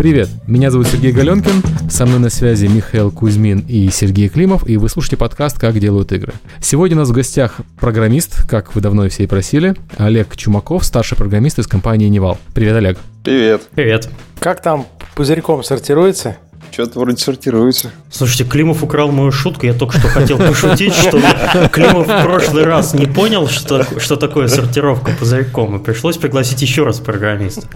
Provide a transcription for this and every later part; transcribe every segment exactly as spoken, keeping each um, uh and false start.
Привет, меня зовут Сергей Галёнкин, со мной на связи Михаил Кузьмин и Сергей Климов, и вы слушаете подкаст «Как делают игры». Сегодня у нас в гостях программист, как вы давно все и просили, Олег Чумаков, старший программист из компании Nival. Привет, Олег. Привет. Привет. Как там пузырьком сортируется? Что-то вроде сортируется. Слушайте, Климов украл мою шутку. Я только что хотел пошутить, что Климов в прошлый раз не понял, что, что такое сортировка пузырьком, и пришлось пригласить еще раз программиста.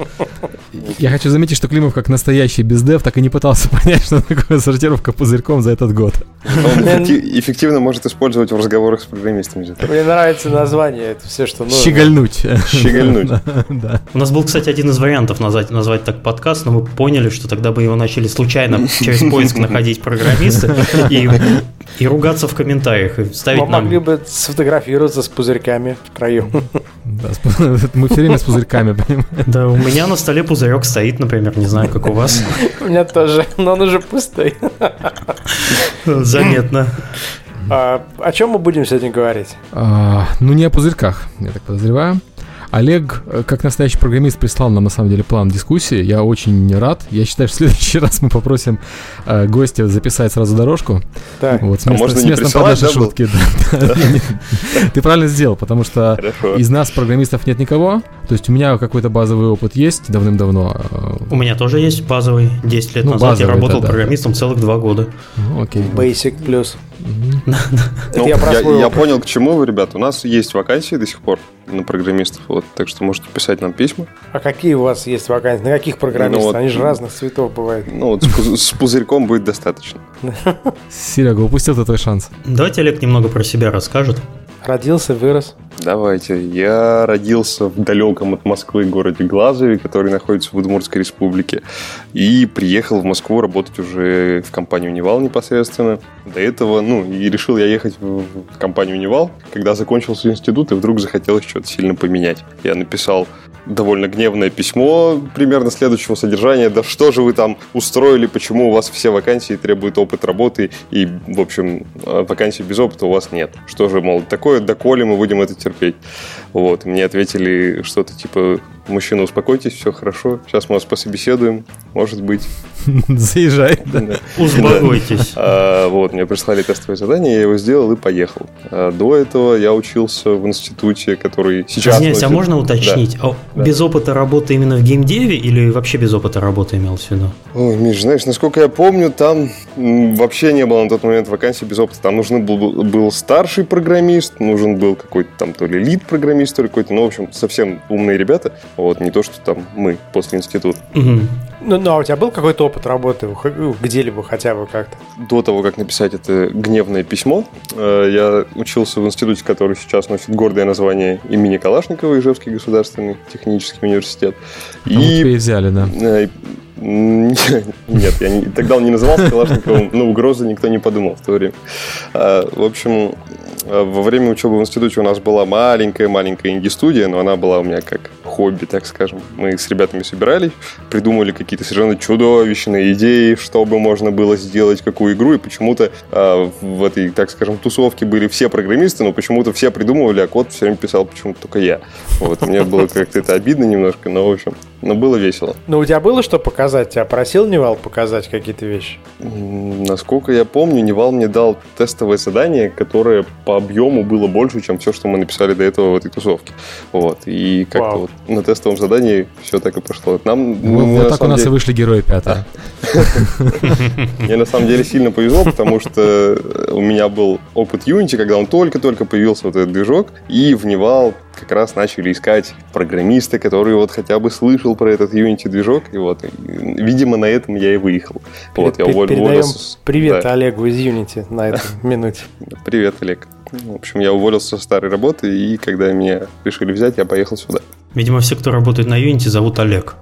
Я хочу заметить, что Климов, как настоящий бездев, так и не пытался понять, что такое сортировка пузырьком за этот год. Он эффективно может использовать в разговорах с программистами. Мне нравится название, это все, что нужно. Щегольнуть. Щегольнуть. Да. У нас был, кстати, один из вариантов назвать, назвать так подкаст, но мы поняли, что тогда бы его начали случайно через поиск находить программисты и, и ругаться в комментариях. И ставить мы нам... могли бы сфотографироваться с пузырьками втроем. Да, мы все время с пузырьками, понимаешь? Да, у меня на столе пузырек стоит, например, не знаю, как у вас. У меня тоже, но он уже пустой. Заметно. А, о чем мы будем сегодня говорить? А, ну, не о пузырьках, я так подозреваю. Олег, как настоящий программист, прислал нам, на самом деле, план дискуссии. Я очень рад. Я считаю, что в следующий раз мы попросим э, гостя записать сразу дорожку. Так. Вот, с местом, а можно с не присылать, да, шутки. Ты правильно сделал, потому что из нас, программистов, нет никого. То есть у меня какой-то базовый опыт есть давным-давно. У меня тоже есть базовый. десять лет назад я работал программистом целых два года. Basic плюс. Я понял, к чему вы, ребят. У нас есть вакансии до сих пор на программистов. Так что можете писать нам письма. А какие у вас есть вакансии? На каких программистов? Ну, вот, они же разных цветов бывают. Ну вот с пузырьком будет достаточно. Серега, упустил ты твой шанс. Давайте Олег немного про себя расскажет. Родился, вырос. Давайте. Я родился в далеком от Москвы городе Глазове, который находится в Удмуртской республике, и приехал в Москву работать уже в компанию «Nival» непосредственно. До этого, ну, и решил я ехать в компанию «Nival», когда закончился институт, и вдруг захотелось что-то сильно поменять. Я написал довольно гневное письмо примерно следующего содержания: да что же вы там устроили, почему у вас все вакансии требуют опыт работы, и, в общем, вакансий без опыта у вас нет. Что же, мол, такое, доколе мы будем это терпеть? Вот, мне ответили что-то типа: мужчина, успокойтесь, все хорошо, сейчас мы вас пособеседуем, может быть. Заезжай, да. Успокойтесь. Вот, мне прислали тестовое задание, я его сделал и поехал. До этого я учился в институте, который сейчас... Извиняюсь, а можно уточнить, без опыта работы именно в геймдеве или вообще без опыта работы имелось в виду? Ой, Миш, знаешь, насколько я помню, там вообще не было на тот момент вакансий без опыта. Там нужен был старший программист, нужен был какой-то там то ли лид-программист, то ли какой-то, ну, в общем, совсем умные ребята. Вот, не то, что там мы после института. Угу. Ну, ну, а у тебя был какой-то опыт работы где-либо хотя бы как-то? До того, как написать это гневное письмо, я учился в институте, который сейчас носит гордое название имени Калашникова, Ижевский государственный технический университет. А и... вот тебя и взяли, да. Нет, я не... тогда он не назывался Калашниковым, но угрозы никто не подумал в то время. В общем, во время учебы в институте у нас была маленькая-маленькая инди-студия, но она была у меня как хобби, так скажем. Мы с ребятами собирались, придумали какие-то совершенно чудовищные идеи, чтобы можно было сделать какую игру, и почему-то в этой, так скажем, тусовке были все программисты, но почему-то все придумывали, а код все время писал почему-то только я. Вот, мне было как-то это обидно немножко, но, в общем, но было весело. Но у тебя было что показать? Тебя просил Nival показать какие-то вещи? Насколько я помню, Nival мне дал тестовое задание, которое по объему было больше, чем все, что мы написали до этого в этой тусовке. Вот. И как-то вот на тестовом задании все так и пошло. Нам, ну, мы, вот так у нас деле... и вышли герои пятые. Мне на самом деле сильно повезло, потому что у меня был опыт Unity, когда он только-только появился, вот этот движок, и в Nival как раз начали искать программиста, который вот хотя бы слышал про этот Unity движок, и вот, видимо, на этом я и выехал. Вот, я уволился. Передаем привет, да, Олегу из Unity на этой минуте. Привет, Олег. В общем, я уволился со старой работы, и когда меня решили взять, я поехал сюда. Видимо, все, кто работает на Unity, зовут Олег.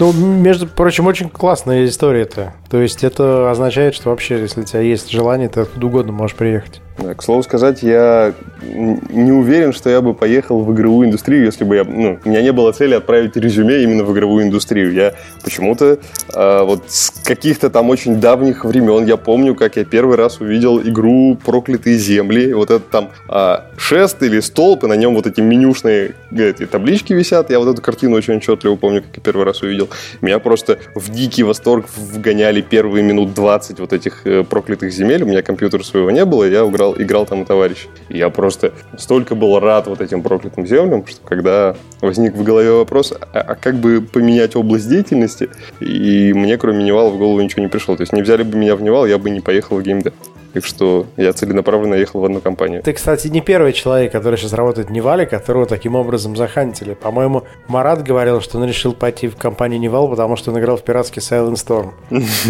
Ну, между прочим, очень классная история-то. То есть это означает, что вообще, если у тебя есть желание, ты откуда угодно можешь приехать. К слову сказать, я не уверен, что я бы поехал в игровую индустрию, если бы я, ну, у меня не было цели отправить резюме именно в игровую индустрию. Я почему-то э, вот с каких-то там очень давних времен, я помню, как я первый раз увидел игру «Проклятые земли». Вот это там э, шест или столб, и на нем вот эти менюшные эти таблички висят. Я вот эту картину очень отчетливо помню, как я первый раз увидел. Меня просто в дикий восторг вгоняли первые минут двадцать вот этих э, «Проклятых земель». У меня компьютера своего не было, я играл играл там товарищ. И я просто столько был рад вот этим проклятым землям, что когда возник в голове вопрос, а, а как бы поменять область деятельности, и мне кроме Nival в голову ничего не пришло. То есть не взяли бы меня в Nival, я бы не поехал в геймдев. Так что я целенаправленно ехал в одну компанию. Ты, кстати, не первый человек, который сейчас работает в Nival, которого таким образом захантили. По-моему, Марат говорил, что он решил пойти в компанию Nival, потому что он играл в пиратский Silent Storm.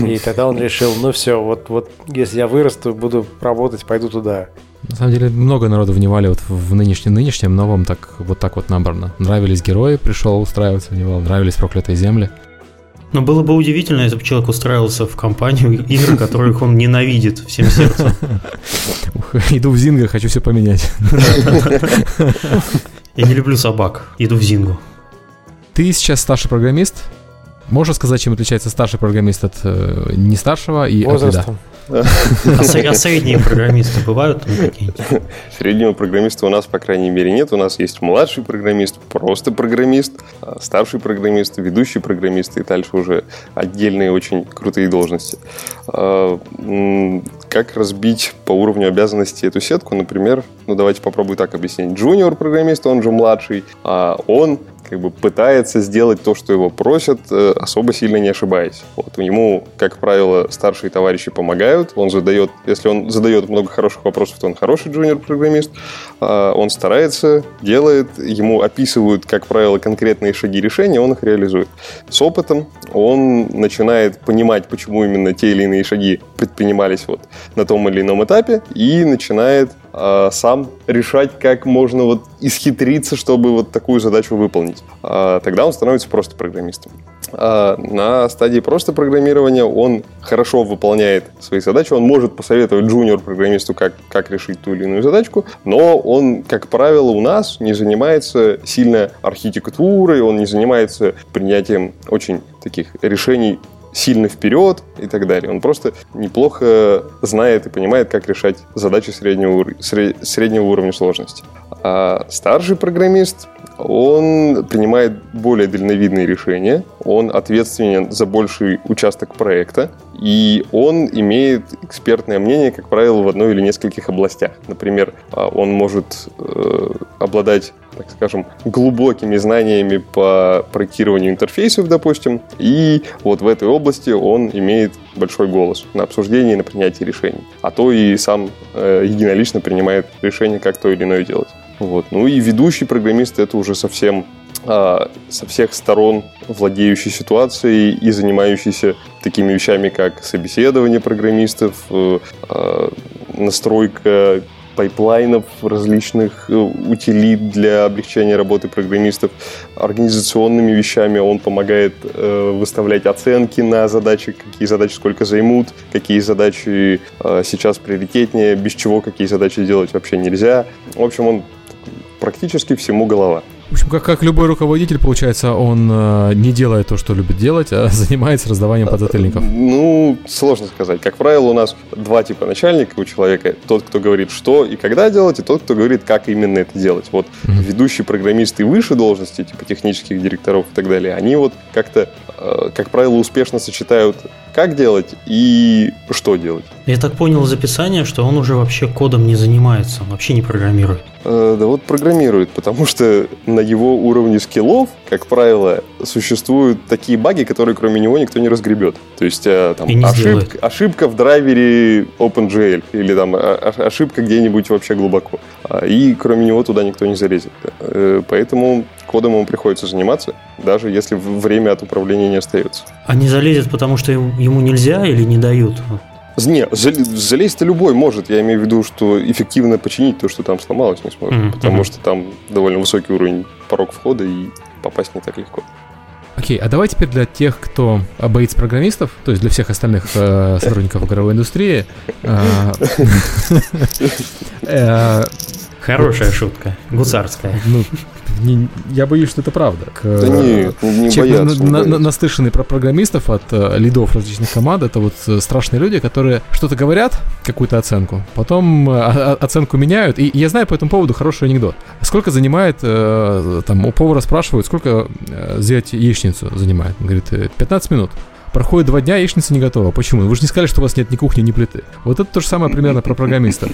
И тогда он решил, ну все, вот, вот если я вырасту, буду работать, пойду туда. На самом деле много народу в Nival вот в нынешнем-нынешнем новом так, вот так вот набрано. Нравились герои, пришел устраиваться в Nival, нравились проклятые земли. Но было бы удивительно, если бы человек устраивался в компанию игр, которых он ненавидит всем сердцем. Иду в Зинго, хочу все поменять. Я не люблю собак, иду в Зинго. Ты сейчас старший программист. Можно сказать, чем отличается старший программист от э, не старшего и возрастом? А средние программисты бывают там какие-нибудь? Среднего программиста у нас, по крайней мере, нет. У нас есть младший программист, просто программист, старший программист, ведущий программист и дальше уже отдельные очень крутые должности. Как разбить по уровню обязанностей эту сетку? Например, ну давайте попробую так объяснить. Джуниор-программист, он же младший, а он как бы пытается сделать то, что его просят, особо сильно не ошибаясь. Вот. Ему, как правило, старшие товарищи помогают. Он задает, если он задает много хороших вопросов, то он хороший джуниор-программист. Он старается, делает, ему описывают, как правило, конкретные шаги решения, он их реализует. С опытом он начинает понимать, почему именно те или иные шаги предпринимались вот на том или ином этапе, и начинает сам решать, как можно вот исхитриться, чтобы вот такую задачу выполнить. Тогда он становится просто программистом. На стадии просто программирования он хорошо выполняет свои задачи, он может посоветовать джуниор-программисту, как, как решить ту или иную задачку, но он, как правило, у нас не занимается сильно архитектурой, он не занимается принятием очень таких решений сильно вперед и так далее. Он просто неплохо знает и понимает, как решать задачи среднего, среднего уровня сложности. А старший программист, он принимает более дальновидные решения, он ответственен за больший участок проекта, и он имеет экспертное мнение, как правило, в одной или нескольких областях. Например, он может э, обладать, так скажем, глубокими знаниями по проектированию интерфейсов, допустим, и вот в этой области он имеет большой голос на обсуждении и на принятии решений, а то и сам э, единолично принимает решение, как то или иное делать. Вот. Ну и ведущий программист — это уже совсем э, со всех сторон владеющий ситуацией и занимающийся такими вещами, как собеседование программистов, э, э, настройка пайплайнов, различных утилит для облегчения работы программистов. Организационными вещами он помогает э, выставлять оценки на задачи, какие задачи сколько займут, какие задачи э, сейчас приоритетнее, без чего какие задачи делать вообще нельзя. В общем, он практически всему голова. В общем, как, как любой руководитель, получается, он э, не делает то, что любит делать, а занимается раздаванием подзатыльников. Ну, сложно сказать. Как правило, у нас два типа начальника у человека. Тот, кто говорит, что и когда делать, и тот, кто говорит, как именно это делать. Вот mm-hmm. ведущие программисты выше должности, типа технических директоров и так далее, они вот как-то, э, как правило, успешно сочетают, как делать и что делать. Я так понял из описания, что он уже вообще кодом не занимается, он вообще не программирует. Э, да вот программирует, потому что на его уровне скиллов, как правило, существуют такие баги, которые кроме него никто не разгребет. То есть там, ошибка, ошибка в драйвере OpenGL или там ошибка где-нибудь вообще глубоко. И кроме него туда никто не залезет. Поэтому кодом ему приходится заниматься, даже если время от управления не остается. А не залезет, потому что ему нельзя или не дают? Не, залезть-то любой может. Я имею в виду, что эффективно починить то, что там сломалось, не сможет. Mm-hmm. Потому что там довольно высокий уровень порог входа, и попасть не так легко. Окей, а давай теперь для тех, кто боится программистов, то есть для всех остальных э, сотрудников игровой индустрии. Хорошая шутка, гусарская. Не, я боюсь, что это правда. К, да нет, не человек, боятся, на, не на, наслышанный про программистов от э, лидов различных команд, это вот страшные люди, которые что-то говорят, какую-то оценку, потом э, оценку меняют. И, и я знаю по этому поводу хороший анекдот. Сколько занимает, э, там у повара спрашивают, сколько э, взять яичницу занимает. Он говорит, пятнадцать минут. Проходит два дня, яичница не готова. Почему? Вы же не сказали, что у вас нет ни кухни, ни плиты. Вот это то же самое примерно про программистов.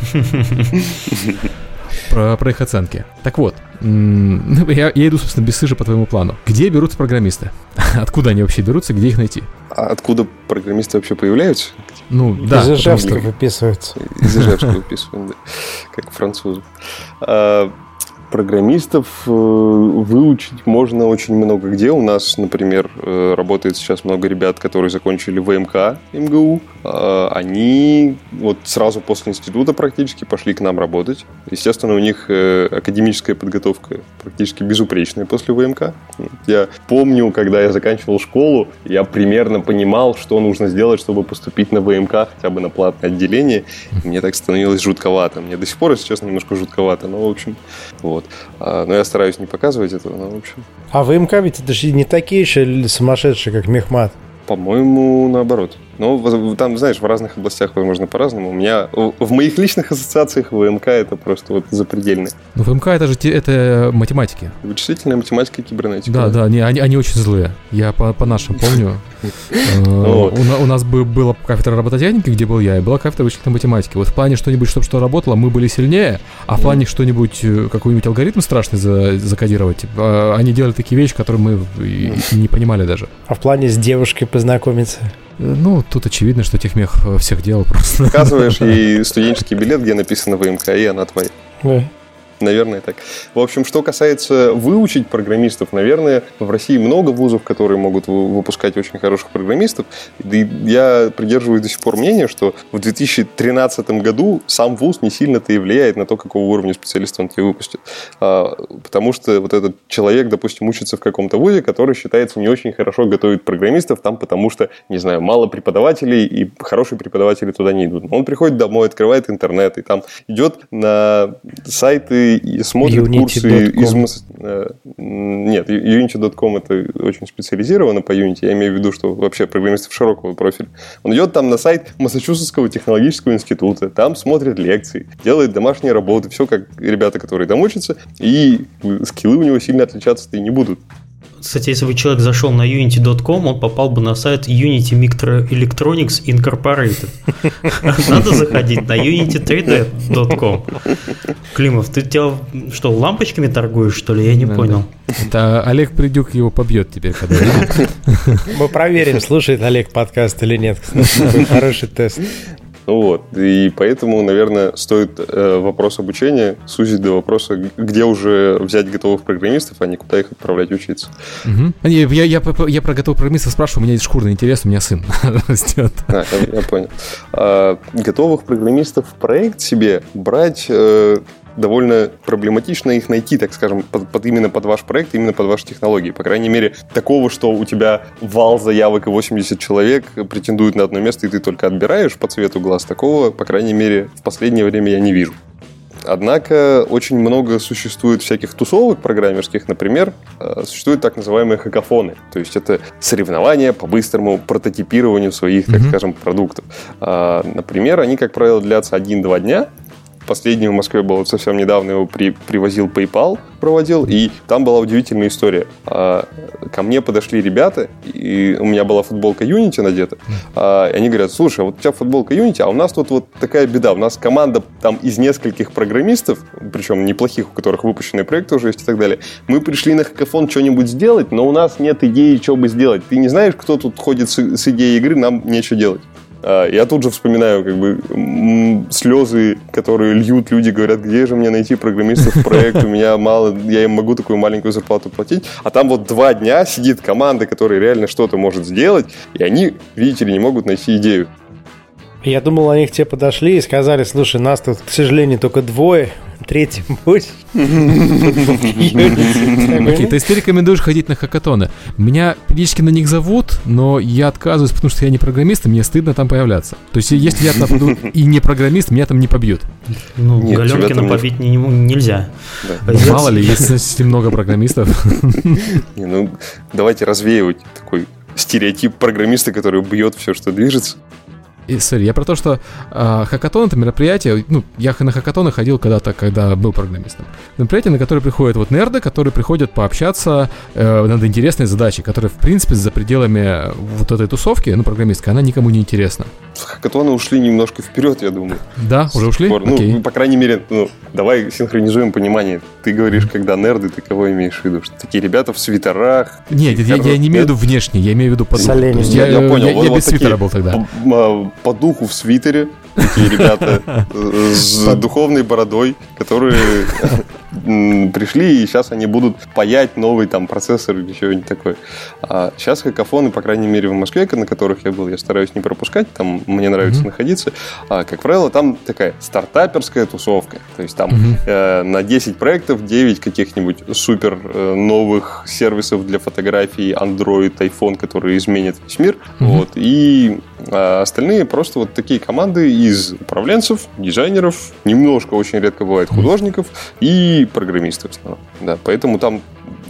Про, про их оценки. Так вот, я, я иду, собственно, без сыжи по твоему плану. Где берутся программисты? Откуда они вообще берутся, где их найти? А откуда программисты вообще появляются? Ну, да. Из Ижевска выписываются. Из Ижевска выписывают, да. Как французы. А, программистов выучить можно очень много где. У нас, например, работает сейчас много ребят, которые закончили ВМК МГУ. Они вот сразу после института практически пошли к нам работать. Естественно, у них академическая подготовка практически безупречная после ВМК. Я помню, когда я заканчивал школу, я примерно понимал, что нужно сделать, чтобы поступить на ВМК, хотя бы на платное отделение. И мне так становилось жутковато. Мне до сих пор, если честно, немножко жутковато. Но, в общем, вот. Но я стараюсь не показывать этого, но, в общем... А ВМК ведь это же не такие еще сумасшедшие, как мехмат. По-моему, наоборот. Но там, знаешь, в разных областях, возможно, по-разному. У меня в моих личных ассоциациях ВМК это просто вот запредельно. Ну, ВМК это же это математики. Вычислительная математика и кибернетика. Да, да, они, они очень злые. Я по, по нашим помню. У нас была кафедра робототехники, где был я, и была кафедра вычислительной математики. Вот в плане что-нибудь, чтобы что работало, мы были сильнее, а в плане что-нибудь, какой-нибудь алгоритм страшный закодировать, они делали такие вещи, которые мы не понимали даже. А в плане с девушкой познакомиться? Ну, тут очевидно, что техмех всех делал просто. Показываешь ей студенческий билет, где написано ВМК, и она твоя. Да. Наверное, так. В общем, что касается выучить программистов, наверное, в России много вузов, которые могут выпускать очень хороших программистов. И я придерживаюсь до сих пор мнения, что в две тысячи тринадцатом году сам вуз не сильно-то и влияет на то, какого уровня специалиста он тебя выпустит. Потому что вот этот человек, допустим, учится в каком-то вузе, который считается не очень хорошо готовит программистов там, потому что, не знаю, мало преподавателей, и хорошие преподаватели туда не идут. Он приходит домой, открывает интернет, и там идет на сайты и смотрит Unity. Курсы из... Нет, юнити точка ком это очень специализировано по Unity. Я имею в виду, что вообще программистов широкого профиля. Он идет там на сайт Массачусетского технологического института, там смотрит лекции, делает домашние работы, все как ребята, которые там учатся, и скиллы у него сильно отличаться-то и не будут. Кстати, если бы человек зашел на юнити точка ком, он попал бы на сайт Unity Microelectronics Incorporated. Надо заходить на юнити три ди точка ком. Климов, ты что, лампочками торгуешь, что ли? Я не понял. Это Олег Придюк его побьет теперь, когда видит. Мы проверим, слушает Олег подкаст или нет. Хороший тест. Ну вот, и поэтому, наверное, стоит э, вопрос обучения сузить до вопроса, где уже взять готовых программистов, а не куда их отправлять учиться. Угу. Я, я, я, я про готовых программистов спрашиваю, у меня есть шкурный интерес, у меня сын растет. А, я, я понял. А, готовых программистов в проект себе брать... Э, довольно проблематично их найти, так скажем, под, под, именно под ваш проект, именно под ваши технологии. По крайней мере, такого, что у тебя вал заявок и восемьдесят человек претендуют на одно место, и ты только отбираешь по цвету глаз, такого, по крайней мере, в последнее время я не вижу. Однако очень много существует всяких тусовок программерских, например, существуют так называемые хакафоны, то есть это соревнования по быстрому прототипированию своих, так mm-hmm. скажем, продуктов. Например, они, как правило, длятся один-два дня. Последний в Москве был совсем недавно, его при, привозил PayPal, проводил, и там была удивительная история. А, ко мне подошли ребята, и у меня была футболка Unity надета, а, и они говорят, слушай, вот у тебя футболка Unity, а у нас тут вот такая беда, у нас команда там из нескольких программистов, причем неплохих, у которых выпущенные проекты уже есть и так далее, мы пришли на хакафон что-нибудь сделать, но у нас нет идеи, что бы сделать. Ты не знаешь, кто тут ходит с, с идеей игры, нам нечего делать. Я тут же вспоминаю как бы слезы, которые льют люди, говорят, где же мне найти программистов в проект, у меня мало, я им могу такую маленькую зарплату платить, а там вот два дня сидит команда, которая реально что-то может сделать, и они, видите ли, не могут найти идею. Я думал, они к тебе подошли и сказали, слушай, нас тут, к сожалению, только двое, третьим будешь. Окей, то есть ты рекомендуешь ходить на хакатоны. Меня периодически на них зовут, но я отказываюсь, потому что я не программист, и мне стыдно там появляться. То есть если я там буду и не программист, меня там не побьют. Ну, Галёнкина побить нельзя. Мало ли, есть много программистов. Ну, давайте развеивать такой стереотип программиста, который бьет все, что движется. И, сори, я про то, что э, хакатон — это мероприятие. Ну, я на хакатоны ходил когда-то, когда был программистом. Мероприятие, на которое приходят вот нерды, которые приходят пообщаться э, над интересной задачей, которая, в принципе, за пределами вот этой тусовки, ну, программистской, она никому не интересна. Хакатоны ушли немножко вперед, я думаю. Да, уже ушли? Ну, окей. По крайней мере, ну, давай синхронизуем понимание. Ты говоришь, когда нерды, ты кого имеешь в виду? Что такие ребята в свитерах? Нет, я, я не имею в виду внешне, я имею в виду по духу. Я, я понял. Я, я, я без свитера был тогда. По духу в свитере. Такие ребята с духовной бородой, которые пришли, и сейчас они будут паять новый там процессор или что-нибудь такое. А сейчас хакафоны, по крайней мере, в Москве, на которых я был, я стараюсь не пропускать, там мне нравится mm-hmm. находиться. А, как правило, там такая стартаперская тусовка. То есть там mm-hmm. э, на десять проектов девять каких-нибудь супер э, новых сервисов для фотографий, Android, iPhone, которые изменят весь мир. Mm-hmm. Вот. И э, остальные просто вот такие команды из управленцев, дизайнеров, немножко, очень редко бывает, художников и программистов в основном. Да, поэтому там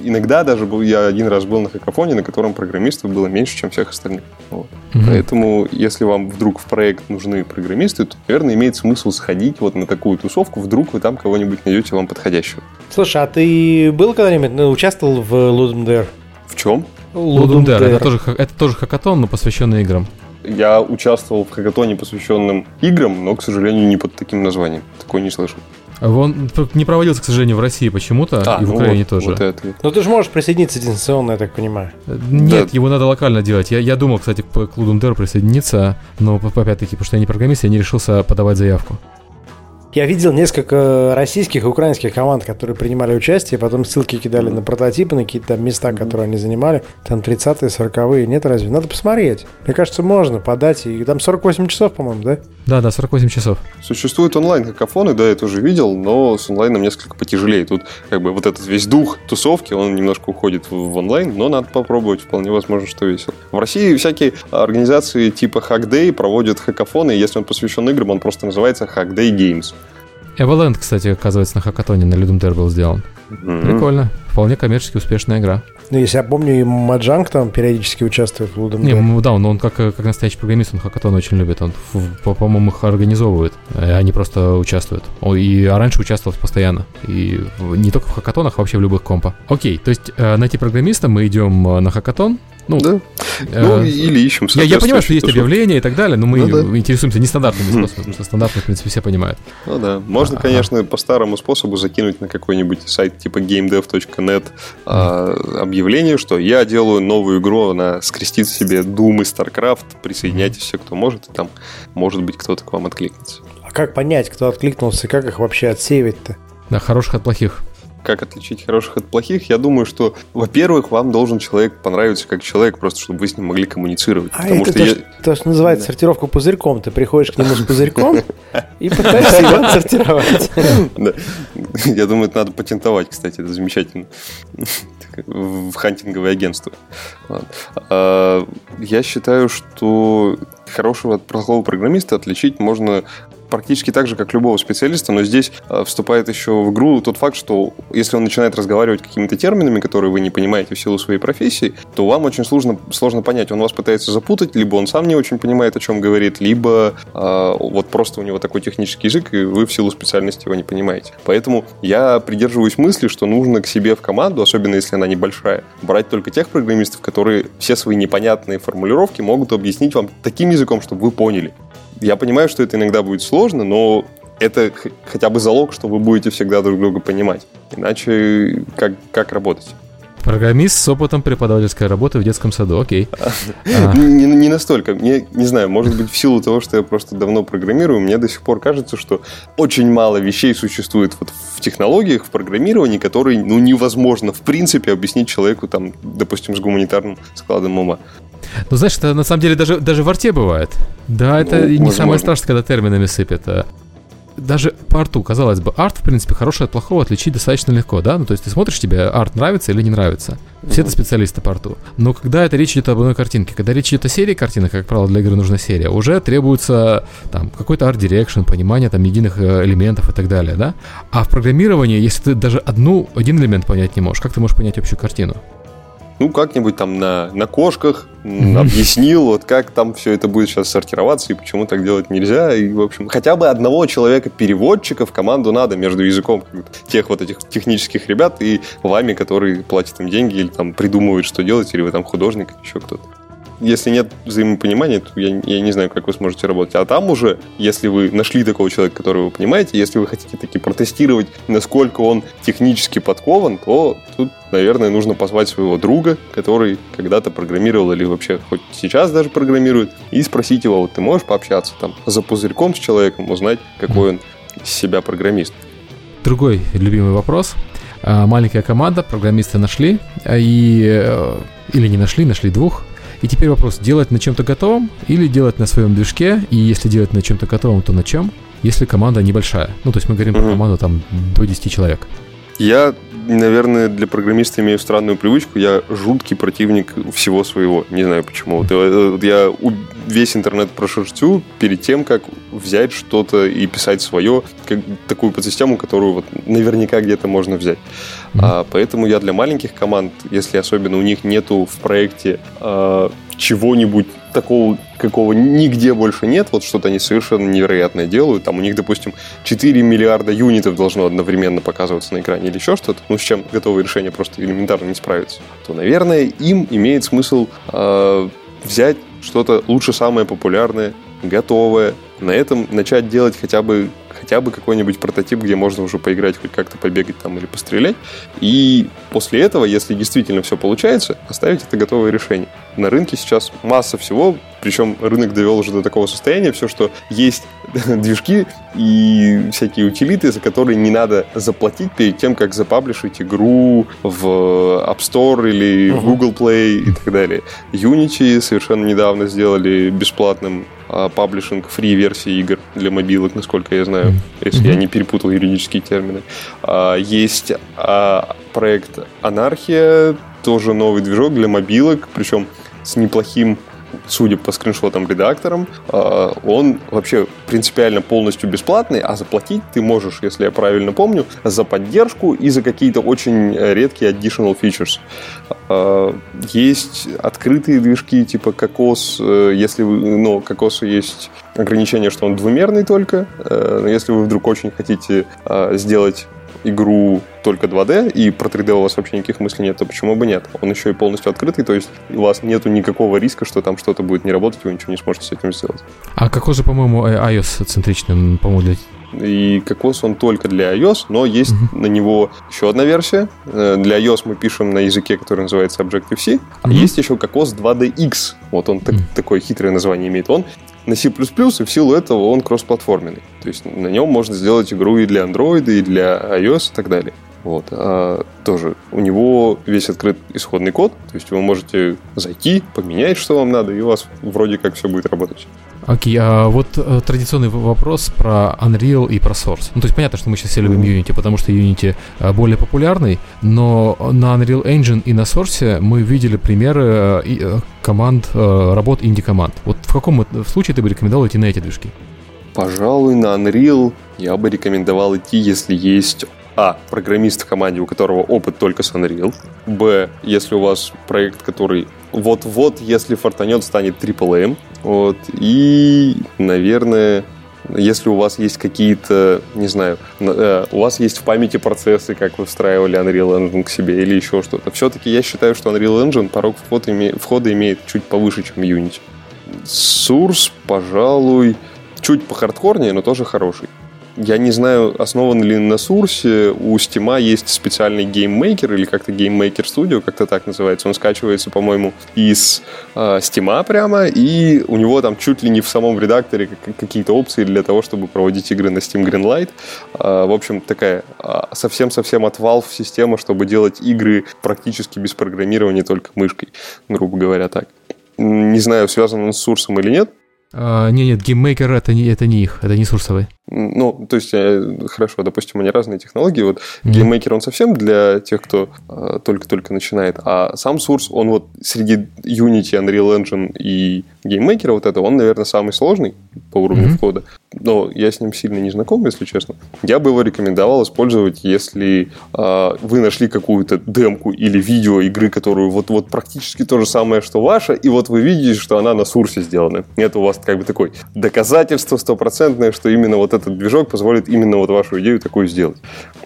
иногда даже был, я один раз был на хакафоне, на котором программистов было меньше, чем всех остальных. Вот. Mm-hmm. Поэтому, если вам вдруг в проект нужны программисты, то, наверное, имеет смысл сходить вот на такую тусовку, вдруг вы там кого-нибудь найдете вам подходящего. Слушай, а ты был когда-нибудь, ну, участвовал в Ludum Dare? В чем? Ludum Dare. Это тоже, это тоже хакатон, но посвященный играм. Я участвовал в хакатоне, посвященном играм, но, к сожалению, не под таким названием. Такое не слышал. Он не проводился, к сожалению, в России почему-то, а, и в ну Украине вот, тоже. Вот но ты же можешь присоединиться дистанционно, я так понимаю. Нет, да. Его надо локально делать. Я, я думал, кстати, к Ludum Dare присоединиться, но опять-таки, потому что я не программист, я не решился подавать заявку. Я видел несколько российских и украинских команд, которые принимали участие, потом ссылки кидали на прототипы, на какие-то там места, которые они занимали. Там тридцатые, сороковые. Нет, разве? Надо посмотреть. Мне кажется, можно подать. И там сорок восемь часов, по-моему, да? Да, да, сорок восемь часов. Существуют онлайн-хакафоны, да, я тоже видел, но с онлайном несколько потяжелее. Тут как бы вот этот весь дух тусовки, он немножко уходит в онлайн, но надо попробовать. Вполне возможно, что весело. В России всякие организации типа Hackday проводят хакафоны, и если он посвящен играм, он просто называется Hackday Games. Эваленд, кстати, оказывается, на хакатоне на Ludum Dare был сделан. Mm-hmm. Прикольно. Вполне коммерчески успешная игра. Ну, если я помню, и Маджанг там периодически участвует в Ludum Dare. Да, он, он как, как настоящий программист, он хакатон очень любит. Он, по-моему, их организовывает, они просто участвуют. И, а раньше участвовал постоянно. И не только в хакатонах, а вообще в любых компах. Окей, то есть найти программиста мы идем на хакатон. Ну, да. э, ну или ищем. Я, я понимаю, что есть объявления и так далее, но мы ну, да. интересуемся нестандартными способами, потому что стандартно, в принципе, все понимают. Ну да, можно, а, конечно, а... по старому способу закинуть на какой-нибудь сайт типа геймдев точка нет а, объявление, что я делаю новую игру, она скрестит в себе Doom и StarCraft, присоединяйтесь все, кто может, и там, может быть, кто-то к вам откликнется. А как понять, кто откликнулся, и как их вообще отсеивать-то? Да, хороших от плохих. Как отличить хороших от плохих? Я думаю, что, во-первых, вам должен человек понравиться как человек, просто чтобы вы с ним могли коммуницировать. А потому это что то, я... то, что называется да. сортировка пузырьком. Ты приходишь к нему с пузырьком и пытаешься его отсортировать. Я думаю, это надо патентовать, кстати, это замечательно. В хантинговое агентство. Я считаю, что хорошего от плохого программиста отличить можно... практически так же, как любого специалиста, но здесь вступает еще в игру тот факт, что если он начинает разговаривать какими-то терминами, которые вы не понимаете в силу своей профессии, то вам очень сложно, сложно понять, он вас пытается запутать, либо он сам не очень понимает, о чем говорит, либо э, вот просто у него такой технический язык, и вы в силу специальности его не понимаете. Поэтому я придерживаюсь мысли, что нужно к себе в команду, особенно если она небольшая, брать только тех программистов, которые все свои непонятные формулировки могут объяснить вам таким языком, чтобы вы поняли. Я понимаю, что это иногда будет сложно, но это х- хотя бы залог, что вы будете всегда друг друга понимать. Иначе как, как работать? Программист с опытом преподавательской работы в детском саду, окей. Не, не настолько. Мне, не знаю, может быть, в силу того, что я просто давно программирую, мне до сих пор кажется, что очень мало вещей существует вот в технологиях, в программировании, которые, ну, невозможно, в принципе, объяснить человеку, там, допустим, с гуманитарным складом ума. Ну, знаешь, это на самом деле даже, даже в арте бывает. Да, это ну, не самое страшное, когда терминами сыпят. даже по арту, казалось бы, арт, в принципе, хороший от плохого отличить достаточно легко, да? Ну, то есть ты смотришь, тебе арт нравится или не нравится. Все это специалисты по арту. Но когда это речь идет об одной картинке, когда речь идет о серии картинок, как правило, для игры нужна серия, уже требуется там какой-то арт-дирекшн, понимание там единых элементов и так далее, да? А в программировании, если ты даже одну, один элемент понять не можешь, как ты можешь понять общую картину? Ну, как-нибудь там на, на кошках mm-hmm. объяснил, вот как там все это будет сейчас сортироваться и почему так делать нельзя. И, в общем, хотя бы одного человека-переводчика в команду надо между языком тех вот этих технических ребят и вами, которые платят им деньги или там придумывают, что делать, или вы там художник, еще кто-то. Если нет взаимопонимания, то я, я не знаю, как вы сможете работать. А там уже, если вы нашли такого человека, которого вы понимаете, если вы хотите таки протестировать, насколько он технически подкован, то тут, наверное, нужно позвать своего друга, который когда-то программировал или вообще хоть сейчас даже программирует, и спросить его, вот ты можешь пообщаться там за пузырьком с человеком, узнать, какой он из себя программист. Другой любимый вопрос. Маленькая команда, программисты нашли, и... или не нашли, нашли двух. И теперь вопрос, делать на чем-то готовом или делать на своем движке, и если делать на чем-то готовом, то на чем, если команда небольшая? Ну, то есть мы говорим mm-hmm. про команду там до десяти человек. Я, наверное, для программиста имею странную привычку, я жуткий противник всего своего, не знаю почему. Вот я весь интернет прошерстю перед тем, как взять что-то и писать свое, как, такую подсистему, которую вот наверняка где-то можно взять. Mm-hmm. А, поэтому я для маленьких команд, если особенно у них нету в проекте а, чего-нибудь такого, какого нигде больше нет, вот что-то они совершенно невероятное делают, там у них, допустим, четыре миллиарда юнитов должно одновременно показываться на экране или еще что-то, ну, с чем готовые решения просто элементарно не справятся, то, наверное, им имеет смысл э, взять что-то лучше самое популярное, готовое, на этом начать делать хотя бы, хотя бы какой-нибудь прототип, где можно уже поиграть, хоть как-то побегать там или пострелять, и после этого, если действительно все получается, оставить это готовое решение. На рынке сейчас масса всего, причем рынок довел уже до такого состояния, все, что есть движки и всякие утилиты, за которые не надо заплатить перед тем, как запаблишить игру в App Store или в Google Play и так далее. Unity совершенно недавно сделали бесплатным паблишинг фри-версии игр для мобилок, насколько я знаю, если mm-hmm. я не перепутал юридические термины. Есть проект «Анархия», тоже новый движок для мобилок, причем с неплохим, судя по скриншотам, редактором. Он вообще принципиально полностью бесплатный, а заплатить ты можешь, если я правильно помню, за поддержку и за какие-то очень редкие additional features. Есть открытые движки типа Cocos, если вы, ну, Cocos есть ограничение, что он двумерный только, но если вы вдруг очень хотите сделать игру только два дэ, и про три дэ у вас вообще никаких мыслей нет, то почему бы нет? Он еще и полностью открытый, то есть у вас нету никакого риска, что там что-то будет не работать, и вы ничего не сможете с этим сделать. А какой же, по-моему, iOS-центричный, по-моему, для... И Cocos он только для iOS, но есть uh-huh. на него еще одна версия. Для iOS мы пишем на языке, который называется Objective-C, uh-huh. а есть еще Cocos два дэ икс. Вот он uh-huh. так, такое хитрое название имеет. Он на C++, и в силу этого он кроссплатформенный. То есть на нем можно сделать игру и для Android, и для iOS, и так далее. Вот. А, тоже у него весь открыт исходный код, то есть вы можете зайти, поменять, что вам надо, и у вас вроде как все будет работать. Окей, okay, а вот э, традиционный вопрос про Unreal и про Source. Ну, то есть понятно, что мы сейчас все любим Unity, потому что Unity э, более популярный, но на Unreal Engine и на Source мы видели примеры э, команд, э, работ инди-команд. Вот в каком случае ты бы рекомендовал идти на эти движки? Пожалуй, на Unreal я бы рекомендовал идти, если есть... А. Программист в команде, у которого опыт только с Unreal. Б. Если у вас проект, который вот-вот, если фартанет, станет три эй. Вот. И, наверное, если у вас есть какие-то, не знаю, у вас есть в памяти процессы, как вы встраивали Unreal Engine к себе или еще что-то. Все-таки я считаю, что Unreal Engine порог входа имеет чуть повыше, чем Unity. Source, пожалуй, чуть похардкорнее, но тоже хороший. Я не знаю, основан ли на Source. У Steam есть специальный GameMaker или как-то GameMaker Studio, как-то так называется. Он скачивается, по-моему, из э, Steam прямо, и у него там чуть ли не в самом редакторе какие-то опции для того, чтобы проводить игры на Steam Greenlight. Э, в общем, такая э, совсем-совсем от Valve система, чтобы делать игры практически без программирования, только мышкой, грубо говоря так. Не знаю, связан он с Source или нет. А, нет, нет, GameMaker это не, это не их, это не Source'овый. Ну, то есть, хорошо, допустим, они разные технологии. Вот GameMaker, он совсем для тех, кто э, только-только начинает. А сам Source, он вот среди Unity, Unreal Engine и GameMaker вот этого, он, наверное, самый сложный по уровню mm-hmm. входа. Но я с ним сильно не знаком, если честно. Я бы его рекомендовал использовать, если э, вы нашли какую-то демку или видео игры, которую вот-вот практически то же самое, что ваша, и вот вы видите, что она на Source сделана. Это у вас как бы такое доказательство стопроцентное, что именно вот этот движок позволит именно вот вашу идею такую сделать.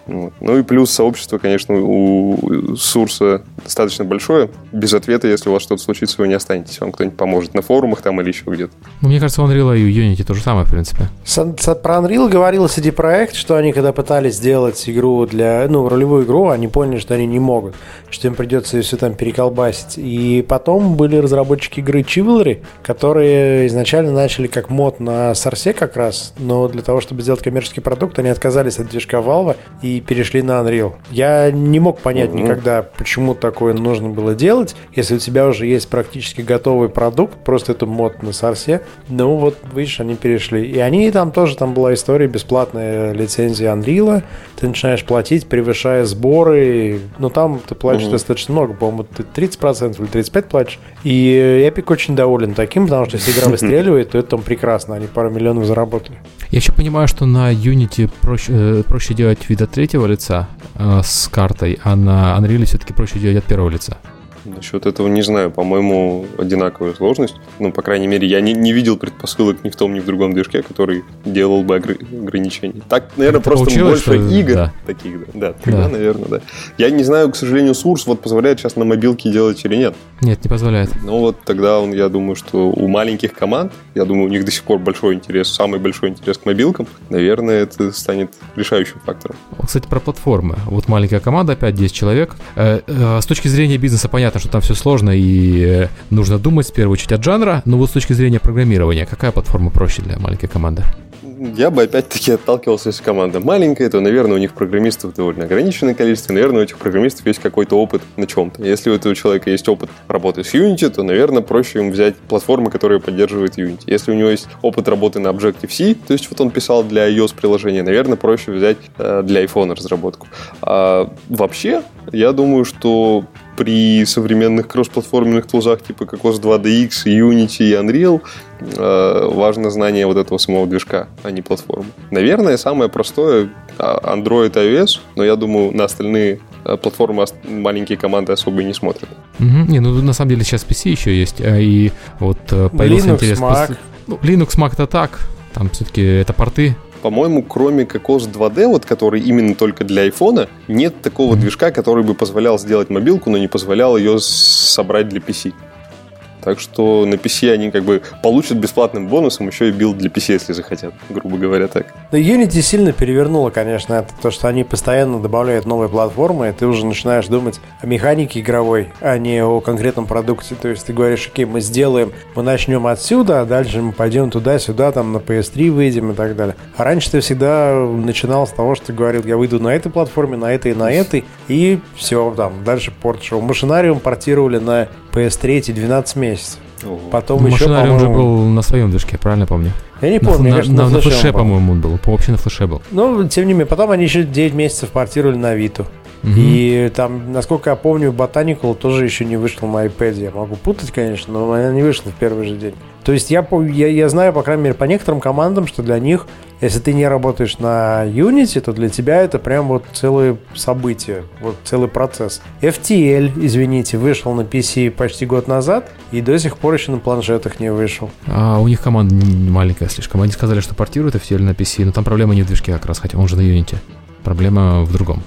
Вот. Ну и плюс сообщество, конечно, у Source достаточно большое. Без ответа, если у вас что-то случится, вы не останетесь. Вам кто-нибудь поможет на форумах там или еще где-то. Ну, мне кажется, у Unreal и Unity то же самое, в принципе. С- с- про Unreal говорил си ди Projekt, что они, когда пытались сделать игру для, ну, ролевую игру, они поняли, что они не могут, что им придется ее все там переколбасить. И потом были разработчики игры Chivalry, которые изначально начали как мод на Source как раз, но для того, чтобы сделать коммерческий продукт, они отказались от движка Valve и перешли на Unreal. Я не мог понять mm-hmm. никогда, почему такое нужно было делать, если у тебя уже есть практически готовый продукт, просто это мод на Source. Ну вот, видишь, они перешли. И они там тоже, там была история бесплатная лицензия Unreal. Ты начинаешь платить, превышая сборы. Но там ты платишь mm-hmm. достаточно много, по-моему, ты тридцать процентов или тридцать пять процентов платишь. И Epic очень доволен таким, потому что если игра выстреливает, то это там прекрасно. Они пару миллионов заработали. Я еще понимаю, что на Unity проще, э, проще делать вид от третьего лица э, с картой, а на Unreal все-таки проще делать от первого лица. Насчет этого не знаю. По-моему, одинаковая сложность. Ну, по крайней мере, я не, не видел предпосылок ни в том, ни в другом движке, который делал бы огр- ограничения. Так, наверное, это просто больше игр да. таких. Да, да тогда, да. наверное, да. Я не знаю, к сожалению, Source вот позволяет сейчас на мобилке делать или нет. Нет, не позволяет. Ну, вот тогда, он, я думаю, что у маленьких команд, я думаю, у них до сих пор большой интерес, самый большой интерес к мобилкам, наверное, это станет решающим фактором. Кстати, про платформы. Вот маленькая команда, опять десять человек. С точки зрения бизнеса, понятно, что там все сложно и нужно думать в первую очередь от жанра, но вот с точки зрения программирования, какая платформа проще для маленькой команды? Я бы опять-таки отталкивался, если команда маленькая, то, наверное, у них программистов довольно ограниченное количество, наверное, у этих программистов есть какой-то опыт на чем-то. Если у этого человека есть опыт работы с Unity, то, наверное, проще им взять платформу, которая поддерживает Unity. Если у него есть опыт работы на Objective-C, то есть вот он писал для iOS-приложения, наверное, проще взять для iPhone разработку. А вообще, я думаю, что при современных кроссплатформенных тулзах типа Cocos два ди экс, Unity и Unreal важно знание вот этого самого движка, а не платформы. Наверное, самое простое Android, iOS, но я думаю, на остальные платформы маленькие команды особо и не смотрят. Угу. Не, ну на самом деле сейчас пи си еще есть, и вот появился Linux, интерес... Mac. Ну, Linux, Mac, это так, там все-таки это порты. По-моему, кроме Cocos два ди, вот, который именно только для айфона, нет такого mm-hmm. движка, который бы позволял сделать мобилку, но не позволял ее собрать для пи си. Так что на пи си они как бы получат бесплатным бонусом еще и билд для пи си, если захотят, грубо говоря так. Но Unity сильно перевернуло, конечно, это то, что они постоянно добавляют новые платформы, и ты уже начинаешь думать о механике игровой, а не о конкретном продукте. То есть ты говоришь, окей, мы сделаем, мы начнем отсюда, а дальше мы пойдем туда-сюда, там на пи эс три выйдем и так далее. А раньше ты всегда начинал с того, что ты говорил, я выйду на этой платформе, на этой и на этой, и все, там, дальше порт шел. Машинариум портировали на пи эс три двенадцать месяцев. Потом еще, по-моему... Машинариум уже был на своем движке, правильно помню? Я не помню, на, конечно, на, на, на флеше, по-моему, он был. Вообще на флеше был. Ну, тем не менее, потом они еще девять месяцев портировали на Vita. Угу. И там, насколько я помню, Botanical тоже еще не вышел на iPad. Я могу путать, конечно, но она не вышла в первый же день. То есть я, я, я знаю, по крайней мере, по некоторым командам, что для них, если ты не работаешь на Unity, то для тебя это прям вот целое событие, вот целый процесс. эф ти эл, извините, вышел на пи си почти год назад и до сих пор еще на планшетах не вышел. А у них команда маленькая слишком. Они сказали, что портируют эф ти эл на пи си, но там проблема не в движке как раз, хотя он же на Unity. Проблема в другом.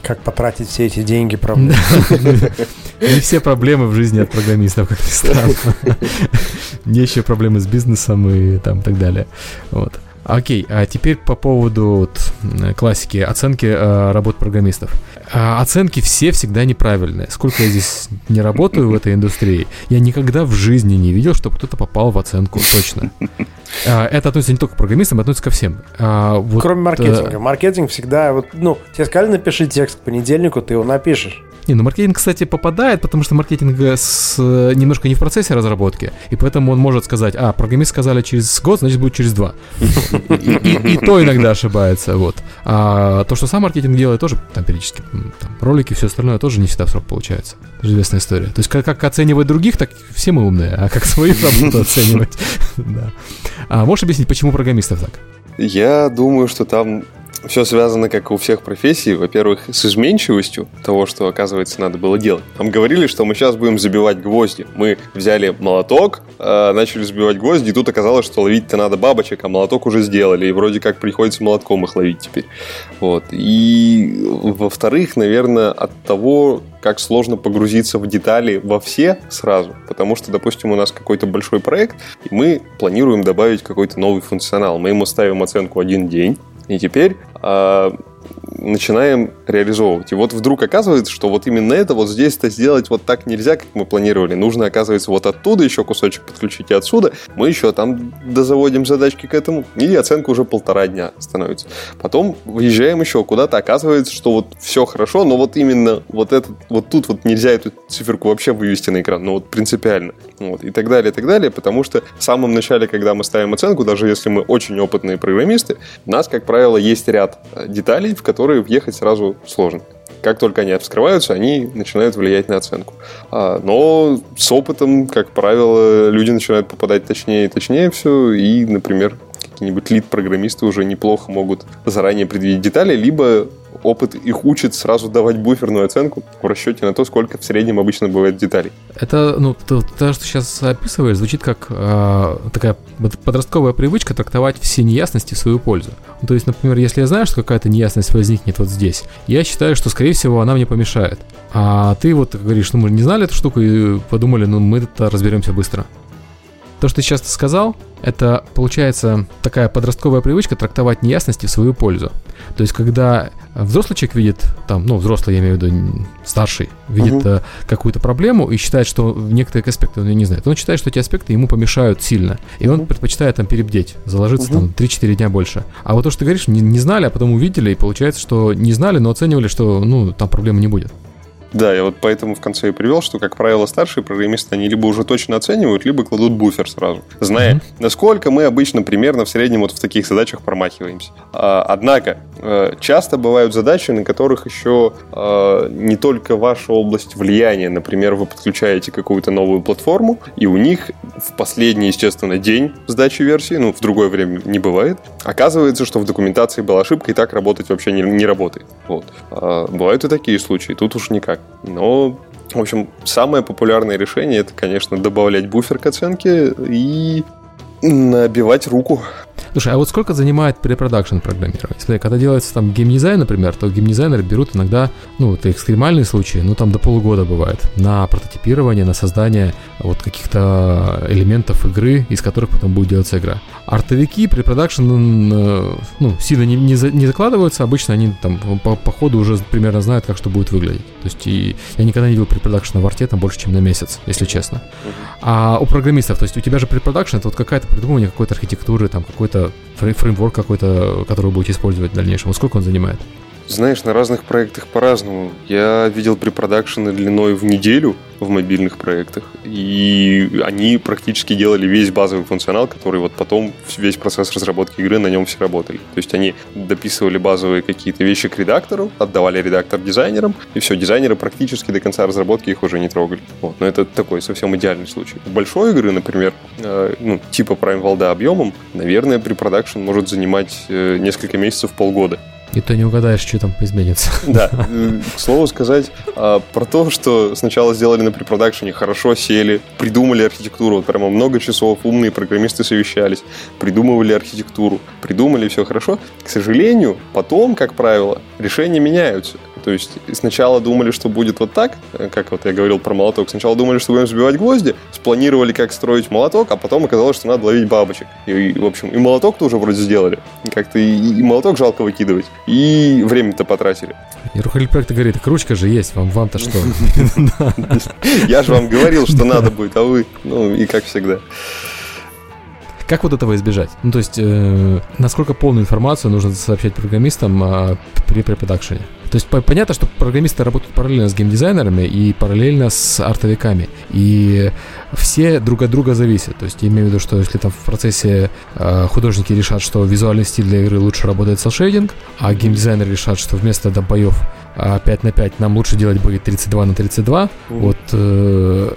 Как потратить все эти деньги, правда? Не все проблемы в жизни от программистов, как ни странно. Не еще проблемы с бизнесом и там так далее. Вот. Окей, а теперь по поводу вот, классики, оценки э, работ программистов. А, оценки все всегда неправильные. Сколько я здесь не работаю в этой индустрии, я никогда в жизни не видел, чтобы кто-то попал в оценку, точно. А, это относится не только к программистам, это относится ко всем. А, вот, кроме маркетинга. Маркетинг всегда, вот, ну, тебе сказали, напиши текст к понедельнику, ты его напишешь. Не, ну маркетинг, кстати, попадает, потому что маркетинг с... немножко не в процессе разработки, и поэтому он может сказать, а, программисты сказали через год, значит, будет через два. И то иногда ошибается, вот. А то, что сам маркетинг делает, тоже там периодически ролики, все остальное тоже не всегда в срок получается. Это известная история. То есть как оценивать других, так все мы умные, а как свою работу оценивать. Можешь объяснить, почему программистов так? Я думаю, что там... Все связано, как и у всех профессий, во-первых, с изменчивостью того, что, оказывается, надо было делать. Нам говорили, что мы сейчас будем забивать гвозди. Мы взяли молоток, э, начали забивать гвозди, и тут оказалось, что ловить-то надо бабочек, а молоток уже сделали, и вроде как приходится молотком их ловить теперь. Вот. И, во-вторых, наверное, от того... как сложно погрузиться в детали во все сразу, потому что, допустим, у нас какой-то большой проект, и мы планируем добавить какой-то новый функционал. Мы ему ставим оценку один день, и теперь э, начинаем реализовывать. И вот вдруг оказывается, что вот именно это вот здесь-то сделать вот так нельзя, как мы планировали. Нужно, оказывается, вот оттуда еще кусочек подключить, и отсюда мы еще там дозаводим задачки к этому, и оценка уже полтора дня становится. Потом выезжаем еще куда-то, оказывается, что вот все хорошо, но вот именно вот этот вот тут вот нельзя эту циферку вообще вывести на экран, ну вот принципиально. Вот, и так далее, и так далее, потому что в самом начале, когда мы ставим оценку, даже если мы очень опытные программисты, у нас, как правило, есть ряд деталей, в которые въехать сразу сложно. Как только они вскрываются, они начинают влиять на оценку. Но с опытом, как правило, люди начинают попадать точнее и точнее все, и, например, какие-нибудь лид-программисты уже неплохо могут заранее предвидеть детали, либо опыт их учит сразу давать буферную оценку в расчете на то, сколько в среднем обычно бывает деталей. Это, ну, то, то что сейчас описываешь, звучит как э, такая подростковая привычка трактовать все неясности в свою пользу. Ну, то есть, например, если я знаю, что какая-то неясность возникнет вот здесь, я считаю, что, скорее всего, она мне помешает. А ты вот говоришь, ну, мы не знали эту штуку и подумали, ну, мы это разберемся быстро. То, что ты сейчас сказал, это, получается, такая подростковая привычка трактовать неясности в свою пользу. То есть, когда взрослый человек видит, там, ну, взрослый, я имею в виду, старший, видит uh-huh. какую-то проблему и считает, что некоторые аспекты он не знает. Он считает, что эти аспекты ему помешают сильно. И uh-huh. он предпочитает там перебдеть, заложиться uh-huh. там три-четыре дня больше. А вот то, что ты говоришь, не, не знали, а потом увидели, и получается, что не знали, но оценивали, что, ну, там проблемы не будет. Да, я вот поэтому в конце и привел, что, как правило, старшие программисты, они либо уже точно оценивают, либо кладут буфер сразу, зная, mm-hmm. насколько мы обычно примерно в среднем вот в таких задачах промахиваемся. А, однако, э, часто бывают задачи, на которых еще э, не только ваша область влияния. Например, вы подключаете какую-то новую платформу, и у них в последний, естественно, день сдачи версии, ну, в другое время не бывает, оказывается, что в документации была ошибка, и так работать вообще не, не работает. Вот. А, бывают и такие случаи, тут уж никак. Но, в общем, самое популярное решение — это, конечно, добавлять буфер к оценке и набивать руку. Слушай, а вот сколько занимает препродакшн программирование? Смотри, когда делается там геймдизайн, например, то геймдизайнеры берут иногда, ну, это экстремальные случаи, ну, там до полугода бывает, на прототипирование, на создание вот каких-то элементов игры, из которых потом будет делаться игра. Артовики, препродакшн, ну, сильно не, не, за, не закладываются, обычно они там по, по ходу уже примерно знают, как что будет выглядеть. То есть и, я никогда не видел препродакшн в арте там больше, чем на месяц, если честно. А у программистов, то есть у тебя же препродакшн — это вот какая-то придумывание какой-то архитектуры, там, какой-то фреймворк какой-то, который будете использовать в дальнейшем. Вот сколько он занимает? Знаешь, на разных проектах по-разному. Я видел препродакшены длиной в неделю в мобильных проектах, и они практически делали весь базовый функционал, который вот потом весь процесс разработки игры, на нем все работали. То есть они дописывали базовые какие-то вещи к редактору, отдавали редактор дизайнерам, и все, дизайнеры практически до конца разработки их уже не трогали. Вот. Но это такой совсем идеальный случай. У большой игры, например, э, ну, типа Прайм Волда объемом, наверное, препродакшен может занимать э, несколько месяцев, полгода. И то не угадаешь, что там изменится. Да, к слову сказать а, про то, что сначала сделали на препродакшене, хорошо сели, придумали архитектуру, вот прямо много часов умные программисты совещались, придумывали архитектуру, придумали все хорошо. К сожалению, потом, как правило, решения меняются. То есть сначала думали, что будет вот так, как вот я говорил про молоток, сначала думали, что будем забивать гвозди, спланировали, как строить молоток, а потом оказалось, что надо ловить бабочек. И, и в общем, и молоток-то уже вроде сделали. Как-то и, и молоток жалко выкидывать, и время-то потратили. И руководитель проекта говорит, так ручка же есть, вам, вам-то что? Я же вам говорил, что надо будет, а вы, ну и как всегда. Как вот этого избежать? Ну, то есть, э, насколько полную информацию нужно сообщать программистам э, при препродакшене? То есть понятно, что программисты работают параллельно с геймдизайнерами и параллельно с артовиками. И все друг от друга зависят. То есть я имею в виду, что если там в процессе э, художники решат, что визуальный стиль для игры лучше работает селшейдинг, а геймдизайнеры решат, что вместо там, боев э, пять на пять нам лучше делать бои тридцать два на тридцать два, mm. вот... Э,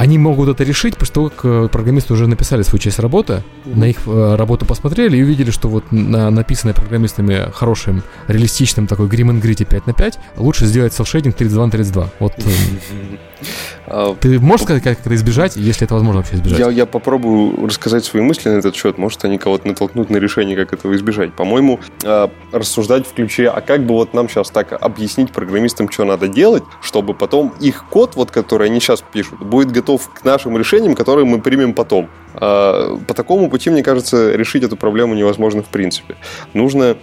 Они могут это решить, потому что программисты уже написали свою часть работы, mm-hmm. на их э, работу посмотрели и увидели, что вот на, написанное программистами хорошим, реалистичным такой Grim and Gritty пять на пять лучше сделать селшейдинг тридцать два на тридцать два. Вот... Mm-hmm. Ты можешь сказать, как это избежать, если это возможно вообще избежать? Я, я попробую рассказать свои мысли на этот счет. Может, они кого-то натолкнут на решение, как этого избежать. По-моему, рассуждать в ключе, а как бы вот нам сейчас так объяснить программистам, что надо делать, чтобы потом их код, вот, который они сейчас пишут, будет готов к нашим решениям, которые мы примем потом. По такому пути, мне кажется, решить эту проблему невозможно в принципе. Нужно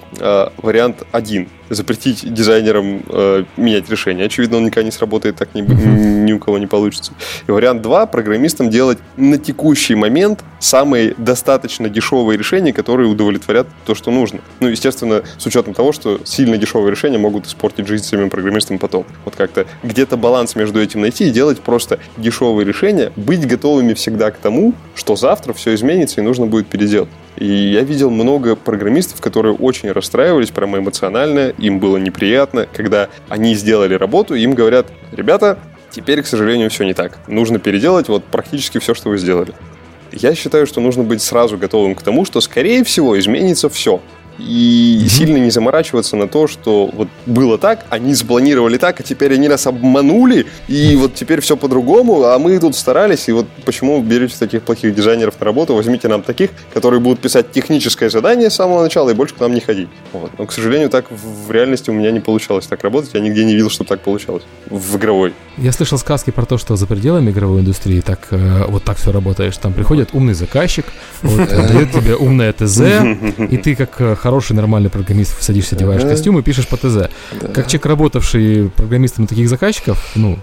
вариант один. Запретить дизайнерам э, менять решение. Очевидно, он никогда не сработает, так ни, ни у кого не получится. И вариант два. Программистам делать на текущий момент самые достаточно дешевые решения, которые удовлетворят то, что нужно. Ну, естественно, с учетом того, что сильно дешевые решения могут испортить жизнь самим программистам потом. Вот как-то где-то баланс между этим найти и делать просто дешевые решения, быть готовыми всегда к тому, что завтра все изменится и нужно будет переделать. И я видел много программистов, которые очень расстраивались, прямо эмоционально, им было неприятно, когда они сделали работу, им говорят: ребята, теперь, к сожалению, все не так, нужно переделать вот практически все, что вы сделали. Я считаю, что нужно быть сразу готовым к тому, что, скорее всего, изменится все. И mm-hmm. сильно не заморачиваться на то, что вот было так, они спланировали так, а теперь они нас обманули, и вот теперь все по-другому, а мы тут старались, и вот почему берете таких плохих дизайнеров на работу, возьмите нам таких, которые будут писать техническое задание с самого начала и больше к нам не ходить. Вот. Но, к сожалению, так в реальности у меня не получалось так работать, я нигде не видел, чтобы так получалось в игровой. Я слышал сказки про то, что за пределами игровой индустрии так, вот так все работаешь, там приходит умный заказчик, дает тебе умное ТЗ, и ты как хороший, нормальный программист, садишься, одеваешь ага. костюм и пишешь по ТЗ. Да. Как человек, работавший программистом таких заказчиков, ну,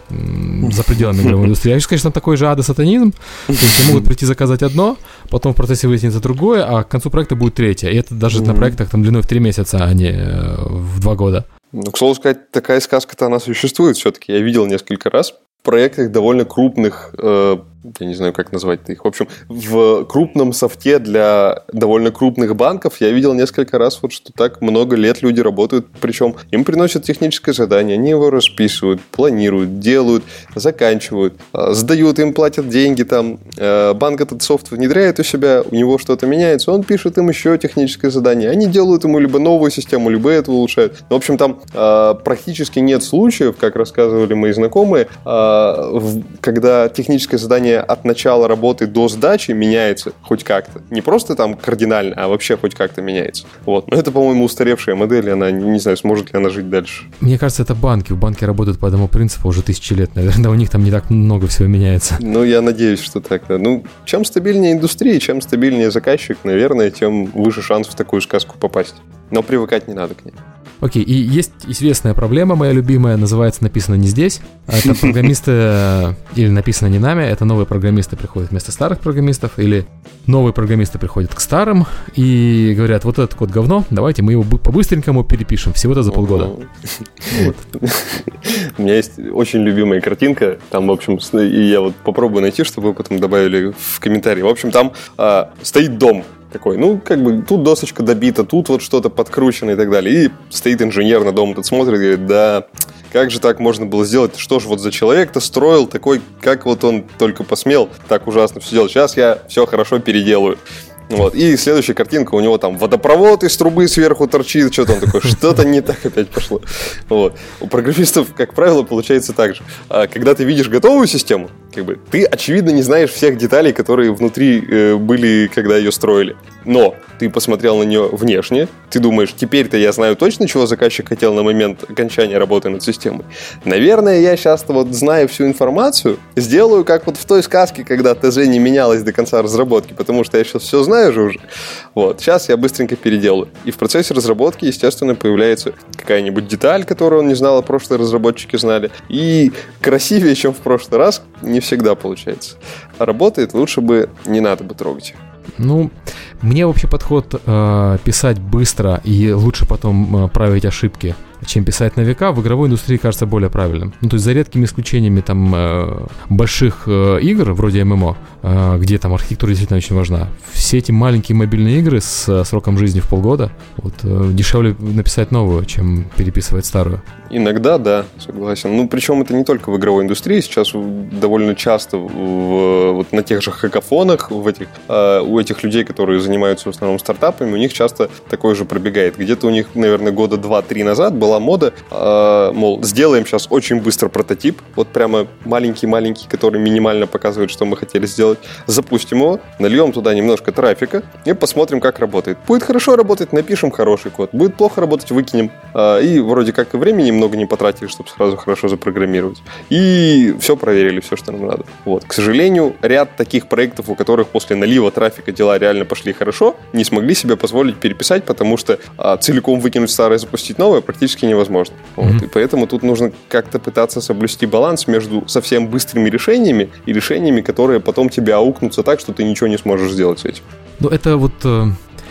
за пределами игровой индустрии, я считаю, конечно, такой же ад и сатанизм, то есть тебе могут прийти заказать одно, потом в процессе выяснится другое, а к концу проекта будет третье. И это даже mm-hmm. на проектах там длиной в три месяца, а не в два года. Ну, к слову сказать, такая сказка-то она существует все-таки. Я видел несколько раз в проектах довольно крупных... Э- Я не знаю, как назвать-то их. В общем, в крупном софте для довольно крупных банков я видел несколько раз, вот, что так много лет люди работают. Причем им приносят техническое задание, они его расписывают, планируют, делают, заканчивают, сдают, им платят деньги. Там. Банк этот софт внедряет у себя, у него что-то меняется, он пишет им еще техническое задание. Они делают ему либо новую систему, либо это улучшают. В общем, там практически нет случаев, как рассказывали мои знакомые, когда техническое задание от начала работы до сдачи меняется хоть как-то. Не просто там кардинально, а вообще хоть как-то меняется. Вот. Но это, по-моему, устаревшая модель, она, не знаю, сможет ли она жить дальше. Мне кажется, это банки. В банке работают по этому принципу уже тысячи лет, наверное. У них там не так много всего меняется. Ну, я надеюсь, что так. Да. Ну, чем стабильнее индустрия, чем стабильнее заказчик, наверное, тем выше шанс в такую сказку попасть. Но привыкать не надо к ней. Окей, okay. И есть известная проблема, моя любимая, называется «Написано не здесь». Это программисты, или «Написано не нами», это новые программисты приходят вместо старых программистов, или новые программисты приходят к старым и говорят: вот этот код говно, давайте мы его по-быстренькому перепишем, всего-то за полгода. У меня есть очень любимая картинка, там, в общем, я вот попробую найти, чтобы вы потом добавили в комментарии. В общем, там стоит дом. Такой, ну, как бы, тут досочка добита, тут вот что-то подкручено и так далее. И стоит инженер на дом, тот смотрит и говорит: да, как же так можно было сделать? Что ж вот за человек-то строил такой, как вот он только посмел, так ужасно все делать. Сейчас я все хорошо переделаю. Вот. И следующая картинка, у него там водопровод из трубы сверху торчит, что там такое, что-то не так опять пошло. Вот. У программистов, как правило, получается так же. А когда ты видишь готовую систему, как бы, ты, очевидно, не знаешь всех деталей, которые внутри э, были, когда ее строили. Но ты посмотрел на нее внешне, ты думаешь: теперь-то я знаю точно, чего заказчик хотел на момент окончания работы над системой. Наверное, я сейчас-то вот знаю всю информацию, сделаю как вот в той сказке, когда ТЗ не менялось до конца разработки, потому что я сейчас все знаю, же уже. Вот. Сейчас я быстренько переделаю. И в процессе разработки, естественно, появляется какая-нибудь деталь, которую он не знал, а прошлые разработчики знали. И красивее, чем в прошлый раз, не всегда получается. А работает лучше бы не надо бы трогать. Ну, мне вообще подход э, писать быстро и лучше потом э, править ошибки, чем писать на века, в игровой индустрии кажется более правильным. Ну, то есть за редкими исключениями там э, больших э, игр, вроде ММО, э, где там архитектура действительно очень важна, все эти маленькие мобильные игры с э, сроком жизни в полгода, вот, э, дешевле написать новую, чем переписывать старую. Иногда, да, согласен. Ну, причем это не только в игровой индустрии, сейчас довольно часто в, вот на тех же хакафонах в этих, э, у этих людей, которые занимаются в основном стартапами, у них часто такое же пробегает. Где-то у них, наверное, года два-три назад была мода, э, мол, сделаем сейчас очень быстро прототип, вот прямо маленький-маленький, который минимально показывает, что мы хотели сделать, запустим его, нальем туда немножко трафика и посмотрим, как работает. Будет хорошо работать, напишем хороший код, будет плохо работать, выкинем, э, и вроде как и времени много не потратили, чтобы сразу хорошо запрограммировать. И все проверили, все, что нам надо. Вот. К сожалению, ряд таких проектов, у которых после налива трафика дела реально пошли хорошо, не смогли себе позволить переписать, потому что э, целиком выкинуть старое и запустить новое практически невозможно. Mm-hmm. Вот. И поэтому тут нужно как-то пытаться соблюсти баланс между совсем быстрыми решениями и решениями, которые потом тебе аукнутся так, что ты ничего не сможешь сделать с этим. Ну, это вот э,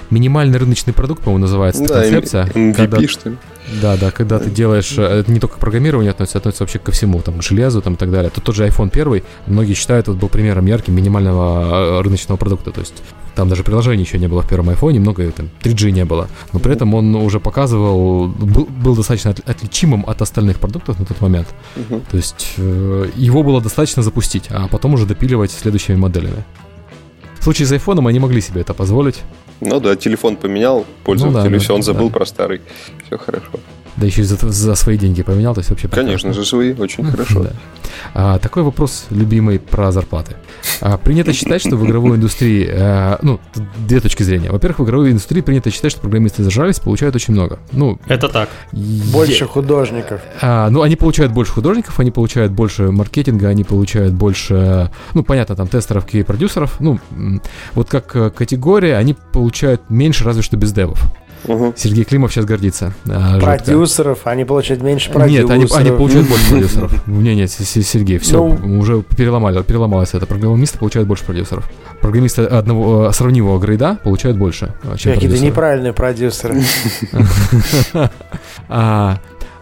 минимальный рыночный продукт, по-моему, называется, да, концепция. эм ви пи, когда... что ли? Да, да, когда ты делаешь, это не только к программированию относится, относится вообще ко всему, там, к железу, там, и так далее. Тут тот же айфон один, многие считают, вот был примером ярким минимального рыночного продукта, то есть там даже приложения еще не было в первом айфоне, много там три джи не было, но при этом он уже показывал, был, был достаточно отличимым от остальных продуктов на тот момент, угу. То есть его было достаточно запустить, а потом уже допиливать следующими моделями. В случае с айфоном они могли себе это позволить. Ну да, телефон поменял пользователю, ну, да, все, он забыл да. про старый. Все хорошо. Да еще и за, за свои деньги поменял, то есть вообще... Конечно, прекрасно. За свои, очень хорошо. Да. А, такой вопрос, любимый, про зарплаты. А, принято считать, что в игровой индустрии... А, ну, две точки зрения. Во-первых, в игровой индустрии принято считать, что программисты зажались, получают очень много. Ну, это так. Е... Больше художников. А, ну, они получают больше художников, они получают больше маркетинга, они получают больше... Ну, понятно, там, тестеров, кью эй-продюсеров. Ну, вот как категория, они получают меньше, разве что без девов. Угу. Сергей Климов сейчас гордится. А, продюсеров, жутко. Они получают меньше продюсеров. Нет, они, они получают больше продюсеров. Не, нет, Сергей, все, ну... уже переломали, переломалось это. Программисты получают больше продюсеров. Программисты одного сравнимого грейда получают больше, чем какие-то неправильные продюсеры.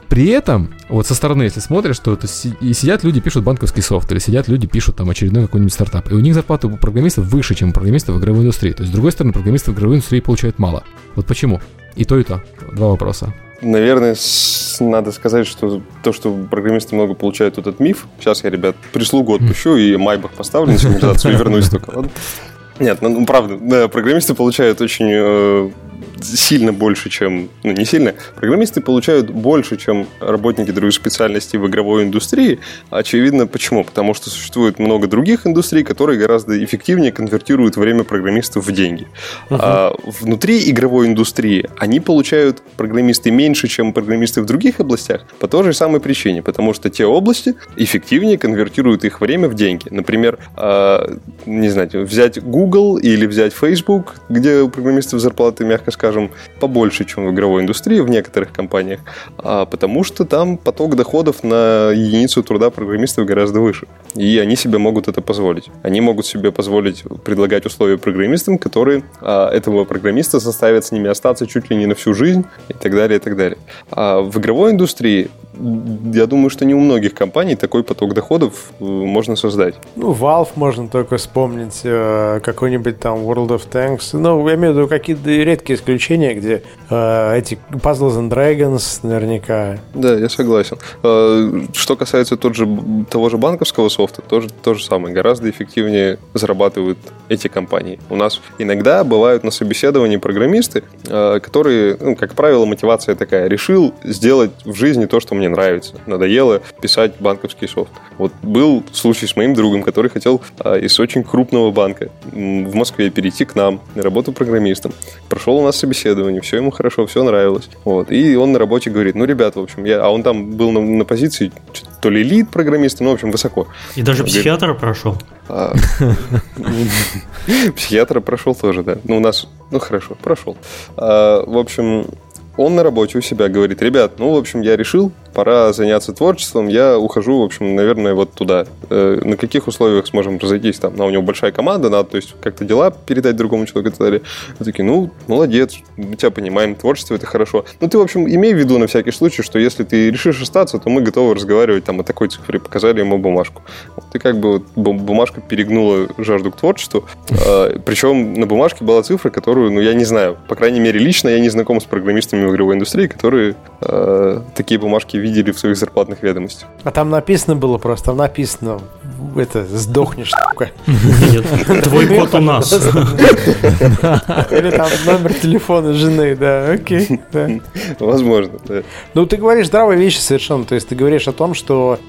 При этом, вот со стороны, если смотришь, то, то и сидят люди, пишут банковский софт, или сидят люди, пишут там очередной какой-нибудь стартап. И у них зарплаты у программистов выше, чем у программистов в игровой индустрии. То есть, с другой стороны, программисты в игровой индустрии получают мало. Вот почему? И то, и то. Два вопроса. Наверное, надо сказать, что то, что программисты много получают, вот этот миф. Сейчас я, ребят, прислугу отпущу и майбах поставлю на синхронизацию и вернусь только. Ладно? Нет, ну правда, да, программисты получают очень э, сильно больше, чем... Ну, не сильно. Программисты получают больше, чем работники других специальностей в игровой индустрии. Очевидно, почему? Потому что существует много других индустрий, которые гораздо эффективнее конвертируют время программистов в деньги. Uh-huh. А внутри игровой индустрии они получают программисты меньше, чем программисты в других областях по той же самой причине. Потому что те области эффективнее конвертируют их время в деньги. Например, э, не знаю, взять Google, Google или взять Facebook, где у программистов зарплаты, мягко скажем, побольше, чем в игровой индустрии в некоторых компаниях, потому что там поток доходов на единицу труда программистов гораздо выше. И они себе могут это позволить. Они могут себе позволить предлагать условия программистам, которые этого программиста заставят с ними остаться чуть ли не на всю жизнь и так далее, и так далее. А в игровой индустрии я думаю, что не у многих компаний такой поток доходов можно создать. Ну, Valve можно только вспомнить, какой-нибудь там World of Tanks. Ну, я имею в виду какие-то редкие исключения, где э, эти Puzzles and Dragons наверняка. Да, я согласен. Что касается тот же, того же банковского софта, то же, то же самое. Гораздо эффективнее зарабатывают эти компании. У нас иногда бывают на собеседовании программисты, которые, ну, как правило, мотивация такая. Решил сделать в жизни то, что мне нравится. Надоело писать банковский софт. Вот был случай с моим другом, который хотел из очень крупного банка в Москве перейти к нам на работу программистом. Прошел у нас собеседование, все ему хорошо, все нравилось. Вот. И он на работе говорит, ну, ребят, в общем, я... А он там был на, на позиции то ли лид программиста, ну, в общем, высоко. И даже говорит, психиатра прошел. Психиатра прошел тоже, да. Ну, у нас... Ну, хорошо, прошел. В общем... Он на работе у себя говорит, ребят, ну, в общем, я решил пора заняться творчеством, я ухожу, в общем, наверное, вот туда. Э, на каких условиях сможем разойтись? Там, ну, у него большая команда, надо, то есть, как-то дела передать другому человеку и так далее. Мы такие, ну, молодец, мы тебя понимаем, творчество — это хорошо. Ну, ты, в общем, имей в виду на всякий случай, что если ты решишь остаться, то мы готовы разговаривать там о такой цифре. Показали ему бумажку. Ты как бы вот, бумажка перегнула жажду к творчеству. Э, причем на бумажке была цифра, которую, ну, я не знаю, по крайней мере, лично я не знаком с программистами в игровой индустрии, которые э, такие бумажки видели в своих зарплатных ведомостях. А там написано было просто, там написано, это, сдохнешь, сука. Нет, твой код у нас. Или там номер телефона жены, да, окей. Возможно, да. Ну, ты говоришь здравые вещи совершенно, то есть ты говоришь о том, что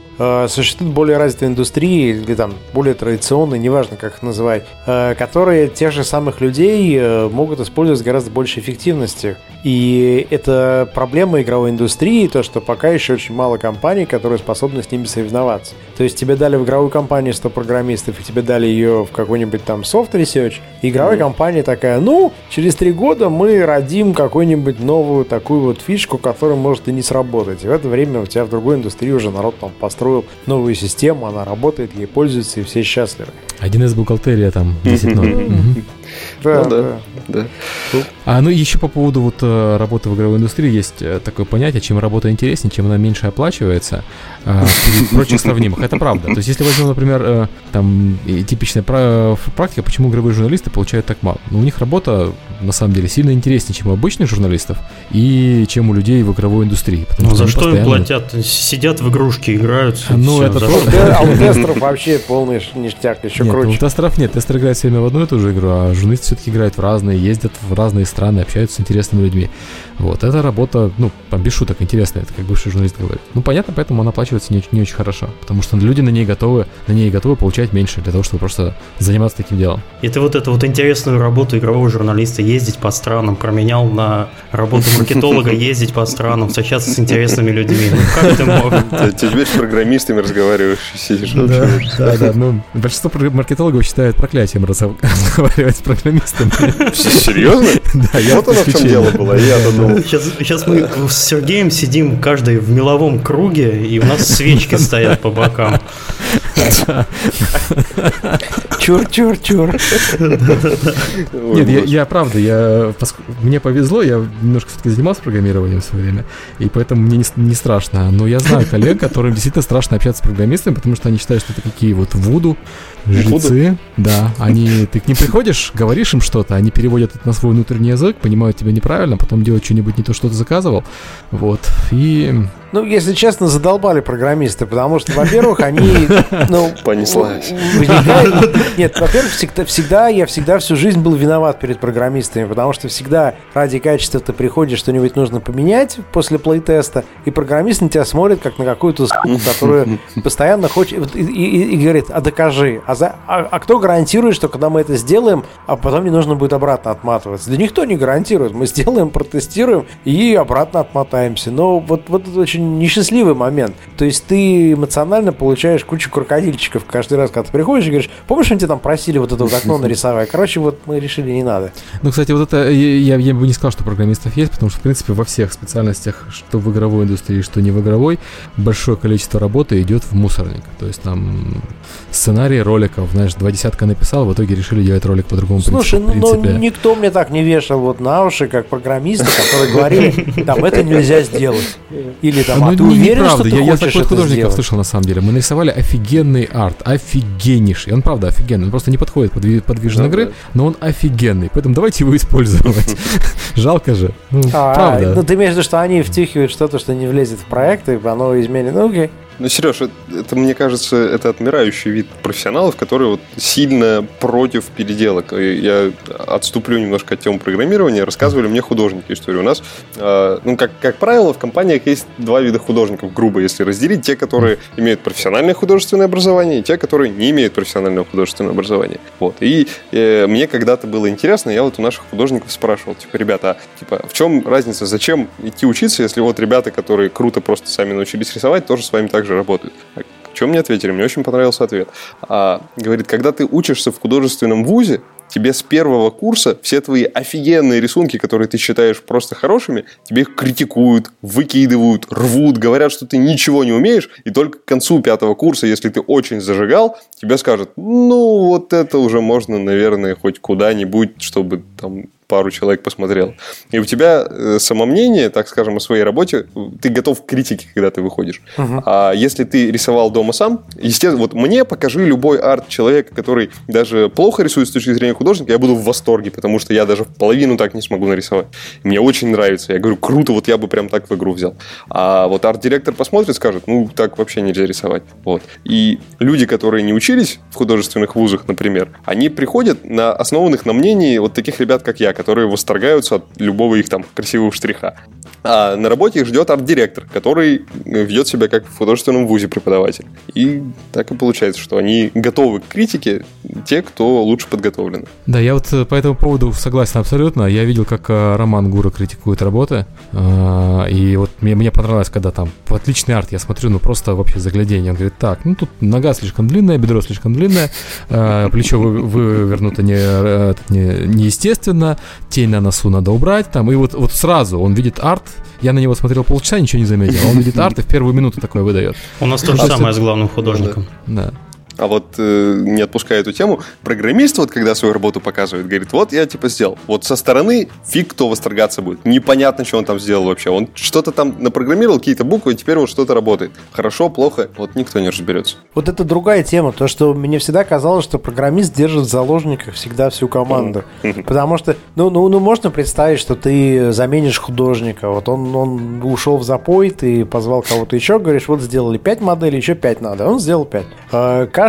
существуют более развитые индустрии или там более традиционные, неважно, как их называть, которые тех же самых людей могут использовать с гораздо большей эффективностью. И это проблема игровой индустрии, то, что пока еще очень мало компаний, которые способны с ними соревноваться. То есть тебе дали в игровую компанию сто программистов, и тебе дали ее в какой-нибудь там soft research, и игровая mm-hmm. компания такая, ну, через три года мы родим какую-нибудь новую такую вот фишку, которая может и не сработать. И в это время у тебя в другой индустрии уже народ там построил новую систему, она работает, ей пользуются, и все счастливы. Один из бухгалтерии там десять ноль. Да, да, да. А ну еще по поводу вот работы в игровой индустрии есть такое понятие: чем работа интереснее, чем она меньше оплачивается, прочих сравнимых. Это правда. То есть если возьмем, например, там типичная практика, почему игровые журналисты получают так мало? Ну, у них работа на самом деле сильно интереснее, чем у обычных журналистов и чем у людей в игровой индустрии. Ну за что им платят? Сидят в игрушки, играют. Ну это тоже. А у тестеров вообще полный ништяк, еще круче. У тестеров нет, тестеры играют все время в одну и ту же игру, а журналисты все-таки играют в разные, ездят в разные страны, общаются с интересными людьми. Вот, эта работа, ну, там, без шуток, интересная, это как бывший журналист говорит. Ну, понятно, поэтому она оплачивается не, не очень хорошо, потому что люди на ней готовы, на ней готовы получать меньше для того, чтобы просто заниматься таким делом. И ты вот эту вот интересную работу игрового журналиста, ездить по странам, променял на работу маркетолога, ездить по странам, встречаться с интересными людьми. Ну, как ты мог? Теперь с программистами разговариваешь, сидишь. Да, да, ну, большинство маркетологов считают проклятием разговаривать с программистами. Серьезно? Да, я вот оно в чем дело было, я-то думал. Сейчас, сейчас мы с Сергеем сидим каждый в меловом круге, и у нас свечки стоят по бокам. Чур-чур-чур. Нет, я, я правда, я, мне повезло, я немножко все-таки занимался программированием в свое время, и поэтому мне не, не страшно. Но я знаю коллег, которым действительно страшно общаться с программистами, потому что они считают, что это какие вот вуду, жрецы. Да, они, ты к ним приходишь, говоришь им что-то, они переводят это на свой внутренний язык, понимают тебя неправильно, потом делают что-нибудь не то, что ты заказывал. Вот, и... Ну, если честно, задолбали программисты, потому что, во-первых, они... Ну, понеслась. Возникает... Нет, во-первых, всегда, всегда, я всегда всю жизнь был виноват перед программистами, потому что всегда ради качества ты приходишь, что-нибудь нужно поменять после плей-теста, и программист на тебя смотрит, как на какую-то с***, которую постоянно хочет, и, и, и говорит, а докажи, а, за... а, а кто гарантирует, что когда мы это сделаем, а потом не нужно будет обратно отматываться? Да никто не гарантирует, мы сделаем, протестируем и обратно отмотаемся. Но вот, вот это очень несчастливый момент. То есть ты эмоционально получаешь кучу крокодильчиков каждый раз, когда ты приходишь и говоришь, помнишь, они тебя там просили вот это вот окно нарисовать? Короче, вот мы решили, не надо. Ну, кстати, вот это я, я бы не сказал, что программистов есть, потому что, в принципе, во всех специальностях, что в игровой индустрии, что не в игровой, большое количество работы идет в мусорник. То есть там сценарий роликов, знаешь, два десятка написал, в итоге решили делать ролик по другому принципу. Слушай, ну никто мне так не вешал вот на уши, как программисты, которые говорили, там, это нельзя сделать. Или там, а ты уверен, что ты хочешь это художников слышал, на самом деле. Мы нарисовали офигенный арт, офигеннейший. Он, правда, офигенный. Он просто не подходит под движение игры, но он офигенный. Поэтому давайте его использовать. Жалко же. Ну, правда. Ну, ты имеешь в виду, что они втюхивают что-то, что не влезет в проект, и оно изменит. Ну, окей. Ну, Сереж, это, это, мне кажется, это отмирающий вид профессионалов, которые вот сильно против переделок. Я отступлю немножко от темы программирования. Рассказывали мне художники историю. У нас, э, ну, как, как правило, в компаниях есть два вида художников, грубо если разделить. Те, которые имеют профессиональное художественное образование, и те, которые не имеют профессионального художественного образования. Вот. И э, мне когда-то было интересно, я вот у наших художников спрашивал, типа, ребята, а типа, в чем разница, зачем идти учиться, если вот ребята, которые круто просто сами научились рисовать, тоже с вами так же работают. Чем мне ответили? Мне очень понравился ответ. А, говорит, когда ты учишься в художественном вузе, тебе с первого курса все твои офигенные рисунки, которые ты считаешь просто хорошими, тебе их критикуют, выкидывают, рвут, говорят, что ты ничего не умеешь, и только к концу пятого курса, если ты очень зажигал, тебе скажут, ну, вот это уже можно, наверное, хоть куда-нибудь, чтобы там пару человек посмотрел. И у тебя самомнение, так скажем, о своей работе, ты готов к критике, когда ты выходишь. Uh-huh. А если ты рисовал дома сам, естественно, вот мне покажи любой арт человека, который даже плохо рисует с точки зрения художника, я буду в восторге, потому что я даже в половину так не смогу нарисовать. Мне очень нравится. Я говорю, круто, вот я бы прям так в игру взял. А вот арт-директор посмотрит, скажет, ну, так вообще нельзя рисовать. Вот. И люди, которые не учились в художественных вузах, например, они приходят на основанных на мнении вот таких ребят, как я, которые восторгаются от любого их там красивого штриха. А на работе их ждет арт-директор, который ведет себя как в художественном вузе преподаватель. И так и получается, что они готовы к критике, те, кто лучше подготовлены. Да, я вот по этому поводу согласен абсолютно. Я видел, как Роман Гура критикует работы. И вот мне, мне понравилось, когда там отличный арт, я смотрю, ну просто вообще загляденье. Он говорит, так, ну тут нога слишком длинная, бедро слишком длинное, плечо вывернуто неестественно, тень на носу надо убрать, там, и вот, вот сразу он видит арт, я на него смотрел полчаса, ничего не заметил, он видит арт и в первую минуту такое выдает. У нас то же самое с главным художником. Да. А вот э, не отпуская эту тему, программист, вот когда свою работу показывает, говорит, вот я типа сделал. Вот со стороны фиг кто восторгаться будет. Непонятно, что он там сделал вообще. Он что-то там напрограммировал, какие-то буквы, и теперь вот что-то работает. Хорошо, плохо, вот никто не разберется. Вот это другая тема, то, что мне всегда казалось, что программист держит в заложниках всегда всю команду. Потому что, ну, ну, ну можно представить, что ты заменишь художника. Вот он, он ушел в запой, ты позвал кого-то еще, говоришь, вот сделали пять моделей, еще пять надо. Он сделал пять.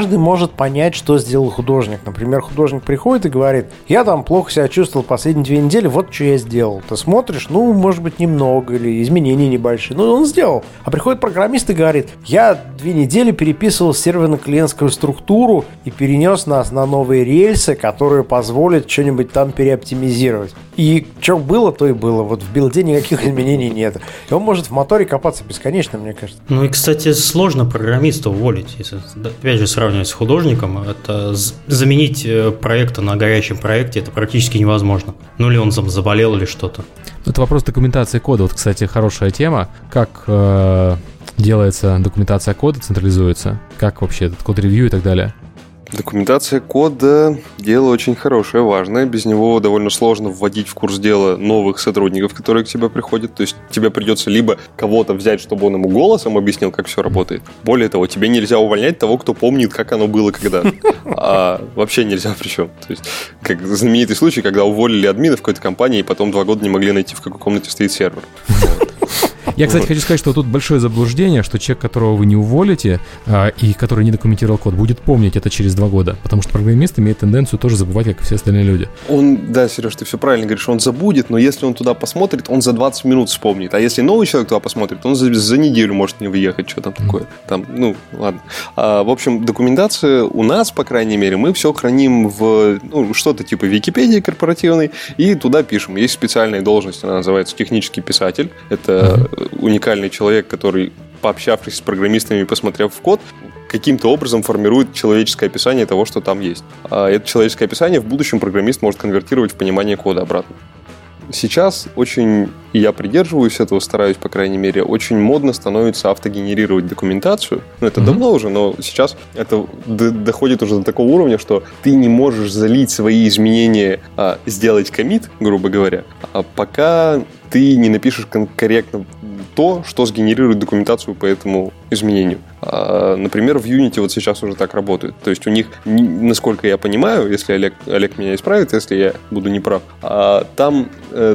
Каждый может понять, что сделал художник. Например, художник приходит и говорит, я там плохо себя чувствовал последние две недели, вот что я сделал. Ты смотришь, ну, может быть, немного, или изменения небольшие. Ну, он сделал. А приходит программист и говорит, я две недели переписывал серверно-клиентскую структуру и перенес нас на новые рельсы, которые позволят что-нибудь там переоптимизировать. И что было, то и было. Вот в билде никаких изменений нет. И он может в моторе копаться бесконечно, мне кажется. Ну и, кстати, сложно программиста уволить. Если, опять же, сравнивать с художником, это заменить проекта на горячем проекте, это практически невозможно. Ну или он сам заболел или что-то. Это вопрос документации кода. Вот, кстати, хорошая тема. Как э, делается документация кода, централизуется? Как вообще этот код-ревью и так далее? Документация кода – дело очень хорошее, важное. Без него довольно сложно вводить в курс дела новых сотрудников, которые к тебе приходят. То есть тебе придется либо кого-то взять, чтобы он ему голосом объяснил, как все работает. Более того, тебе нельзя увольнять того, кто помнит, как оно было когда-то. А вообще нельзя причем. То есть как знаменитый случай, когда уволили админа в какой-то компании, и потом два года не могли найти, в какой комнате стоит сервер. Я, кстати, хочу сказать, что тут большое заблуждение, что человек, которого вы не уволите а, и который не документировал код, будет помнить это через два года, потому что программист имеет тенденцию тоже забывать, как и все остальные люди. Он, да, Сереж, ты все правильно говоришь, он забудет, но если он туда посмотрит, он за двадцать минут вспомнит, а если новый человек туда посмотрит, он за, за неделю может не выехать, что там mm-hmm. такое. Там, ну, ладно. А, в общем, документация у нас, по крайней мере, мы все храним в ну, что-то типа Википедии корпоративной и туда пишем. Есть специальная должность, она называется технический писатель. Это mm-hmm. уникальный человек, который, пообщавшись с программистами и посмотрев в код, каким-то образом формирует человеческое описание того, что там есть. А это человеческое описание в будущем программист может конвертировать в понимание кода обратно. Сейчас очень, и я придерживаюсь этого, стараюсь, по крайней мере, очень модно становится автогенерировать документацию. Ну, это mm-hmm. давно уже, но сейчас это д- доходит уже до такого уровня, что ты не можешь залить свои изменения, а, сделать коммит, грубо говоря, а пока ты не напишешь кон- корректно то, что сгенерирует документацию по этому изменению. Например, в Unity вот сейчас уже так работает. То есть у них, насколько я понимаю, если Олег, Олег меня исправит, если я буду неправ, там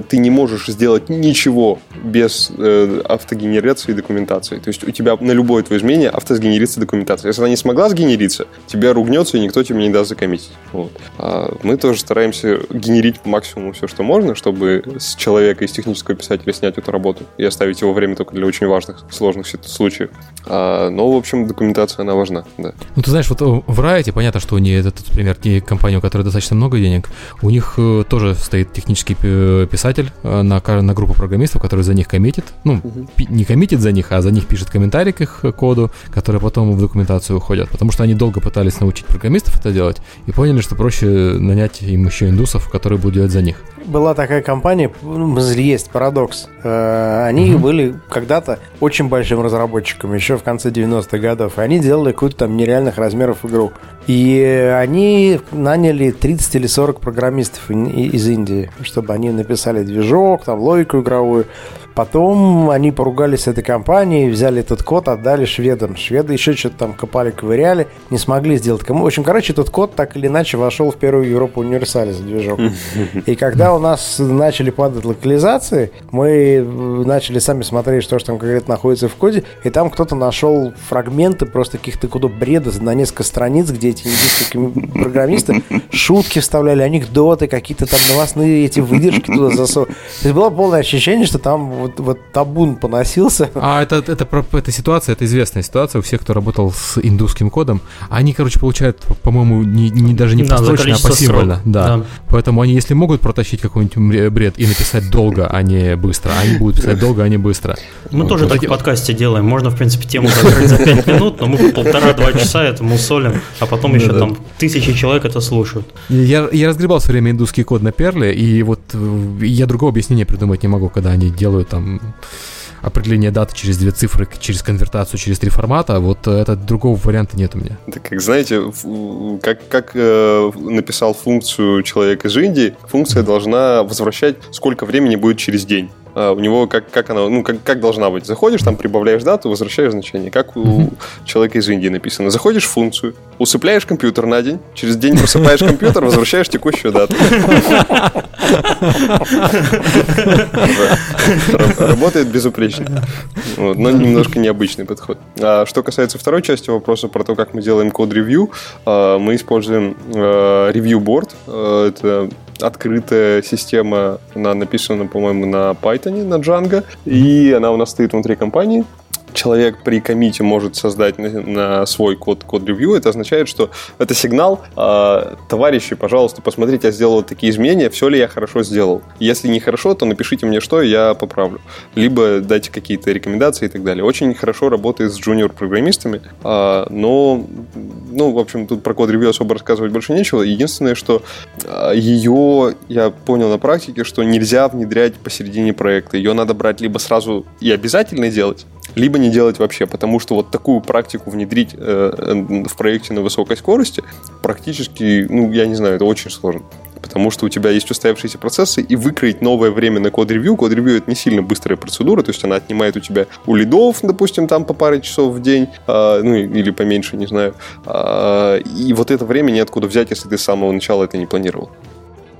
ты не можешь сделать ничего без автогенерации документации. То есть у тебя на любое твое изменение автосгенерится документация. Если она не смогла сгенериться, тебя ругнется и никто тебе не даст закоммитить. Вот. Мы тоже стараемся генерить по максимуму все, что можно, чтобы с человека, из технического писателя снять эту работу и оставить его время только для очень важных, сложных случаев. А, но, в общем, документация, она важна, да. Ну, ты знаешь, вот в Riot, понятно, что не, это, например, не компания, у которой достаточно много денег, у них э, тоже стоит технический писатель э, на, на группу программистов, который за них коммитит, ну, угу. пи- не коммитит за них, а за них пишет комментарий к их коду, которые потом в документацию уходят, потому что они долго пытались научить программистов это делать и поняли, что проще нанять им еще индусов, которые будут делать за них. Была такая компания, есть Парадокс, они угу. были когда-то очень большим разработчиком, еще в конце девяностых годов, и они делали какую-то там нереальных размеров игру. И они наняли тридцать или сорок программистов из Индии, чтобы они написали движок, там логику игровую. Потом они поругались с этой компанией, взяли этот код, отдали шведам. Шведы еще что-то там копали, ковыряли, не смогли сделать кому. В общем, короче, этот код так или иначе вошел в первую Европу Универсалис движок. И когда у нас начали падать локализации, мы начали сами смотреть, что же там конкретно находится в коде, и там кто-то нашел фрагменты просто каких-то куда бреда на несколько страниц, где эти индийские программисты шутки вставляли, анекдоты, какие-то там новостные эти выдержки туда засовывали. То есть было полное ощущение, что там Вот, вот табун поносился. А это, это, это, это ситуация, это известная ситуация у всех, кто работал с индусским кодом. Они, короче, получают, по-моему, не, не, даже не да, построчно, а посимвольно. Да. Да. Поэтому они, если могут протащить какой-нибудь бред и написать долго, а не быстро, они будут писать долго, а не быстро. Мы вот, тоже вот. Так в подкасте делаем. Можно, в принципе, тему закрыть за пять минут, но мы полтора-два часа это мусолим, а потом еще да, там да. тысячи человек это слушают. Я, я разгребал все время индусский код на перле, и вот я другого объяснения придумать не могу, когда они делают там определение даты через две цифры, через конвертацию, через три формата, вот это другого варианта нет у меня. Так как, знаете, как, как э, написал функцию человек из Индии, функция должна возвращать, сколько времени будет через день. Uh, у него как, как она, ну, как, как должна быть. Заходишь, там прибавляешь дату, возвращаешь значение. Как у mm-hmm. человека из Индии написано. Заходишь в функцию, усыпляешь компьютер на день, через день просыпаешь компьютер, возвращаешь текущую дату. Работает безупречно. Но немножко необычный подход. Что касается второй части вопроса про то, как мы делаем код-ревью, мы используем ревью-борд. Это открытая система, она написана, по-моему, на Python, на Django, и она у нас стоит внутри компании. Человек при коммите может создать на, на свой код код-ревью. Это означает, что это сигнал э, товарищи, пожалуйста, посмотрите, я сделал такие изменения, все ли я хорошо сделал. Если не хорошо, то напишите мне, что я поправлю. Либо дайте какие-то рекомендации и так далее. Очень хорошо работает с джуниор-программистами, э, но, ну, в общем, тут про код-ревью особо рассказывать больше нечего. Единственное, что э, ее, я понял на практике, что нельзя внедрять посередине проекта. Ее надо брать либо сразу и обязательно делать, либо не делать вообще, потому что вот такую практику внедрить э, в проекте на высокой скорости практически, ну, я не знаю, это очень сложно. Потому что у тебя есть устоявшиеся процессы, и выкроить новое время на код-ревью. Код-ревью — это не сильно быстрая процедура, то есть она отнимает у тебя у лидов, допустим, там по паре часов в день, э, ну или поменьше, не знаю. Э, и вот это время неоткуда взять, если ты с самого начала это не планировал.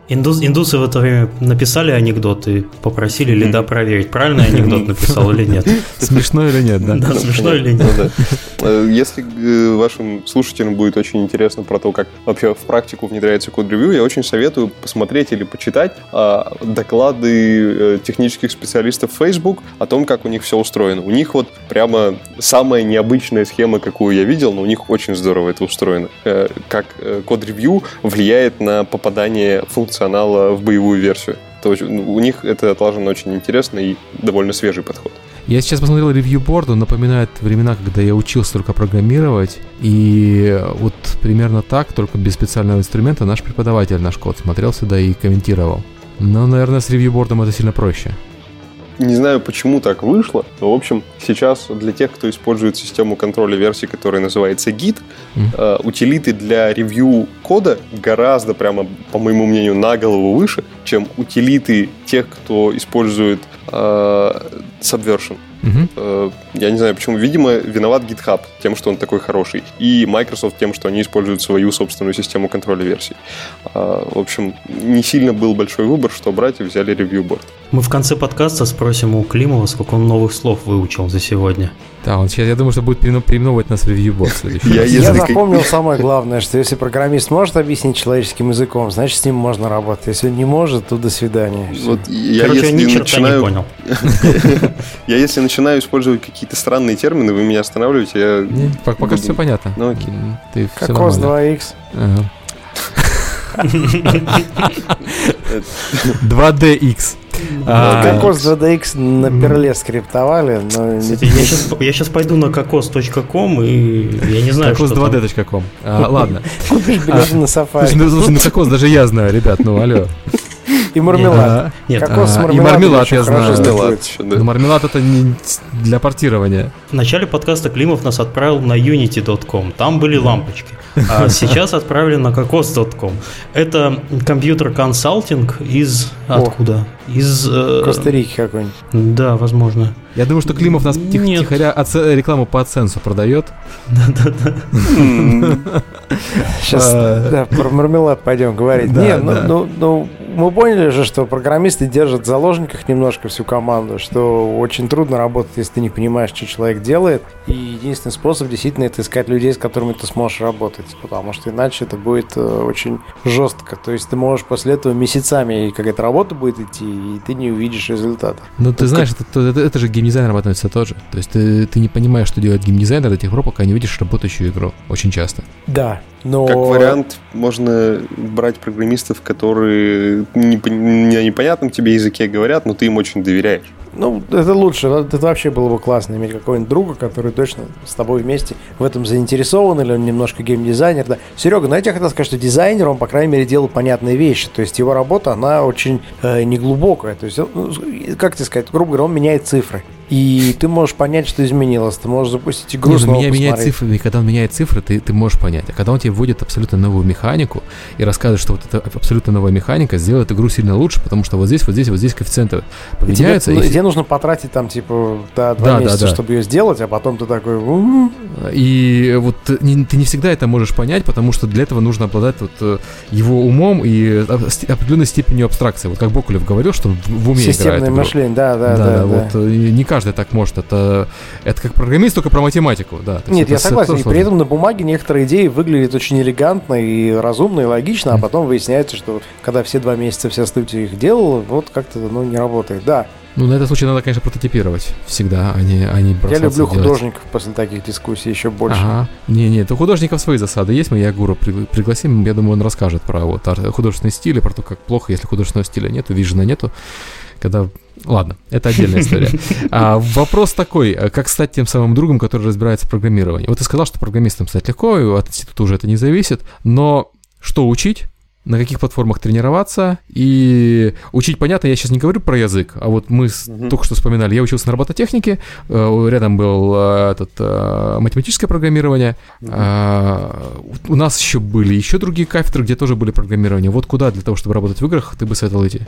Индус, индусы в это время написали анекдот и попросили лида проверить, правильно анекдот написал или нет. Смешно или нет, да? Да, смешно или нет. Если вашим слушателям будет очень интересно про то, как вообще в практику внедряется код-ревью, я очень советую посмотреть или почитать доклады технических специалистов Facebook о том, как у них все устроено. У них вот прямо самая необычная схема, какую я видел, но у них очень здорово это устроено. Как код-ревью влияет на попадание функций функционала в боевую версию. То есть у них это отлажено очень интересно и довольно свежий подход. Я сейчас посмотрел ревью-борд, он напоминает времена, когда я учился только программировать, и вот примерно так, только без специального инструмента, наш преподаватель наш код смотрел сюда и комментировал. Но, наверное, с ревью-бордом это сильно проще. Не знаю, почему так вышло, но, в общем, сейчас для тех, кто использует систему контроля версий, которая называется Git, mm-hmm. утилиты для ревью кода гораздо, прямо, по моему мнению, на голову выше, чем утилиты тех, кто использует э, Subversion. Uh-huh. Я не знаю почему, видимо, виноват GitHub тем, что он такой хороший, и Microsoft тем, что они используют свою собственную систему контроля версий. В общем, не сильно был большой выбор, что брать, и взяли ревью-борд. Мы в конце подкаста спросим у Климова, сколько он новых слов выучил за сегодня. Да, он сейчас, я думаю, что будет переименовывать нас в ревьюбот. Я запомнил самое главное, что если программист может объяснить человеческим языком, значит, с ним можно работать. Если не может, то до свидания. Короче, я ни черта не понял. Я если начинаю использовать какие-то странные термины, вы меня останавливаете. Пока что все понятно. Ну окей. Cocos два икс. два дэ икс. Cocos два дэ икс на перле скриптовали. Я сейчас пойду на кокос точка ком и я не знаю, что там. кокос два дэ точка ком. Ладно. Купишь билеты на сафари. Слушай, на кокос даже я знаю, ребят, ну алло. И мармелад. Нет, кокос и мармелад я знаю. Но мармелад это не для портирования. В начале подкаста Климов нас отправил на юнити точка ком. Там были лампочки. А сейчас отправили на кокос точка ком. Это компьютер-консалтинг из... О, откуда? Из... Э... Коста-Рики какой-нибудь. Да, возможно. Я думаю, что Климов нас тих- тихоря оце- рекламу по AdSense продает. Да-да-да. Сейчас про мармелад пойдем говорить. Не, ну... Мы поняли же, что программисты держат в заложниках немножко всю команду, что очень трудно работать, если ты не понимаешь, что человек делает. И единственный способ действительно это искать людей, с которыми ты сможешь работать, потому что иначе это будет очень жестко. То есть ты можешь после этого месяцами, и какая-то работа будет идти, и ты не увидишь результата. Ну ты знаешь, это, это, это же к геймдизайнерам относится тоже. То есть ты, ты не понимаешь, что делает геймдизайнер до тех пор, пока не видишь работающую игру. Очень часто. Да. Но... Как вариант, можно брать программистов, которые не, не, непонятном тебе языке говорят, но ты им очень доверяешь. Ну, это лучше. Это вообще было бы классно иметь какого-нибудь друга, который точно с тобой вместе в этом заинтересован, или он немножко геймдизайнер. Да. Серега, ну я тебе хотел сказать, что дизайнер, он, по крайней мере, делал понятные вещи. То есть его работа, она очень э, неглубокая. То есть, ну, как тебе сказать, грубо говоря, он меняет цифры. И ты можешь понять, что изменилось. Ты можешь запустить игру, снова посмотреть. Меняет цифры, и когда он меняет цифры, ты, ты можешь понять. А когда он тебе вводит абсолютно новую механику и рассказывает, что вот эта абсолютно новая механика сделает игру сильно лучше, потому что вот здесь, вот здесь, вот здесь коэффициенты поменяются. И тебе, и... тебе нужно потратить там типа да, два да, месяца, да, да. чтобы ее сделать, а потом ты такой... И вот ты не всегда это можешь понять, потому что для этого нужно обладать вот его умом и определенной степенью абстракции. Вот как Бокулев говорил, что в уме играет. Системное мышление, да, да, да. да, да. Вот, не каждый так может. Это, это как программист, только про математику. Да. Нет, я согласен. И сложно. При этом на бумаге некоторые идеи выглядят очень элегантно и разумно, и логично, а потом выясняется, что когда все два месяца вся студия их делала, вот как-то ну, не работает. Да. Ну, на этот случай надо, конечно, прототипировать всегда, а не, а не бросаться. Я люблю художников делать. После таких дискуссий еще больше. Ага. Не-не, у художников свои засады есть. Мы Ягуру пригласим, я думаю, он расскажет про вот, художественный стиль, про то, как плохо, если художественного стиля нету, вижена нету. Когда... Ладно, это отдельная история. А, вопрос такой, как стать тем самым другом, который разбирается в программировании? Вот ты сказал, что программистам стать легко, от института уже это не зависит, но что учить? На каких платформах тренироваться и учить, понятно, я сейчас не говорю про язык, а вот мы mm-hmm. только что вспоминали, я учился на робототехнике, рядом было этот, математическое программирование, mm-hmm. а, у нас еще были еще другие кафедры, где тоже были программирования. Вот куда для того, чтобы работать в играх, ты бы советовал идти?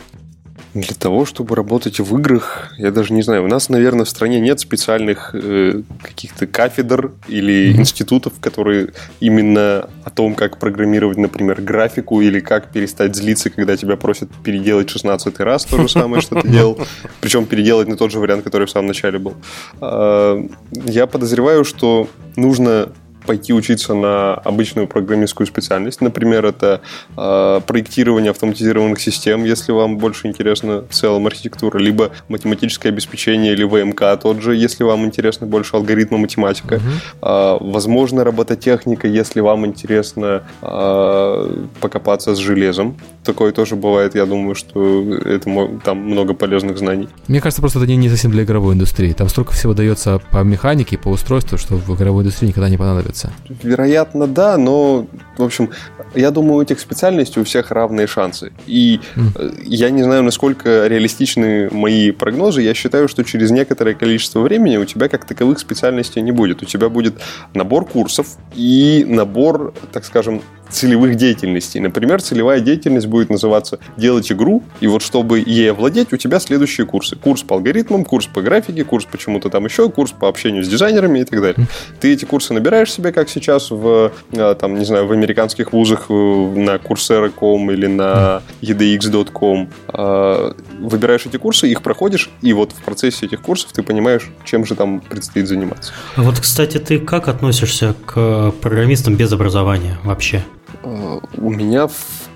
Для того, чтобы работать в играх, я даже не знаю, у нас, наверное, в стране нет специальных э, каких-то кафедр или mm-hmm. институтов, которые именно о том, как программировать, например, графику или как перестать злиться, когда тебя просят переделать шестнадцатый раз то же самое, что ты делал, причем переделать на тот же вариант, который в самом начале был. Я подозреваю, что нужно... пойти учиться на обычную программистскую специальность. Например, это э, проектирование автоматизированных систем, если вам больше интересна в целом архитектура, либо математическое обеспечение, или вэ эм ка тот же, если вам интересно больше алгоритма, математика. Mm-hmm. Э, возможно, робототехника, если вам интересно э, покопаться с железом. Такое тоже бывает. Я думаю, что это, там много полезных знаний. Мне кажется, просто это не совсем для игровой индустрии. Там столько всего дается по механике, по устройству, что в игровой индустрии никогда не понадобится. Вероятно, да, но, в общем, я думаю, у этих специальностей у всех равные шансы. И mm. я не знаю, насколько реалистичны мои прогнозы. Я считаю, что через некоторое количество времени у тебя как таковых специальностей не будет. У тебя будет набор курсов и набор, так скажем, целевых деятельностей. Например, целевая деятельность будет называться «Делать игру», и вот чтобы ей овладеть, у тебя следующие курсы. Курс по алгоритмам, курс по графике, курс по чему-то там еще, курс по общению с дизайнерами и так далее. Ты эти курсы набираешь себе, как сейчас в, там, не знаю, в американских вузах, на курсера точка ком или на и ди икс точка ком. Выбираешь эти курсы, их проходишь, и вот в процессе этих курсов ты понимаешь, чем же там предстоит заниматься. А вот, кстати, ты как относишься к программистам без образования вообще? У меня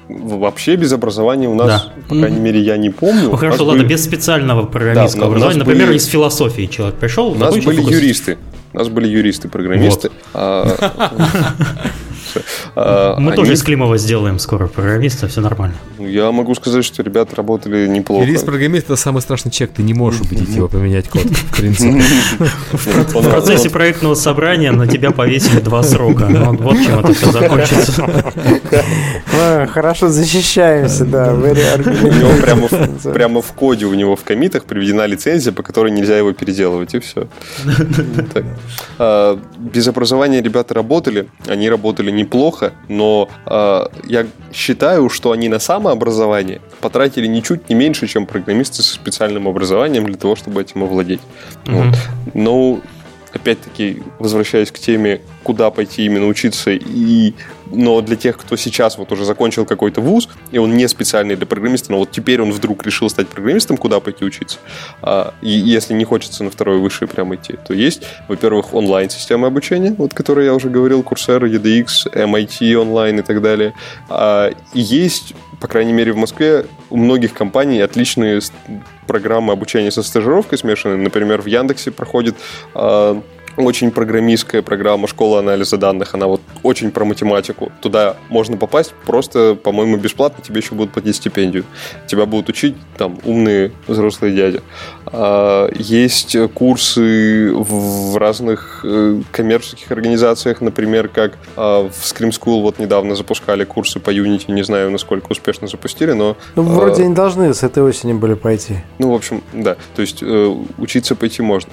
вообще без образования у нас, да. по крайней мере, я не помню. Ну, хорошо, ладно, были... без специального программистского да, образования. Например, были... из философии человек пришел. У нас были фокус... юристы. У нас были юристы-программисты. Мы тоже из Климова сделаем скоро программиста, все нормально. Я могу сказать, что ребята работали неплохо. Юрист-программист — это самый страшный чек. Ты не можешь убедить его поменять код, в принципе. В процессе проектного собрания на тебя повесили два срока. Вот чем это все закончится. Хорошо защищаемся, да. Прямо в коде у него в коммитах приведена лицензия, по которой нельзя его переделывать, и все. Без образования ребята работали. Они работали неплохо, но э, я считаю, что они на самообразование потратили ничуть не меньше, чем программисты со специальным образованием для того, чтобы этим овладеть. Mm-hmm. Вот. Но, опять-таки, возвращаясь к теме, куда пойти именно учиться, и... но для тех, кто сейчас вот уже закончил какой-то вуз, и он не специальный для программиста, но вот теперь он вдруг решил стать программистом, куда пойти учиться, а, и если не хочется на второе высшее прямо идти, то есть, во-первых, онлайн-системы обучения, вот, которые я уже говорил, Coursera, и ди икс, эм ай ти онлайн и так далее, а, и есть, по крайней мере, в Москве у многих компаний отличные программы обучения со стажировкой смешанные, например, в Яндексе проходит... А, очень программистская программа «Школа анализа данных». Она вот очень про математику. Туда можно попасть просто, по-моему, бесплатно. Тебе еще будут платить стипендию. Тебя будут учить там умные взрослые дяди. Есть курсы в разных коммерческих организациях, например, как в Scream School вот недавно запускали курсы по Unity. Не знаю, насколько успешно запустили, но... Ну, вроде они должны с этой осени были пойти. Ну, в общем, да. То есть учиться пойти можно.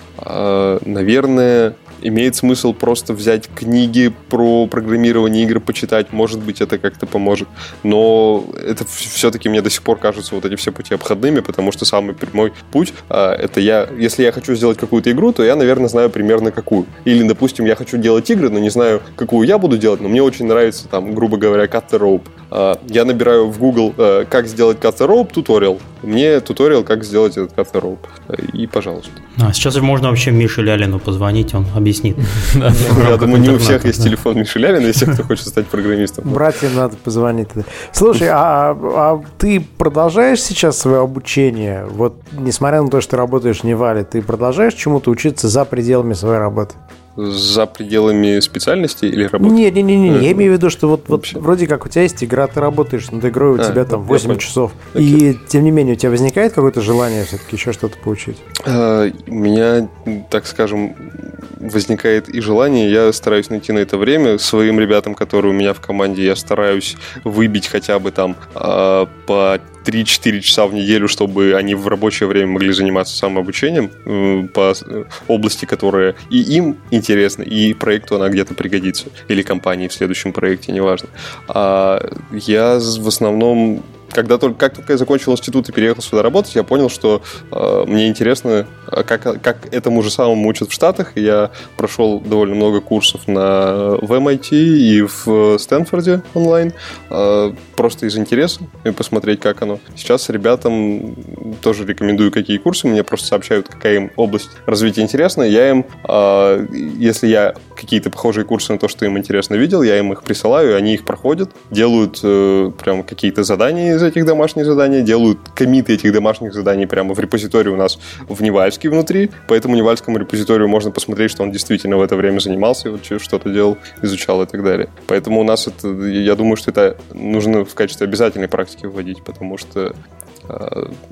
Наверное, имеет смысл просто взять книги про программирование игр, почитать. Может быть, это как-то поможет. Но это все-таки мне до сих пор кажутся вот эти все пути обходными, потому что самый прямой путь а, это я... Если я хочу сделать какую-то игру, то я, наверное, знаю примерно какую. Или, допустим, я хочу делать игры, но не знаю, какую я буду делать, но мне очень нравится, там, грубо говоря, Cut the Rope. А, я набираю в Google а, «Как сделать Cut the Rope» туториал. Мне туториал, как сделать этот Cut the Rope. И, пожалуйста. А, сейчас можно вообще Мише Лялину позвонить, он объяснит. Я думаю, не у всех есть телефон Миши Лялина, если кто хочет стать программистом. Братьям надо позвонить. Слушай, а ты продолжаешь сейчас свое обучение? Вот, несмотря на то, что ты работаешь в Нивале, ты продолжаешь чему-то учиться за пределами своей работы? За пределами специальности или работы? Не-не-не, я имею в виду, что вот, вот вроде как у тебя есть игра, ты работаешь над игрой, у а, тебя там восемь часов. Окей. И тем не менее, у тебя возникает какое-то желание все-таки еще что-то получить? А, у меня, так скажем, возникает и желание. Я стараюсь найти на это время. Своим ребятам, которые у меня в команде, я стараюсь выбить хотя бы там а, по три-четыре часа в неделю, чтобы они в рабочее время могли заниматься самообучением по области, которая и им интересна, и проекту она где-то пригодится, или компании в следующем проекте, неважно. А я в основном... Когда только, как только я закончил институт и переехал сюда работать, я понял, что э, мне интересно, как, как этому же самому учат в Штатах. Я прошел довольно много курсов на, в эм ай ти и в Стэнфорде онлайн, э, просто из интереса, и посмотреть, как оно. Сейчас ребятам тоже рекомендую, какие курсы. Мне просто сообщают, какая им область развития интересна. Я им, э, если я какие-то похожие курсы на то, что им интересно, видел, я им их присылаю, они их проходят, делают э, прям какие-то задания из этих домашних заданий, делают коммиты этих домашних заданий прямо в репозитории у нас в Невальске внутри, поэтому невальскому репозиторию можно посмотреть, что он действительно в это время занимался, что-то делал, изучал и так далее. Поэтому у нас это, я думаю, что это нужно в качестве обязательной практики вводить, потому что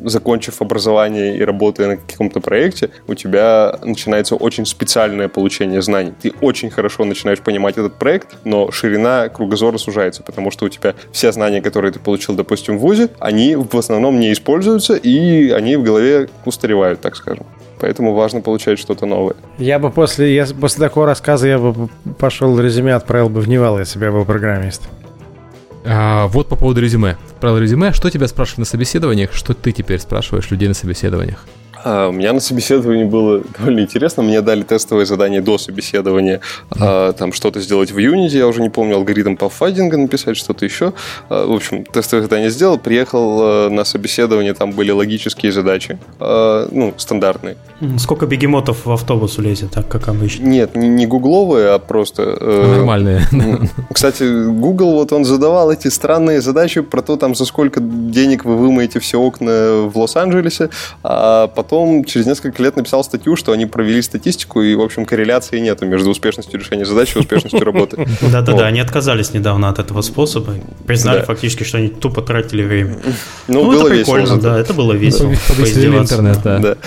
закончив образование и работая на каком-то проекте, у тебя начинается очень специальное получение знаний. Ты очень хорошо начинаешь понимать этот проект, но ширина кругозора сужается, потому что у тебя все знания, которые ты получил, допустим, в вузе, они в основном не используются, и они в голове устаревают, так скажем. Поэтому важно получать что-то новое. Я бы после, я, после такого рассказа я бы пошел резюме отправил бы в Невал, если бы я был программист. А, вот по поводу резюме. Правило резюме. Что тебя спрашивают на собеседованиях? Что ты теперь спрашиваешь людей на собеседованиях? У меня на собеседовании было довольно интересно. Мне дали тестовое задание до собеседования. Mm-hmm. Там что-то сделать в Unity. Я уже не помню, алгоритм паффайдинга написать, что-то еще. В общем, тестовое задание сделал. Приехал на собеседование. Там были логические задачи. Ну, стандартные. Сколько бегемотов в автобус улезет, так как обычно? Нет, не, не гугловые, а просто... Нормальные. Кстати, Google, вот он задавал эти странные задачи про то, там, за сколько денег вы вымоете все окна в Лос-Анджелесе. А потом Потом через несколько лет написал статью, что они провели статистику, и, в общем, корреляции нету между успешностью решения задачи и успешностью работы. Да-да-да, они отказались недавно от этого способа. Признали фактически, что они тупо тратили время. Ну, это прикольно, да, это было весело. Повесили интернет, да.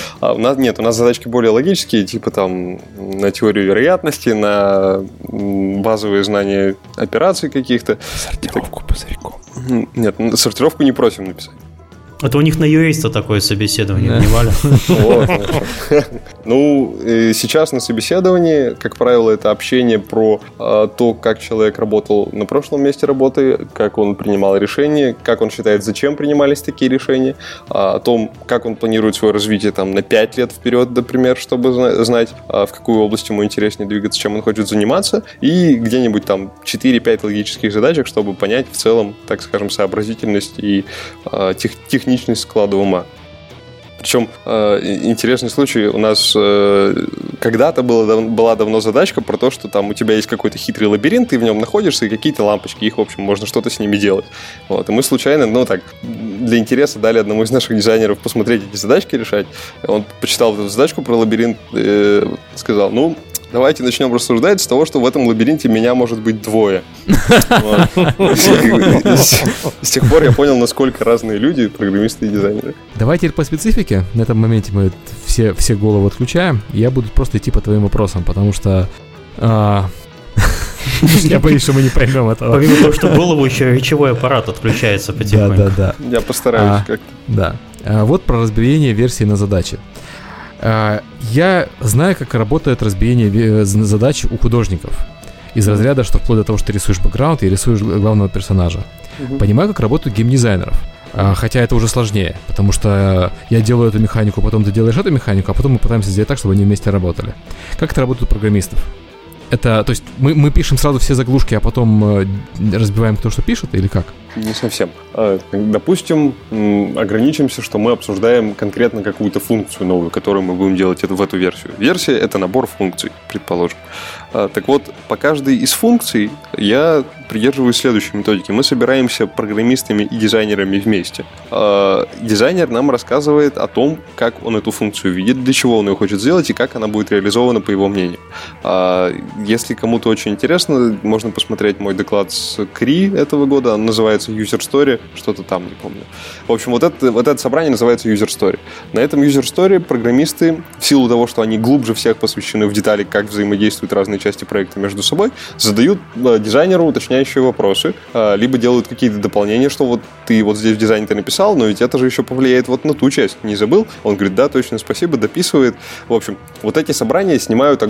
Нет, у нас задачки более логические, типа там на теорию вероятности, на базовые знания операций каких-то. Сортировку пузырьком. Нет, сортировку не просим написать. Это у них на юриста такое собеседование, yeah. Nival. Ну, сейчас на собеседовании, как правило, это общение про то, как человек работал на прошлом месте работы, как он принимал решения, как он считает, зачем принимались такие решения, о том, как он планирует свое развитие там, на пять лет вперед, например, чтобы знать, в какую область ему интереснее двигаться, чем он хочет заниматься, и где-нибудь там четыре-пять логических задачек, чтобы понять в целом, так скажем, сообразительность и техническую техничность склада ума. Причем э, интересный случай. У нас э, когда-то было, была давно задачка про то, что там у тебя есть какой-то хитрый лабиринт, ты в нем находишься, и какие-то лампочки, их, в общем, можно что-то с ними делать. Вот. И мы случайно, ну так, для интереса дали одному из наших дизайнеров посмотреть эти задачки, решать. Он почитал эту задачку про лабиринт, э, сказал, ну... Давайте начнем рассуждать с того, что в этом лабиринте меня может быть двое. С тех пор я понял, насколько разные люди, программисты и дизайнеры. Давай теперь по специфике. На этом моменте мы все головы отключаем. Я буду просто идти по твоим вопросам, потому что... Я боюсь, что мы не поймем этого. Помимо того, что голову еще речевой аппарат отключается потихоньку. Да, да, да. Я постараюсь как-то. Да. Вот про разбиение версий на задачи. Я знаю, как работает разбиение задач у художников. Из разряда, что вплоть до того, что ты рисуешь бэкграунд и рисуешь главного персонажа. Угу. Понимаю, как работают геймдизайнеров. Хотя это уже сложнее, потому что я делаю эту механику, потом ты делаешь эту механику, а потом мы пытаемся сделать так, чтобы они вместе работали. Как это работает у программистов? Это, то есть мы, мы пишем сразу все заглушки, а потом э, разбиваем то, что пишет, или как? Не совсем. Допустим, ограничимся, что мы обсуждаем конкретно какую-то функцию новую, которую мы будем делать в эту версию. Версия — это набор функций, предположим. Так вот, по каждой из функций я придерживаюсь следующей методики. Мы собираемся программистами и дизайнерами вместе. Дизайнер нам рассказывает о том, как он эту функцию видит, для чего он ее хочет сделать и как она будет реализована, по его мнению. Если кому-то очень интересно, можно посмотреть мой доклад с Кри этого года. Он называется User Story, что-то там, не помню. В общем, вот это, вот это собрание называется User Story. На этом User Story программисты, в силу того, что они глубже всех посвящены в детали, как взаимодействуют разные части проекта между собой, задают дизайнеру уточняющие вопросы, либо делают какие-то дополнения, что вот ты вот здесь в дизайне-то написал, но ведь это же еще повлияет вот на ту часть, не забыл? Он говорит, да, точно, спасибо, дописывает. В общем, вот эти собрания снимают,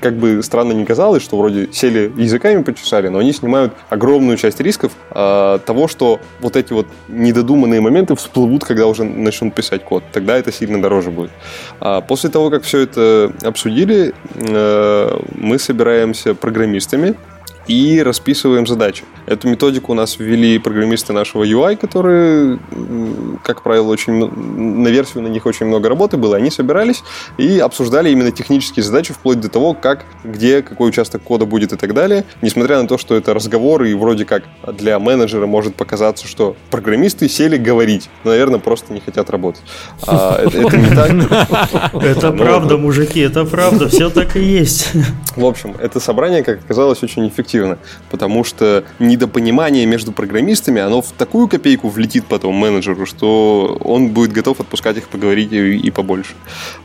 как бы странно не казалось, что вроде сели языками почесали, но они снимают огромную часть рисков э, того, что вот эти вот недодуманные моменты всплывут, когда уже начнут писать код. Тогда это сильно дороже будет. А после того, как все это обсудили, э, мы собираемся программистами и расписываем задачи. Эту методику у нас ввели программисты нашего ю ай, которые, как правило, очень, на версию на них очень много работы было. Они собирались и обсуждали именно технические задачи вплоть до того, как, где, какой участок кода будет и так далее. Несмотря на то, что это разговор, и вроде как для менеджера может показаться, что программисты сели говорить, но, наверное, просто не хотят работать. Это не так. Это правда, мужики, это правда, все так и есть. В общем, это собрание, как оказалось, очень эффективно. Потому что недопонимание между программистами, оно в такую копейку влетит потом менеджеру, что он будет готов отпускать их поговорить и, и побольше.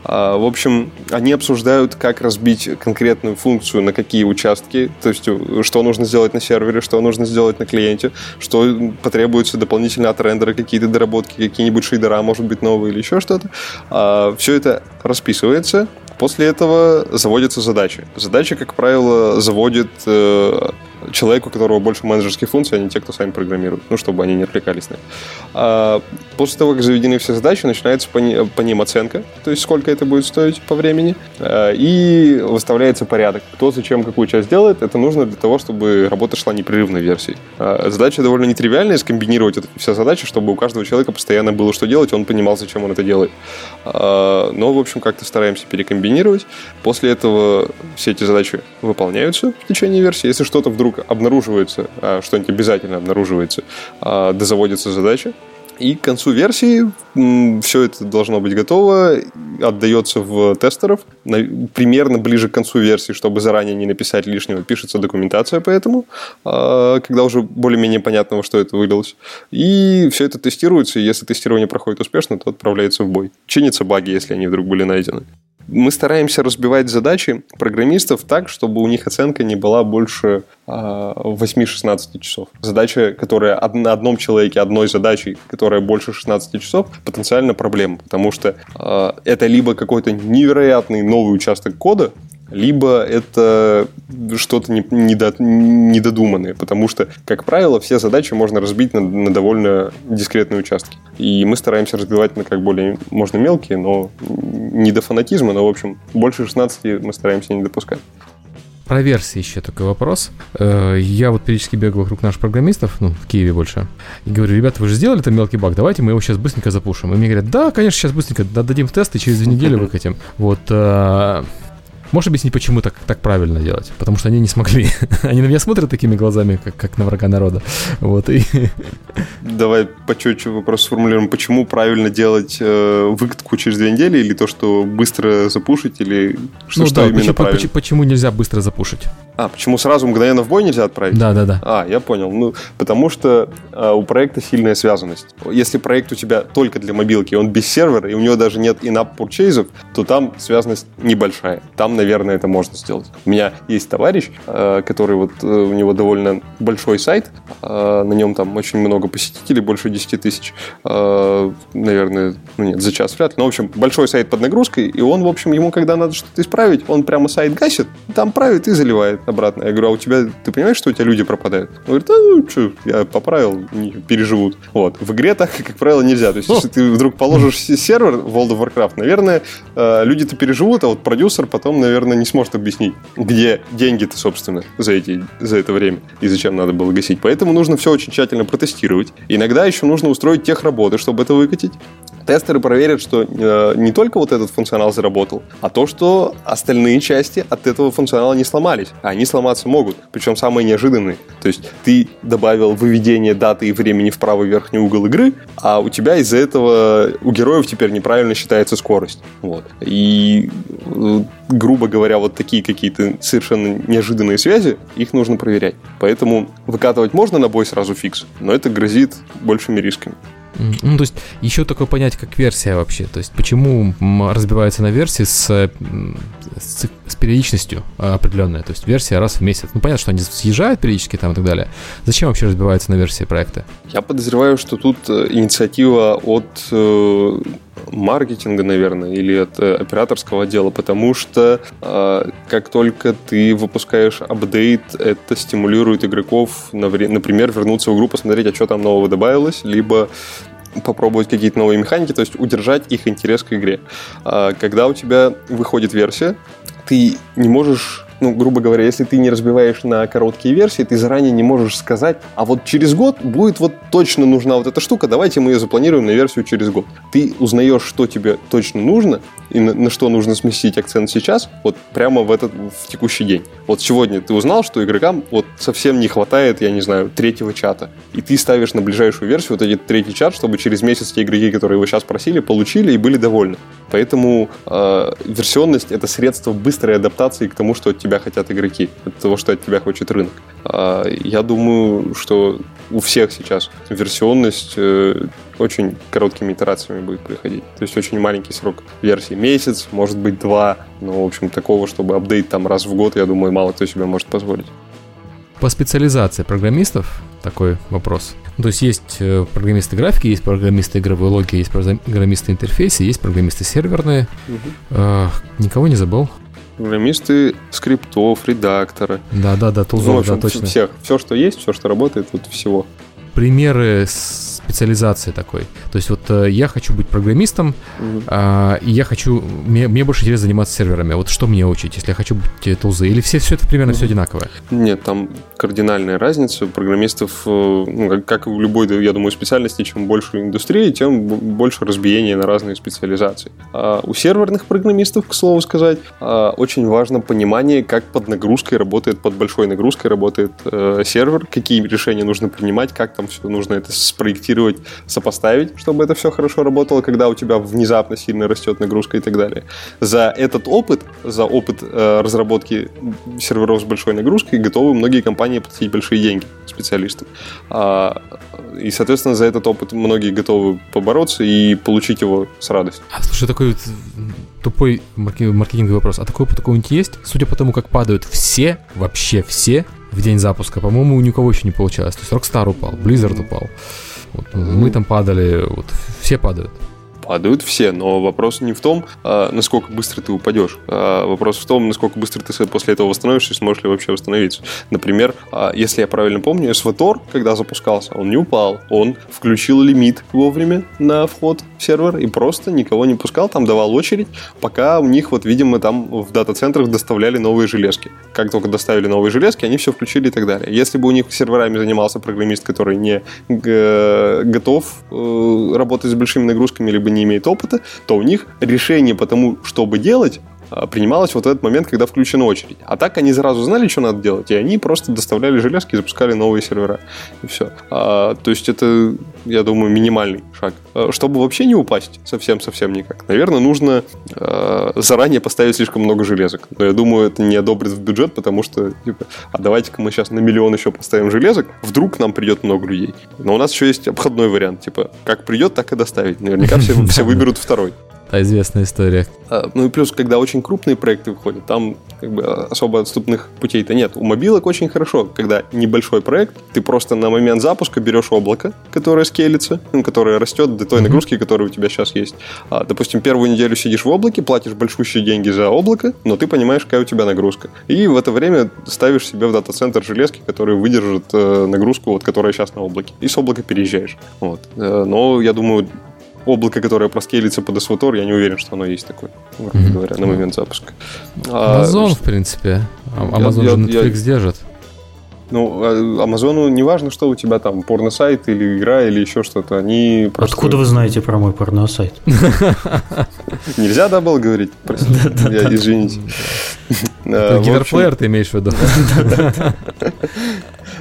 А, в общем, они обсуждают, как разбить конкретную функцию на какие участки, то есть что нужно сделать на сервере, что нужно сделать на клиенте, что потребуется дополнительно от рендера, какие-то доработки, какие-нибудь шейдера, может быть, новые или еще что-то. А, все это расписывается. После этого заводятся задачи. Задачи, как правило, заводит э, человеку, у которого больше менеджерских функций, а не те, кто сами программирует, ну, чтобы они не отвлекались на это. После того, как заведены все задачи, начинается по ним оценка, то есть сколько это будет стоить по времени, и выставляется порядок. Кто зачем какую часть делает, это нужно для того, чтобы работа шла непрерывной версией. Задача довольно нетривиальная, скомбинировать все задачи, чтобы у каждого человека постоянно было что делать, он понимал, зачем он это делает. Но, в общем, как-то стараемся перекомбинировать. После этого все эти задачи выполняются в течение версии. Если что-то вдруг обнаруживается, что-нибудь обязательно обнаруживается, дозаводится задача. И к концу версии все это должно быть готово, отдается в тестеров. Примерно ближе к концу версии, чтобы заранее не написать лишнего, пишется документация по этому, когда уже более-менее понятно, во что это вылилось. И все это тестируется, и если тестирование проходит успешно, то отправляется в бой. Чинятся баги, если они вдруг были найдены. Мы стараемся разбивать задачи программистов так, чтобы у них оценка не была больше восемь-шестнадцать часов. Задача, которая на одном человеке, одной задачей, которая больше шестнадцати часов, потенциально проблема, потому что это либо какой-то невероятный новый участок кода, либо это что-то недодуманное, потому что, как правило, все задачи можно разбить на, на довольно дискретные участки. И мы стараемся разбивать на как более можно мелкие, но не до фанатизма, но, в общем, больше шестнадцати мы стараемся не допускать. Про версии еще такой вопрос. Я вот периодически бегал вокруг наших программистов, ну, в Киеве больше, и говорю: ребята, вы же сделали там мелкий баг, давайте мы его сейчас быстренько запушим. И мне говорят: да, конечно, сейчас быстренько дадим тест и через две недели выкатим. Вот... Можешь объяснить, почему так, так правильно делать? Потому что они не смогли. Они на меня смотрят такими глазами, как, как на врага народа. Вот, и... Давай почетче вопрос сформулируем. Почему правильно делать э, выкатку через две недели? Или то, что быстро запушить? Или что, ну, что да, именно почему, правильно? Почему, почему нельзя быстро запушить? А, почему сразу мгновенно в бой нельзя отправить? Да, да, да. А, я понял. Ну, потому что э, у проекта сильная связанность. Если проект у тебя только для мобилки, он без сервера, и у него даже нет in-app purchases, то там связанность небольшая. Там, наверное, это можно сделать. У меня есть товарищ, который вот, у него довольно большой сайт, на нем там очень много посетителей, больше десять тысяч, наверное, ну нет, за час вряд ли, но, в общем, большой сайт под нагрузкой, и он, в общем, ему, когда надо что-то исправить, он прямо сайт гасит, там правит и заливает обратно. Я говорю: а у тебя, ты понимаешь, что у тебя люди пропадают? Он говорит: да, ну, что, я поправил, переживут. Вот. В игре так, как правило, нельзя. То есть, если ты вдруг положишь сервер в World of Warcraft, наверное, люди-то переживут, а вот продюсер потом, наверное, наверное, не сможет объяснить, где деньги-то, собственно, за, эти, за это время и зачем надо было гасить. Поэтому нужно все очень тщательно протестировать. Иногда еще нужно устроить техработы, чтобы это выкатить. Тестеры проверят, что э, не только вот этот функционал заработал, а то, что остальные части от этого функционала не сломались. А они сломаться могут, причем самые неожиданные. То есть ты добавил выведение даты и времени в правый верхний угол игры, а у тебя из-за этого у героев теперь неправильно считается скорость. Вот. И, грубо говоря, вот такие какие-то совершенно неожиданные связи, их нужно проверять. Поэтому выкатывать можно на бой сразу фикс, но это грозит большими рисками. Ну, то есть, еще такое понятие, как версия вообще. То есть, почему разбивается на версии с, с, с периодичностью определенной. То есть, версия раз в месяц. Ну, понятно, что они съезжают периодически там и так далее. Зачем вообще разбиваются на версии проекта? Я подозреваю, что тут инициатива от э, маркетинга, наверное, или от э, операторского отдела, потому что э, как только ты выпускаешь апдейт, это стимулирует игроков, например, вернуться в игру, посмотреть, а что там нового добавилось, либо попробовать какие-то новые механики, то есть удержать их интерес к игре. Когда у тебя выходит версия, ты не можешь, ну, грубо говоря, если ты не разбиваешь на короткие версии, ты заранее не можешь сказать: а вот через год будет вот точно нужна вот эта штука, давайте мы ее запланируем на версию через год. Ты узнаешь, что тебе точно нужно и на, на что нужно сместить акцент сейчас, вот прямо в этот, в текущий день. Вот сегодня ты узнал, что игрокам вот совсем не хватает, я не знаю, третьего чата. И ты ставишь на ближайшую версию вот этот третий чат, чтобы через месяц те игроки, которые его сейчас просили, получили и были довольны. Поэтому э, версионность — это средство быстрой адаптации к тому, что от тебя хотят игроки, от того, что от тебя хочет рынок. Э, я думаю, что у всех сейчас версионность э, очень короткими итерациями будет приходить. То есть очень маленький срок версии. Месяц, может быть, два. Но, в общем, такого, чтобы апдейт там раз в год, я думаю, мало кто себе может позволить. По специализации программистов такой вопрос. То есть есть программисты графики, есть программисты игровой логики, есть программисты интерфейса, есть программисты серверные. Угу. Э, никого не забыл? программисты скриптов, редакторы. Да-да-да, тулзов, ну, в общем, да, точно. Всех, все, что есть, все, что работает, вот всего. Примеры специализации такой. То есть вот э, я хочу быть программистом, угу. э, и я хочу... Мне, мне больше интересно заниматься серверами. Вот что мне учить, если я хочу быть тулзы? Или все, все это примерно угу. все одинаковое? Нет, там кардинальная разница. Программистов, ну, как и в любой, я думаю, специальности, чем больше индустрии, тем больше разбиения на разные специализации. А у серверных программистов, к слову сказать, очень важно понимание, как под нагрузкой работает, под большой нагрузкой работает э, сервер, какие решения нужно принимать, как там все нужно это спроектировать, сопоставить, чтобы это все хорошо работало, когда у тебя внезапно сильно растет нагрузка и так далее. За этот опыт, за опыт э, разработки серверов с большой нагрузкой готовы многие компании платить большие деньги специалистам. А, и, соответственно, за этот опыт многие готовы побороться и получить его с радостью. А, слушай, такой вот тупой маркетинговый вопрос. А такой опыт у кого-нибудь есть? Судя по тому, как падают все, вообще все, в день запуска, по-моему, ни у кого еще не получалось. То есть Rockstar упал, Blizzard упал. Вот, мы там падали, вот, все падают. Падают все, но вопрос не в том, насколько быстро ты упадешь. Вопрос в том, насколько быстро ты после этого восстановишься и сможешь ли вообще восстановиться. Например, если я правильно помню, эс ви ти о эр, когда запускался, он не упал. Он включил лимит вовремя на вход в сервер и просто никого не пускал, там давал очередь, пока у них, вот, видимо, там в дата-центрах доставляли новые железки. Как только доставили новые железки, они все включили и так далее. Если бы у них серверами занимался программист, который не готов работать с большими нагрузками, либо не имеет опыта, то у них решение по тому, чтобы делать, принималось вот в этот момент, когда включена очередь. А так они сразу знали, что надо делать, и они просто доставляли железки и запускали новые сервера. И все. А, то есть это, я думаю, минимальный шаг. Чтобы вообще не упасть совсем-совсем никак, наверное, нужно а, заранее поставить слишком много железок. Но я думаю, это не одобрит в бюджет, потому что, типа, а давайте-ка мы сейчас на миллион еще поставим железок, вдруг нам придет много людей. Но у нас еще есть обходной вариант, типа, как придет, так и доставить. Наверняка все выберут второй. Известная история. Ну и плюс, когда очень крупные проекты выходят, там как бы особо отступных путей-то нет. У мобилок очень хорошо, когда небольшой проект, ты просто на момент запуска берешь облако, которое скейлится, ну, которое растет до той mm-hmm. нагрузки, которая у тебя сейчас есть. А, допустим, первую неделю сидишь в облаке, платишь большущие деньги за облако, но ты понимаешь, какая у тебя нагрузка. И в это время ставишь себе в дата-центр железки, которые выдержат э, нагрузку, вот, которая сейчас на облаке. И с облака переезжаешь. Вот. Э, но, я думаю... Облако, которое проскейлится под эс ви ти о эр, я не уверен, что оно есть такое, грубо mm-hmm. говоря, на момент запуска. Амазон, а, в принципе. Амазон же Netflix я... держит. Ну, Амазону не важно, что у тебя там, порносайт или игра, или еще что-то. Они просто... Откуда вы знаете про мой порносайт? Нельзя, да, было говорить? Извините. Гиперплеер ты имеешь в виду?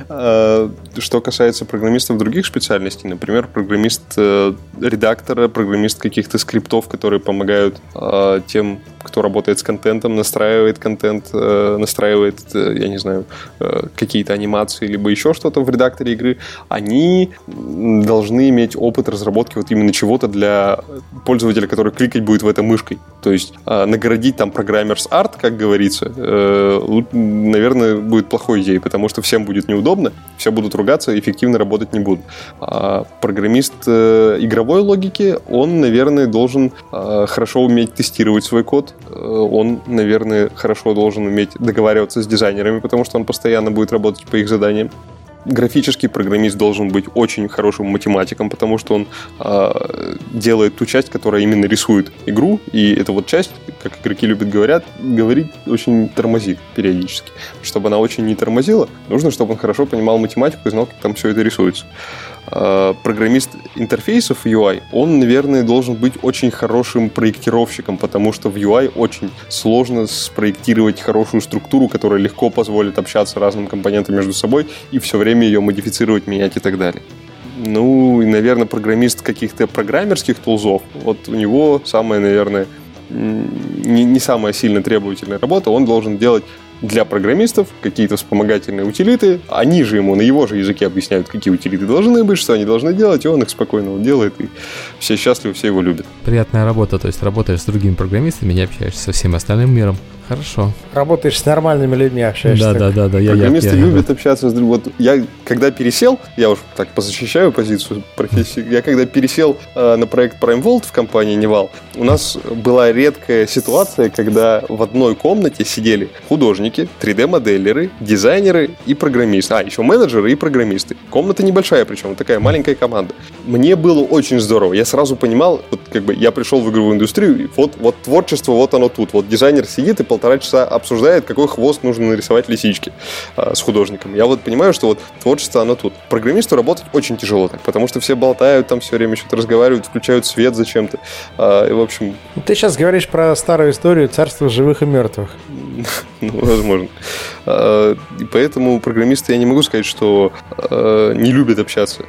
Что касается программистов других специальностей, например, программист редактора, программист каких-то скриптов, которые помогают тем, кто работает с контентом, настраивает контент, настраивает, я не знаю, какие-то анимации, либо еще что-то в редакторе игры, они должны иметь опыт разработки вот именно чего-то для пользователя, который кликать будет в это мышкой. То есть наградить там программерс арт, как говорится, наверное, будет плохой идеей, потому что всем будет неудобно, все будут ругаться, эффективно работать не будут. А программист игровой логики, он, наверное, должен хорошо уметь тестировать свой код, он, наверное, хорошо должен уметь договариваться с дизайнерами, потому что он постоянно будет работать по их заданиям. Графический программист должен быть очень хорошим математиком, потому что он э, делает ту часть, которая именно рисует игру, и эта вот часть, как игроки любят говорят, говорить, очень тормозит периодически. Чтобы она очень не тормозила, нужно, чтобы он хорошо понимал математику и знал, как там все это рисуется. Э, программист интерфейсов ю ай, он, наверное, должен быть очень хорошим проектировщиком, потому что в ю ай очень сложно спроектировать хорошую структуру, которая легко позволит общаться разным компонентам между собой и все время ее модифицировать, менять и так далее. Ну, и, наверное, программист каких-то программерских тулзов, вот у него самая, наверное, не, не самая сильно требовательная работа, он должен делать для программистов какие-то вспомогательные утилиты, они же ему на его же языке объясняют, какие утилиты должны быть, что они должны делать, и он их спокойно делает, и все счастливы, все его любят. Приятная работа, то есть работаешь с другими программистами, не общаешься со всем остальным миром. Хорошо. Работаешь с нормальными людьми, общаешься. Да, да, да, да. Программисты любят да. общаться с другими. Вот я когда пересел, я уж так позащищаю позицию профессии. Я когда пересел э, на проект Prime World в компании Nival, у нас была редкая ситуация, когда в одной комнате сидели художники, три дэ-моделлеры, дизайнеры и программисты. А, еще менеджеры и программисты. Комната небольшая, причем такая маленькая команда. Мне было очень здорово. Я сразу понимал, вот как бы я пришел в игровую индустрию, и вот, вот творчество, вот оно тут. Вот дизайнер сидит и полтора часа обсуждает, какой хвост нужно нарисовать лисички а, с художником. Я вот понимаю, что вот творчество, оно тут. Программисту работать очень тяжело так, потому что все болтают, там все время что-то разговаривают, включают свет зачем-то. А, и, в общем... Ты сейчас говоришь про старую историю царства живых и мертвых. Ну, возможно. И поэтому программисты, я не могу сказать, что не любят общаться.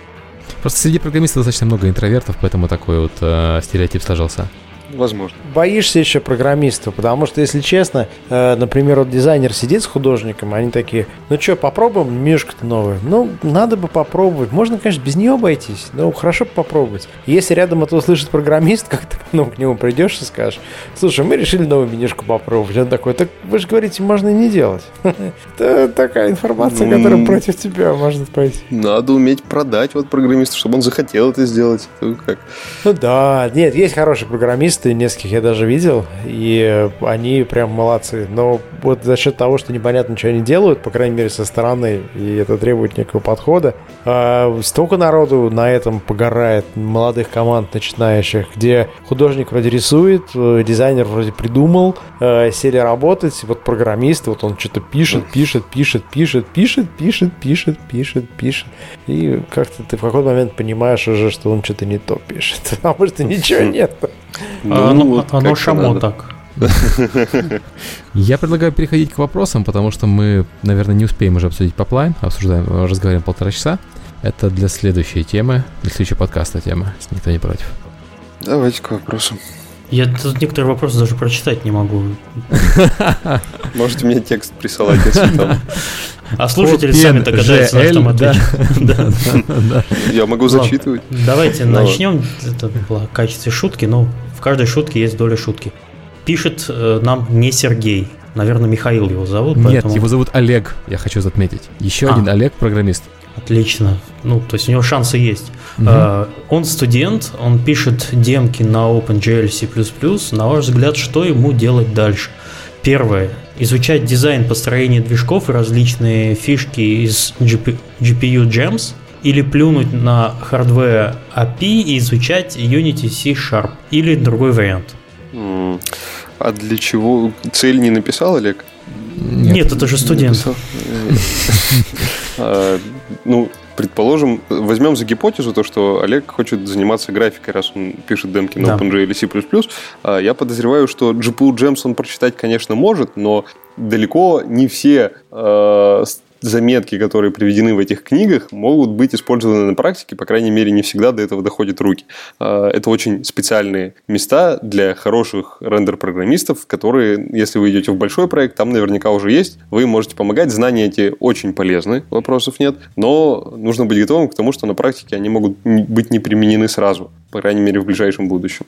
Просто среди программистов достаточно много интровертов, поэтому такой вот э, стереотип сложился. Возможно. Боишься еще программистов, потому что, если честно, э, например, вот дизайнер сидит с художником, они такие: ну что, попробуем менюшку-то новую? Ну, надо бы попробовать. Можно, конечно, без нее обойтись, но хорошо попробовать. Если рядом это услышит программист, как ты ну, к нему придешь и скажешь: слушай, мы решили новую менюшку попробовать. Он такой: так вы же говорите, можно и не делать. Это такая информация, которая против тебя может пойти. Надо уметь продать вот программисту, чтобы он захотел это сделать. Ну да, нет, есть хорошие программисты, нескольких я даже видел, и они прям молодцы. Но вот за счет того, что непонятно, что они делают, по крайней мере, со стороны, и это требует некого подхода, а столько народу на этом погорает, молодых команд начинающих, где художник вроде рисует, дизайнер вроде придумал, сели работать, вот программист, вот он что-то пишет, пишет, пишет, пишет, пишет, пишет, пишет, пишет, пишет. И как-то ты в какой-то момент понимаешь уже, что он что-то не то пишет, потому что ничего нет. Ну, а, ну, вот оно шамо так. Я предлагаю переходить к вопросам, потому что мы, наверное, не успеем уже обсудить поплайн. Обсуждаем, разговариваем полтора часа. Это для следующей темы, для следующего подкаста тема, если никто не против. Давайте к вопросам. Я тут некоторые вопросы даже прочитать не могу. Можете мне текст присылать, если там. А слушатели сами догадаются, на что мы отвечаем. Я могу зачитывать. Давайте начнем. Это было в качестве шутки, но в каждой шутке есть доля шутки. Пишет нам не Сергей. Наверное, Михаил его зовут. Нет, его зовут Олег, я хочу отметить. Еще один Олег, программист. Отлично. Ну, то есть у него шансы есть. Угу. Uh, он студент, он пишет демки на OpenGL, C++. На ваш взгляд, что ему делать дальше? Первое. Изучать дизайн построения движков и различные фишки из джи пи ю Gems. Или плюнуть на Hardware эй пи ай и изучать Unity C-Sharp. Или другой вариант. Mm. А для чего? Цель не написал, Олег? Нет, Нет это же студент. Ну, предположим, возьмем за гипотезу то, что Олег хочет заниматься графикой, раз он пишет демки на OpenGL или C++. Я подозреваю, что джи пи ю Gems он прочитать, конечно, может, но далеко не все заметки, которые приведены в этих книгах, могут быть использованы на практике, по крайней мере, не всегда до этого доходят руки. Это очень специальные места для хороших рендер-программистов, которые, если вы идете в большой проект, там наверняка уже есть, вы можете помогать, знания эти очень полезны, вопросов нет, но нужно быть готовым к тому, что на практике они могут быть не применены сразу, по крайней мере, в ближайшем будущем.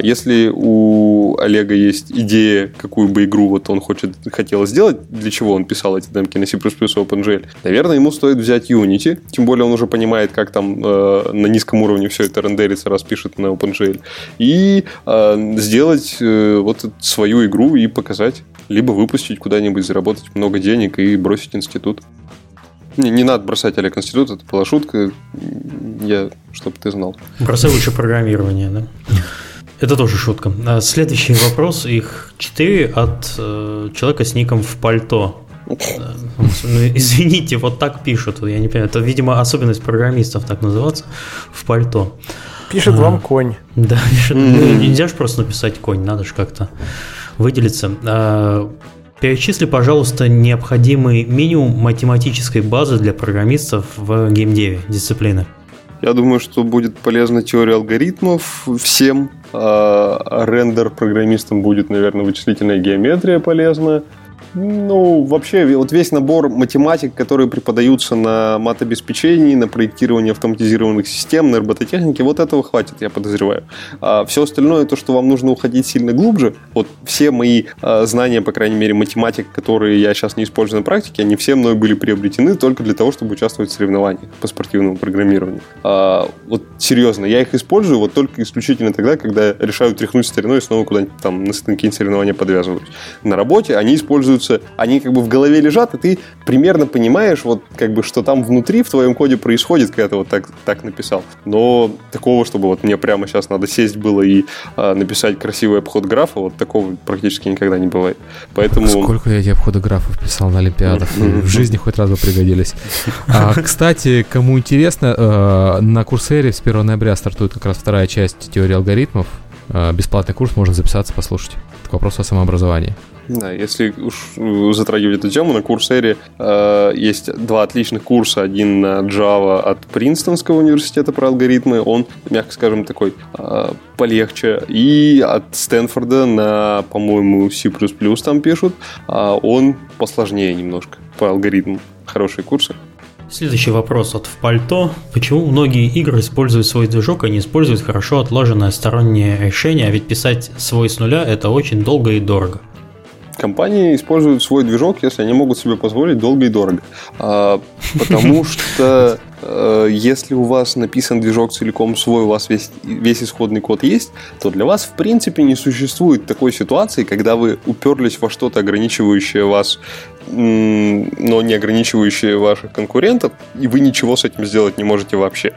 Если у Олега есть идея, какую бы игру вот он хочет, хотел сделать, для чего он писал эти демки на C++ OpenGL, наверное, ему стоит взять Unity, тем более он уже понимает, как там э, на низком уровне все это рендерится, раз пишет на OpenGL, и э, сделать э, вот свою игру и показать, либо выпустить куда-нибудь, заработать много денег и бросить институт. Не, не надо бросать, Олег, институт, это была шутка, я, чтобы ты знал. Бросай лучше программирование, да? Это тоже шутка. Следующий вопрос, их четыре, от э, человека с ником в пальто. Извините, вот так пишут. Я не понимаю. Это, видимо, особенность программистов так называться. В пальто. Пишет а, вам конь. Да, пишет. Mm-hmm. Нельзя же просто написать конь, надо же как-то выделиться. А, перечисли, пожалуйста, необходимый минимум математической базы для программистов в геймдеве дисциплины. Я думаю, что будет полезна теория алгоритмов всем. А, рендер программистам будет, наверное, вычислительная геометрия полезна. Ну, вообще, вот весь набор математик, которые преподаются на матобеспечении, на проектировании автоматизированных систем, на робототехнике, вот этого хватит, я подозреваю. А все остальное, то, что вам нужно уходить сильно глубже, вот все мои а, знания, по крайней мере, математик, которые я сейчас не использую на практике, они все мной были приобретены только для того, чтобы участвовать в соревнованиях по спортивному программированию. А, вот серьезно, я их использую вот только исключительно тогда, когда решаю тряхнуть стариной и снова куда-нибудь там на какие-нибудь соревнования подвязываюсь. На работе они используются, они как бы в голове лежат, и ты примерно понимаешь, вот как бы, что там внутри в твоем коде происходит, когда ты вот так, так написал. Но такого, чтобы вот мне прямо сейчас надо сесть было и э, написать красивый обход графа, вот такого практически никогда не бывает. Поэтому... Сколько я эти обходы графов писал на олимпиадах, в жизни хоть раз бы пригодились. Кстати, кому интересно, на Курсере с первого ноября стартует как раз вторая часть теории алгоритмов. Бесплатный курс, можно записаться, послушать. К вопросу о самообразовании. Да, если уж затрагивать эту тему, на Курсере э, есть два отличных курса. Один на Java от Принстонского университета про алгоритмы. Он, мягко скажем, такой э, полегче. И от Стэнфорда на, по-моему, C++ там пишут. Э, он посложнее немножко по алгоритму. Хорошие курсы. Следующий вопрос от «Впальто». Почему многие игры используют свой движок, а не используют хорошо отлаженное стороннее решение? А ведь писать свой с нуля – это очень долго и дорого. Компании используют свой движок, если они могут себе позволить долго и дорого. Потому что... Если у вас написан движок целиком свой, у вас весь, весь исходный код есть, то для вас, в принципе, не существует такой ситуации, когда вы уперлись во что-то, ограничивающее вас, но не ограничивающее ваших конкурентов, и вы ничего с этим сделать не можете вообще.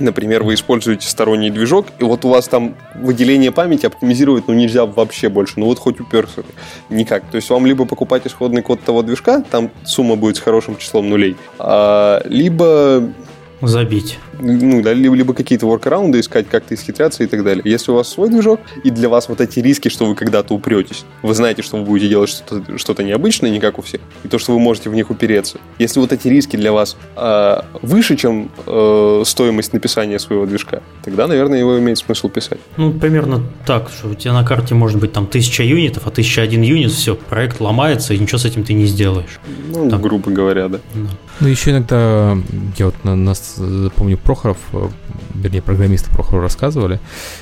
Например, вы используете сторонний движок, и вот у вас там выделение памяти оптимизировать ну, нельзя вообще больше, ну вот хоть уперся никак. То есть вам либо покупать исходный код того движка, там сумма будет с хорошим числом нулей, а, либо... Забить. Ну, да, либо, либо какие-то воркараунды искать, как-то исхитряться и так далее. Если у вас свой движок, и для вас вот эти риски, что вы когда-то упретесь, вы знаете, что вы будете делать что-то, что-то необычное, не как у всех, и то, что вы можете в них упереться. Если вот эти риски для вас э, выше, чем э, стоимость написания своего движка, тогда, наверное, его имеет смысл писать. Ну, примерно так, что у тебя на карте может быть там тысяча юнитов, а тысяча один юнит, все, проект ломается, и ничего с этим ты не сделаешь. Ну, так. Грубо говоря, да. да. Ну, еще иногда, я вот на нас, помню, Прохоров, вернее, программисты Прохору рассказывали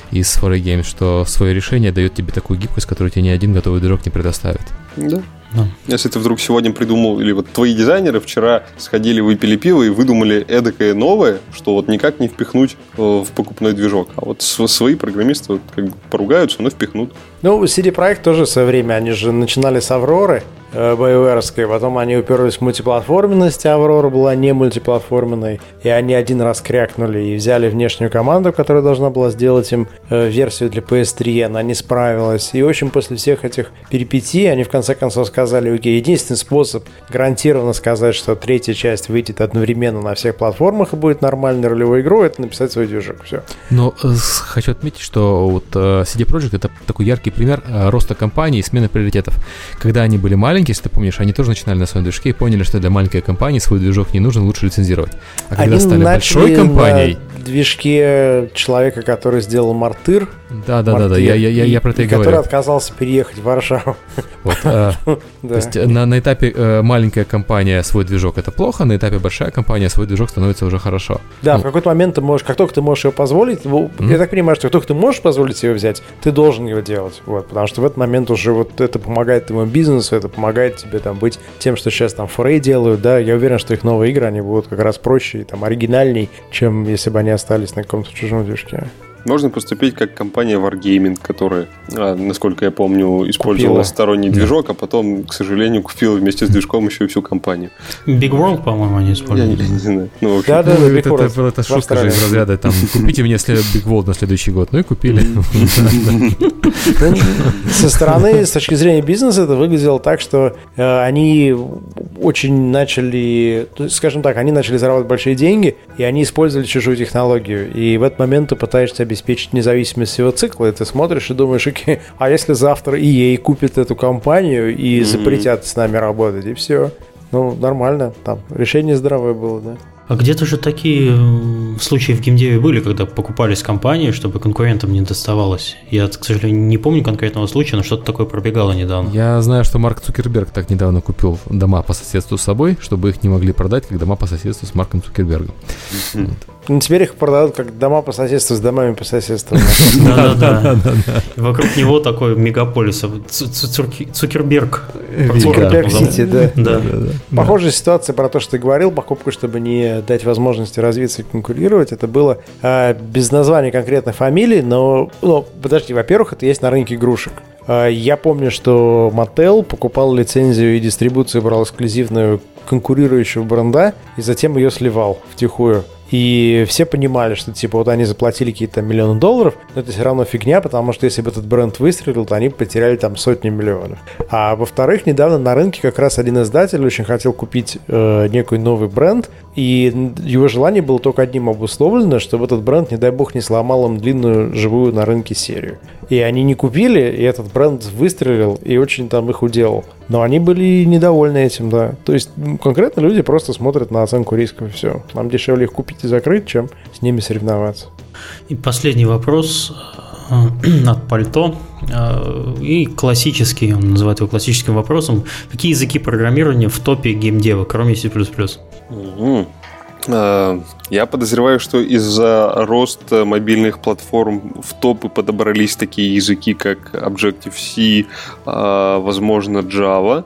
из фор эй Games, что свое решение дает тебе такую гибкость, которую тебе ни один готовый движок не предоставит. Да. да. Если ты вдруг сегодня придумал, или вот твои дизайнеры вчера сходили, выпили пиво и выдумали эдакое новое, что вот никак не впихнуть в покупной движок. А вот свои программисты вот как бы поругаются, но впихнут. Ну, си ди Projekt тоже в свое время, они же начинали с Авроры, BioWare'ской, потом они уперлись в мультиплатформенность, Аврора была не мультиплатформенной, и они один раз крякнули и взяли внешнюю команду, которая должна была сделать им версию для пи эс три, она не справилась, и в общем после всех этих перипетий они в конце концов сказали, окей, единственный способ гарантированно сказать, что третья часть выйдет одновременно на всех платформах и будет нормальной ролевой игрой, это написать свой движок, все. Но э, хочу отметить, что вот э, си ди Projekt это такой яркий пример э, роста компании и смены приоритетов. Когда они были маленькие, если ты помнишь, они тоже начинали на своем движке и поняли, что для маленькой компании свой движок не нужен, лучше лицензировать. А они когда стали большой компанией... На движке человека, который сделал Мартыр. Да-да-да, я, я, я, я про это и, и говорю. Который отказался переехать в Варшаву. Вот, а, то есть на, на этапе э, маленькая компания свой движок это плохо, на этапе большая компания свой движок становится уже хорошо. Да, ну. В какой-то момент ты можешь, как только ты можешь его позволить, mm-hmm. я так понимаю, что как только ты можешь позволить его взять, ты должен его делать. Вот, потому что в этот момент уже вот это помогает твоему бизнесу, это помогает тебе там быть тем, что сейчас там форей делают, да, я уверен, что их новые игры, они будут как раз проще и там оригинальней, чем если бы они остались на каком-то чужом движке. Можно поступить как компания Wargaming, которая, насколько я помню, использовала купила. Сторонний движок, а потом, к сожалению, купила вместе с движком еще и всю компанию. Big World, по-моему, они использовали. Я, я не знаю. Ну, да, да, ну, да, это, это, это шутка же из разряда. Там, купите мне Big World на следующий год. Ну и купили. Со стороны, с точки зрения бизнеса, это выглядело так, что они очень начали, скажем так, они начали зарабатывать большие деньги, и они использовали чужую технологию. И в этот момент ты пытаешься обеспечить обеспечить независимость всего цикла, и ты смотришь и думаешь, окей, а если завтра и и эй купит эту компанию и mm-hmm. запретят с нами работать, и все. Ну, нормально, там решение здравое было, да. А где-то же такие случаи в геймдеве были, когда покупались компании, чтобы конкурентам не доставалось. Я, к сожалению, не помню конкретного случая, но что-то такое пробегало недавно. Я знаю, что Марк Цукерберг так недавно купил дома по соседству с собой, чтобы их не могли продать как дома по соседству с Марком Цукербергом. Ну, теперь их продадут как дома по соседству с домами по соседству. Да-да-да. Вокруг него такой мегаполис. Цукерберг. Цукерберг-сити, да. Похожая ситуация про то, что ты говорил, покупку, чтобы не дать возможности развиться и конкурировать. Это было без названия конкретной фамилии, но... Подожди, во-первых, это есть на рынке игрушек. Я помню, что Mattel покупал лицензию и дистрибуцию, брал эксклюзивную конкурирующего бренда и затем ее сливал втихую. И все понимали, что типа вот они заплатили какие-то там миллионы долларов, но это все равно фигня, потому что если бы этот бренд выстрелил, то они потеряли там сотни миллионов. А во-вторых, недавно на рынке как раз один издатель очень хотел купить э, некий новый бренд, и его желание было только одним обусловлено, чтобы этот бренд, не дай бог, не сломал им длинную живую на рынке серию. И они не купили, и этот бренд выстрелил и очень там их уделал. Но они были недовольны этим, да. То есть конкретно люди просто смотрят на оценку рисков и все. Нам дешевле их купить и закрыть, чем с ними соревноваться. И последний вопрос от пальто. И классический, он называет его классическим вопросом. Какие языки программирования в топе геймдева, кроме C++? Mm-hmm. Я подозреваю, что из-за роста мобильных платформ в топы подобрались такие языки, как Objective-C, возможно, Java,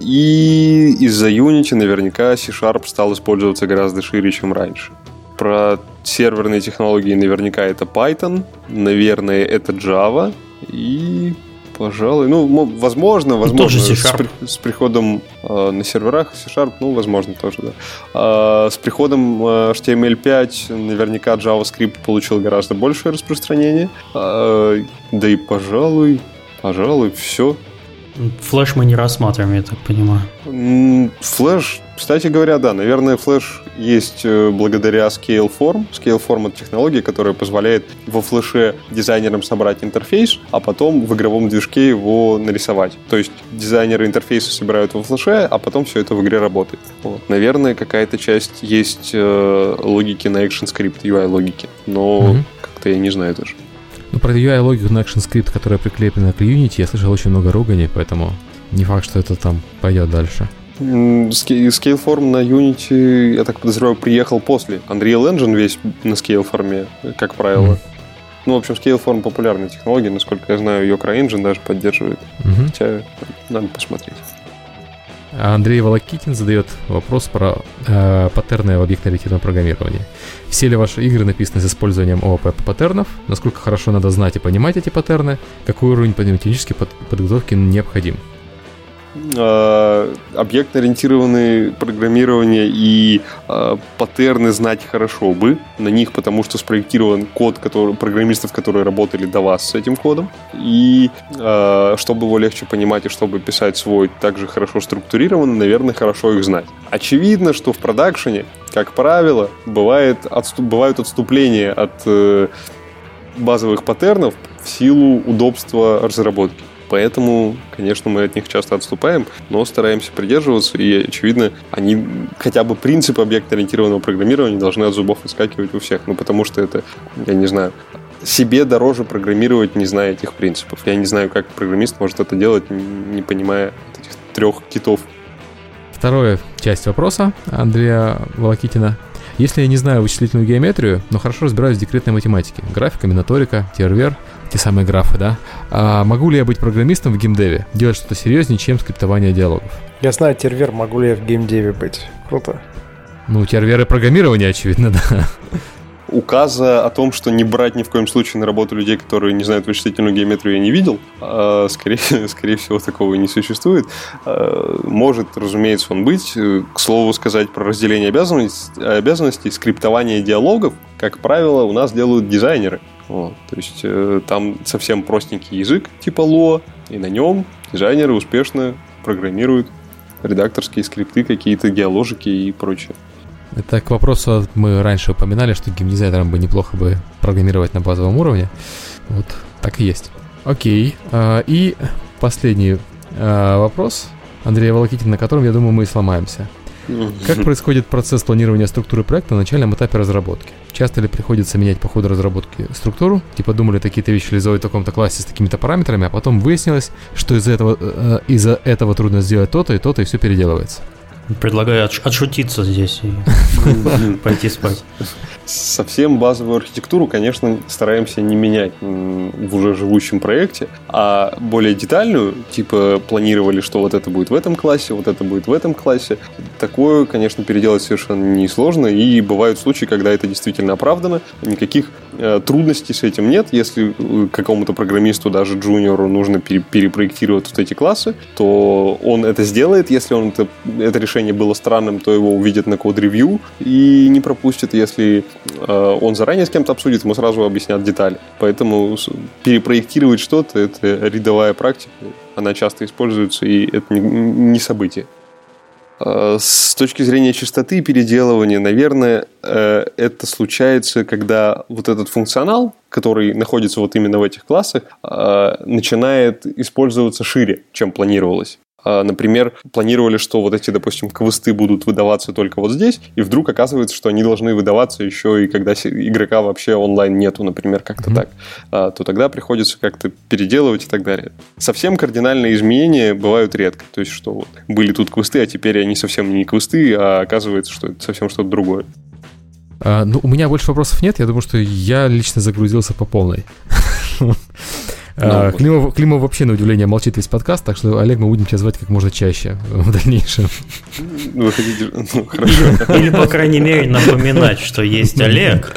и из-за Unity наверняка C-Sharp стал использоваться гораздо шире, чем раньше. Про серверные технологии наверняка это Python, наверное, это Java и... Пожалуй, ну, возможно, возможно с, с приходом э, на серверах C-Sharp, ну, возможно, тоже, да. А с приходом эйч ти эм эль пять наверняка JavaScript получил гораздо большее распространение. А, да и, пожалуй, пожалуй, все. Флэш мы не рассматриваем, я так понимаю. Флэш, кстати говоря, да, наверное, флэш есть благодаря Scaleform. Scaleform — это технология, которая позволяет во флэше дизайнерам собрать интерфейс, а потом в игровом движке его нарисовать. То есть дизайнеры интерфейса собирают во флэше, а потом все это в игре работает. Вот. Наверное, какая-то часть есть логики на ActionScript, ю ай-логики, но mm-hmm. как-то я не знаю даже. Ну, про ю ай-логику на ActionScript, которая прикреплена к Unity, я слышал очень много руганий, поэтому не факт, что это там пойдет дальше. Scaleform на Unity, я так подозреваю, приехал после. Unreal Engine весь на Scaleform, как правило. Mm-hmm. Ну, в общем, Scaleform — популярная технология, насколько я знаю, ее CryEngine даже поддерживает. Mm-hmm. Хотя надо посмотреть. Андрей Волокитин задает вопрос про э, паттерны в объектно-ориентированном программировании. Все ли ваши игры написаны с использованием ООП паттернов? Насколько хорошо надо знать и понимать эти паттерны? Какой уровень математической под- подготовки необходим? Объектно-ориентированное программирование и э, паттерны знать хорошо бы на них, потому что спроектирован код который, программистов, которые работали до вас с этим кодом. И э, чтобы его легче понимать и чтобы писать свой также хорошо структурированно, наверное, хорошо их знать. Очевидно, что в продакшене, как правило, бывает отступ, бывают отступления от э, базовых паттернов в силу удобства разработки. Поэтому, конечно, мы от них часто отступаем, но стараемся придерживаться, и, очевидно, они хотя бы принципы объектно-ориентированного программирования должны от зубов выскакивать у всех, ну, потому что это, я не знаю, себе дороже программировать, не зная этих принципов. Я не знаю, как программист может это делать, не понимая этих трех китов. Вторая часть вопроса Андрея Волокитина. Если я не знаю вычислительную геометрию, но хорошо разбираюсь в декретной математике, график, комбинаторика, тервер, те самые графы, да? А могу ли я быть программистом в геймдеве? Делать что-то серьезнее, чем скриптование диалогов? Я знаю тервер, могу ли я в геймдеве быть? Круто. Ну, тервер и программирование, очевидно, да. Указа о том, что не брать ни в коем случае на работу людей, которые не знают вычислительную геометрию, я не видел. Скорее, скорее всего, такого и не существует. Может, разумеется, он быть. К слову сказать про разделение обязанностей, обязанностей, скриптование диалогов, как правило, у нас делают дизайнеры. Вот, то есть там совсем простенький язык типа лоа, и на нем дизайнеры успешно программируют редакторские скрипты, какие-то геоложики и прочее. Это к вопросу, мы раньше упоминали, что геймдизайнерам бы неплохо бы программировать на базовом уровне. Вот, так и есть. Окей, и последний вопрос Андрея Волокитина, на котором, я думаю, мы и сломаемся. Как происходит процесс планирования структуры проекта на начальном этапе разработки? Часто ли приходится менять по ходу разработки структуру? Типа думали такие-то вещи реализовать в таком-то классе с такими-то параметрами, а потом выяснилось, что из-за этого, э, из-за этого трудно сделать то-то и то-то, и все переделывается. Предлагаю отш- отшутиться здесь и пойти спать. Совсем базовую архитектуру, конечно, стараемся не менять в уже живущем проекте, а более детальную, типа планировали, что вот это будет в этом классе, вот это будет в этом классе. Такое, конечно, переделать совершенно несложно, и бывают случаи, когда это действительно оправдано, никаких трудностей с этим нет. Если какому-то программисту, даже джуниору, нужно перепроектировать вот эти классы, то он это сделает. Если он это, это решение было странным, то его увидят на код-ревью и не пропустят. Если он заранее с кем-то обсудит, ему сразу объяснят детали. Поэтому перепроектировать что-то — это рядовая практика, она часто используется, и это не событие. С точки зрения чистоты переделывания, наверное, это случается, когда вот этот функционал, который находится вот именно в этих классах, начинает использоваться шире, чем планировалось. Например, планировали, что вот эти, допустим, квесты будут выдаваться только вот здесь, и вдруг оказывается, что они должны выдаваться еще и когда игрока вообще онлайн нету, например, как-то mm-hmm. так, то тогда приходится как-то переделывать и так далее. Совсем кардинальные изменения бывают редко, то есть, что вот были тут квесты, а теперь они совсем не квесты, а оказывается, что это совсем что-то другое. А, ну, у меня больше вопросов нет, я думаю, что я лично загрузился по полной. А, Климов, Климов вообще, на удивление, молчит весь подкаст, так что, Олег, мы будем тебя звать как можно чаще в дальнейшем. Вы хотите... Ну, хорошо. Или, по крайней мере, напоминать, что есть Олег.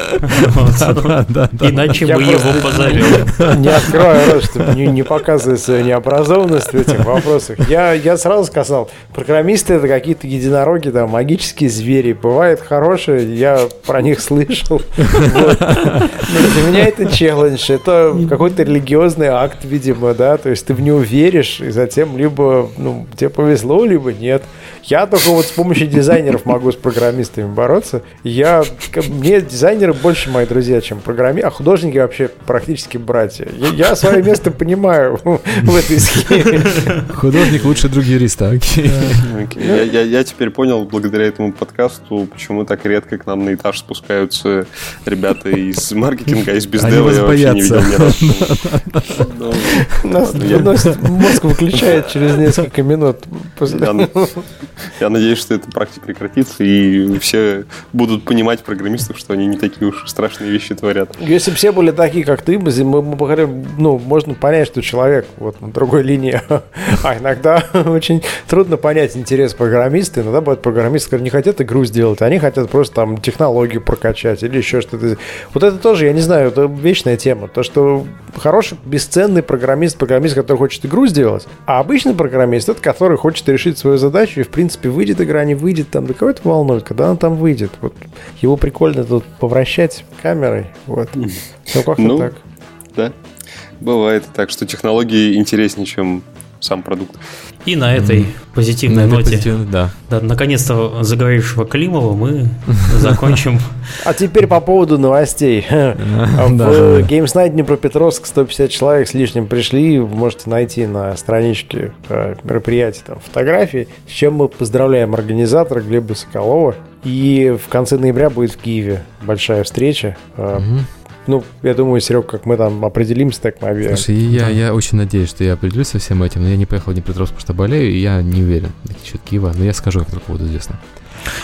Иначе мы его позовем. Не открою рот, чтобы не показывать свою необразованность в этих вопросах. Я сразу сказал, программисты — это какие-то единороги, там, магические звери. Бывают хорошие, я про них слышал. Для меня это челлендж, это какой-то религиозный акт, видимо, да, то есть ты в него веришь, и затем либо, ну, тебе повезло, либо нет. Я только вот с помощью дизайнеров могу с программистами бороться. Я, мне дизайнеры больше мои друзья, чем программисты, а художники вообще практически братья. Я, я свое место понимаю в этой схеме. Художник лучше друг юриста. Я теперь понял, благодаря этому подкасту, почему так редко к нам на этаж спускаются ребята из маркетинга, из бездева. Я вообще не видел ни разу. Но, Нас я... мозг выключает через несколько минут. После... Я, я надеюсь, что эта практика прекратится, и все будут понимать программистов, что они не такие уж страшные вещи творят. Если бы все были такие, как ты, мы, мы, мы, ну, можно понять, что человек вот на другой линии. А иногда очень трудно понять интерес программиста. Иногда бывает, программисты, которые не хотят игру сделать, они хотят просто там технологию прокачать или еще что-то. Вот это тоже, я не знаю, это вечная тема. То, что хороший, бесценный программист, программист, который хочет игру сделать, а обычный программист — это который хочет решить свою задачу, и, в принципе, выйдет игра, не выйдет, там, да какой-то волной, когда она там выйдет. Вот его прикольно тут повращать камерой, вот. Ну, как-то ну, так. Да, бывает так, что технологии интереснее, чем сам продукт. И на этой mm-hmm. позитивной на ноте позитивной, да. Да, наконец-то заговорившего Климова мы закончим. А теперь по поводу новостей. В Games Night Днепропетровск сто пятьдесят человек с лишним пришли. Вы можете найти на страничке мероприятия фотографии, с чем мы поздравляем организатора Глеба Соколова. И в конце ноября будет в Киеве большая встреча. Ну, я думаю, Серег, как мы там определимся, так мы объявим. Слушай, я, я очень надеюсь, что я определюсь со всем этим, но я не поехал в Днепропетровск, потому что болею, и я не уверен насчет Киева, но я скажу, как только будет известно.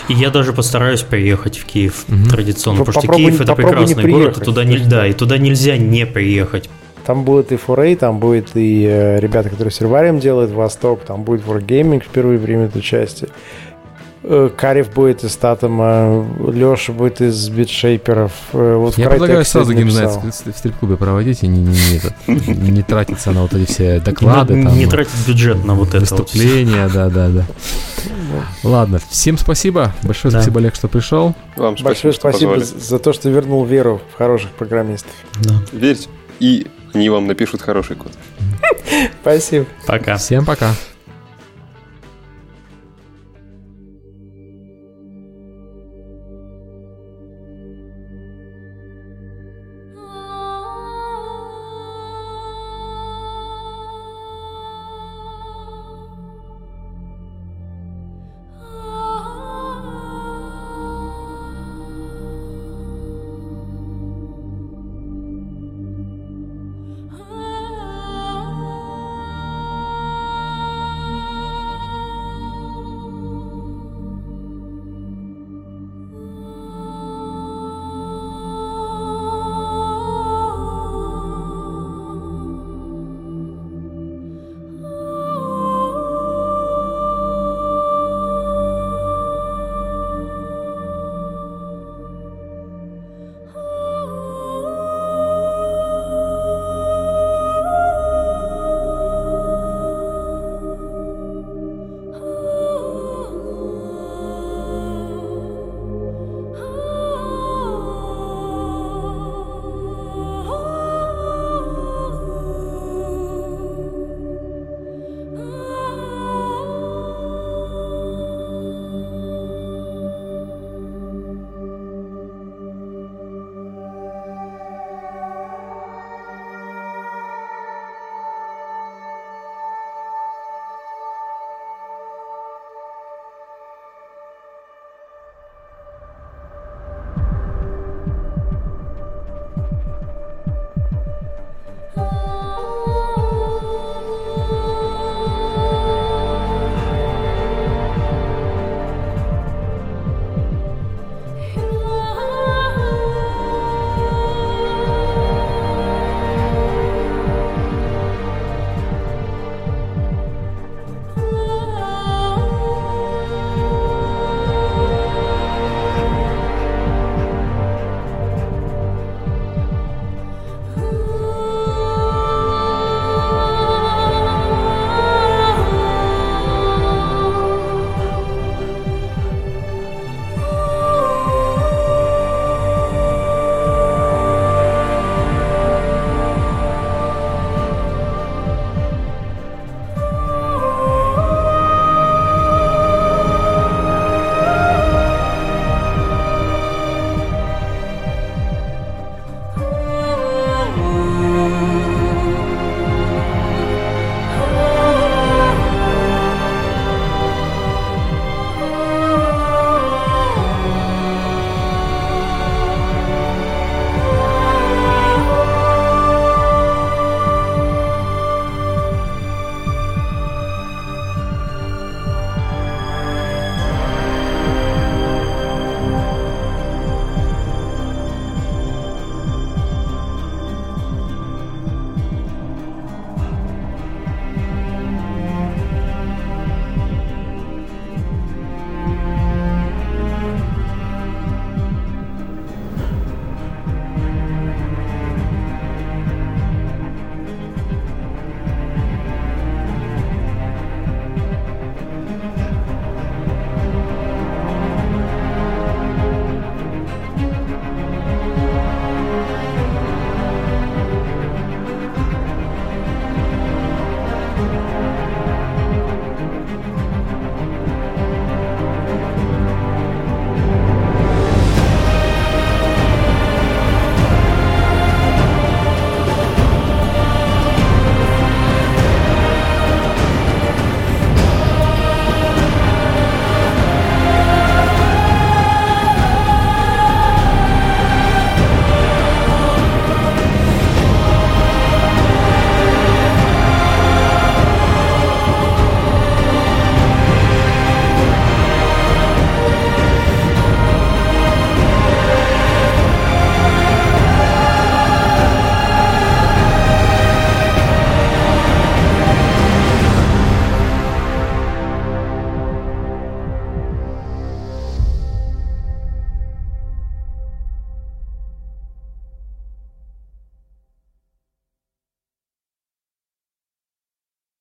И я даже постараюсь приехать в Киев mm-hmm. традиционно, попробуй, потому что Киев — это прекрасный город, и туда, не, да, и туда нельзя не приехать. Там будет и Форей, там будет и э, ребята, которые с серварием делают Восток, там будет Wargaming впервые примет участие. Карев будет из Татома, Леша будет из битшейперов. Вот я предлагаю сразу гимназию в стрип-клубе проводить и не, не, не, этот, не тратиться на вот эти все доклады. Не, там, не тратить бюджет на вот это. Выступления, да-да-да. Ладно, всем спасибо. Большое да. спасибо, Олег, что пришел. Вам спасибо, большое спасибо за то, что вернул веру в хороших программистов. Да. Верьте, и они вам напишут хороший код. Спасибо. Пока. Всем пока.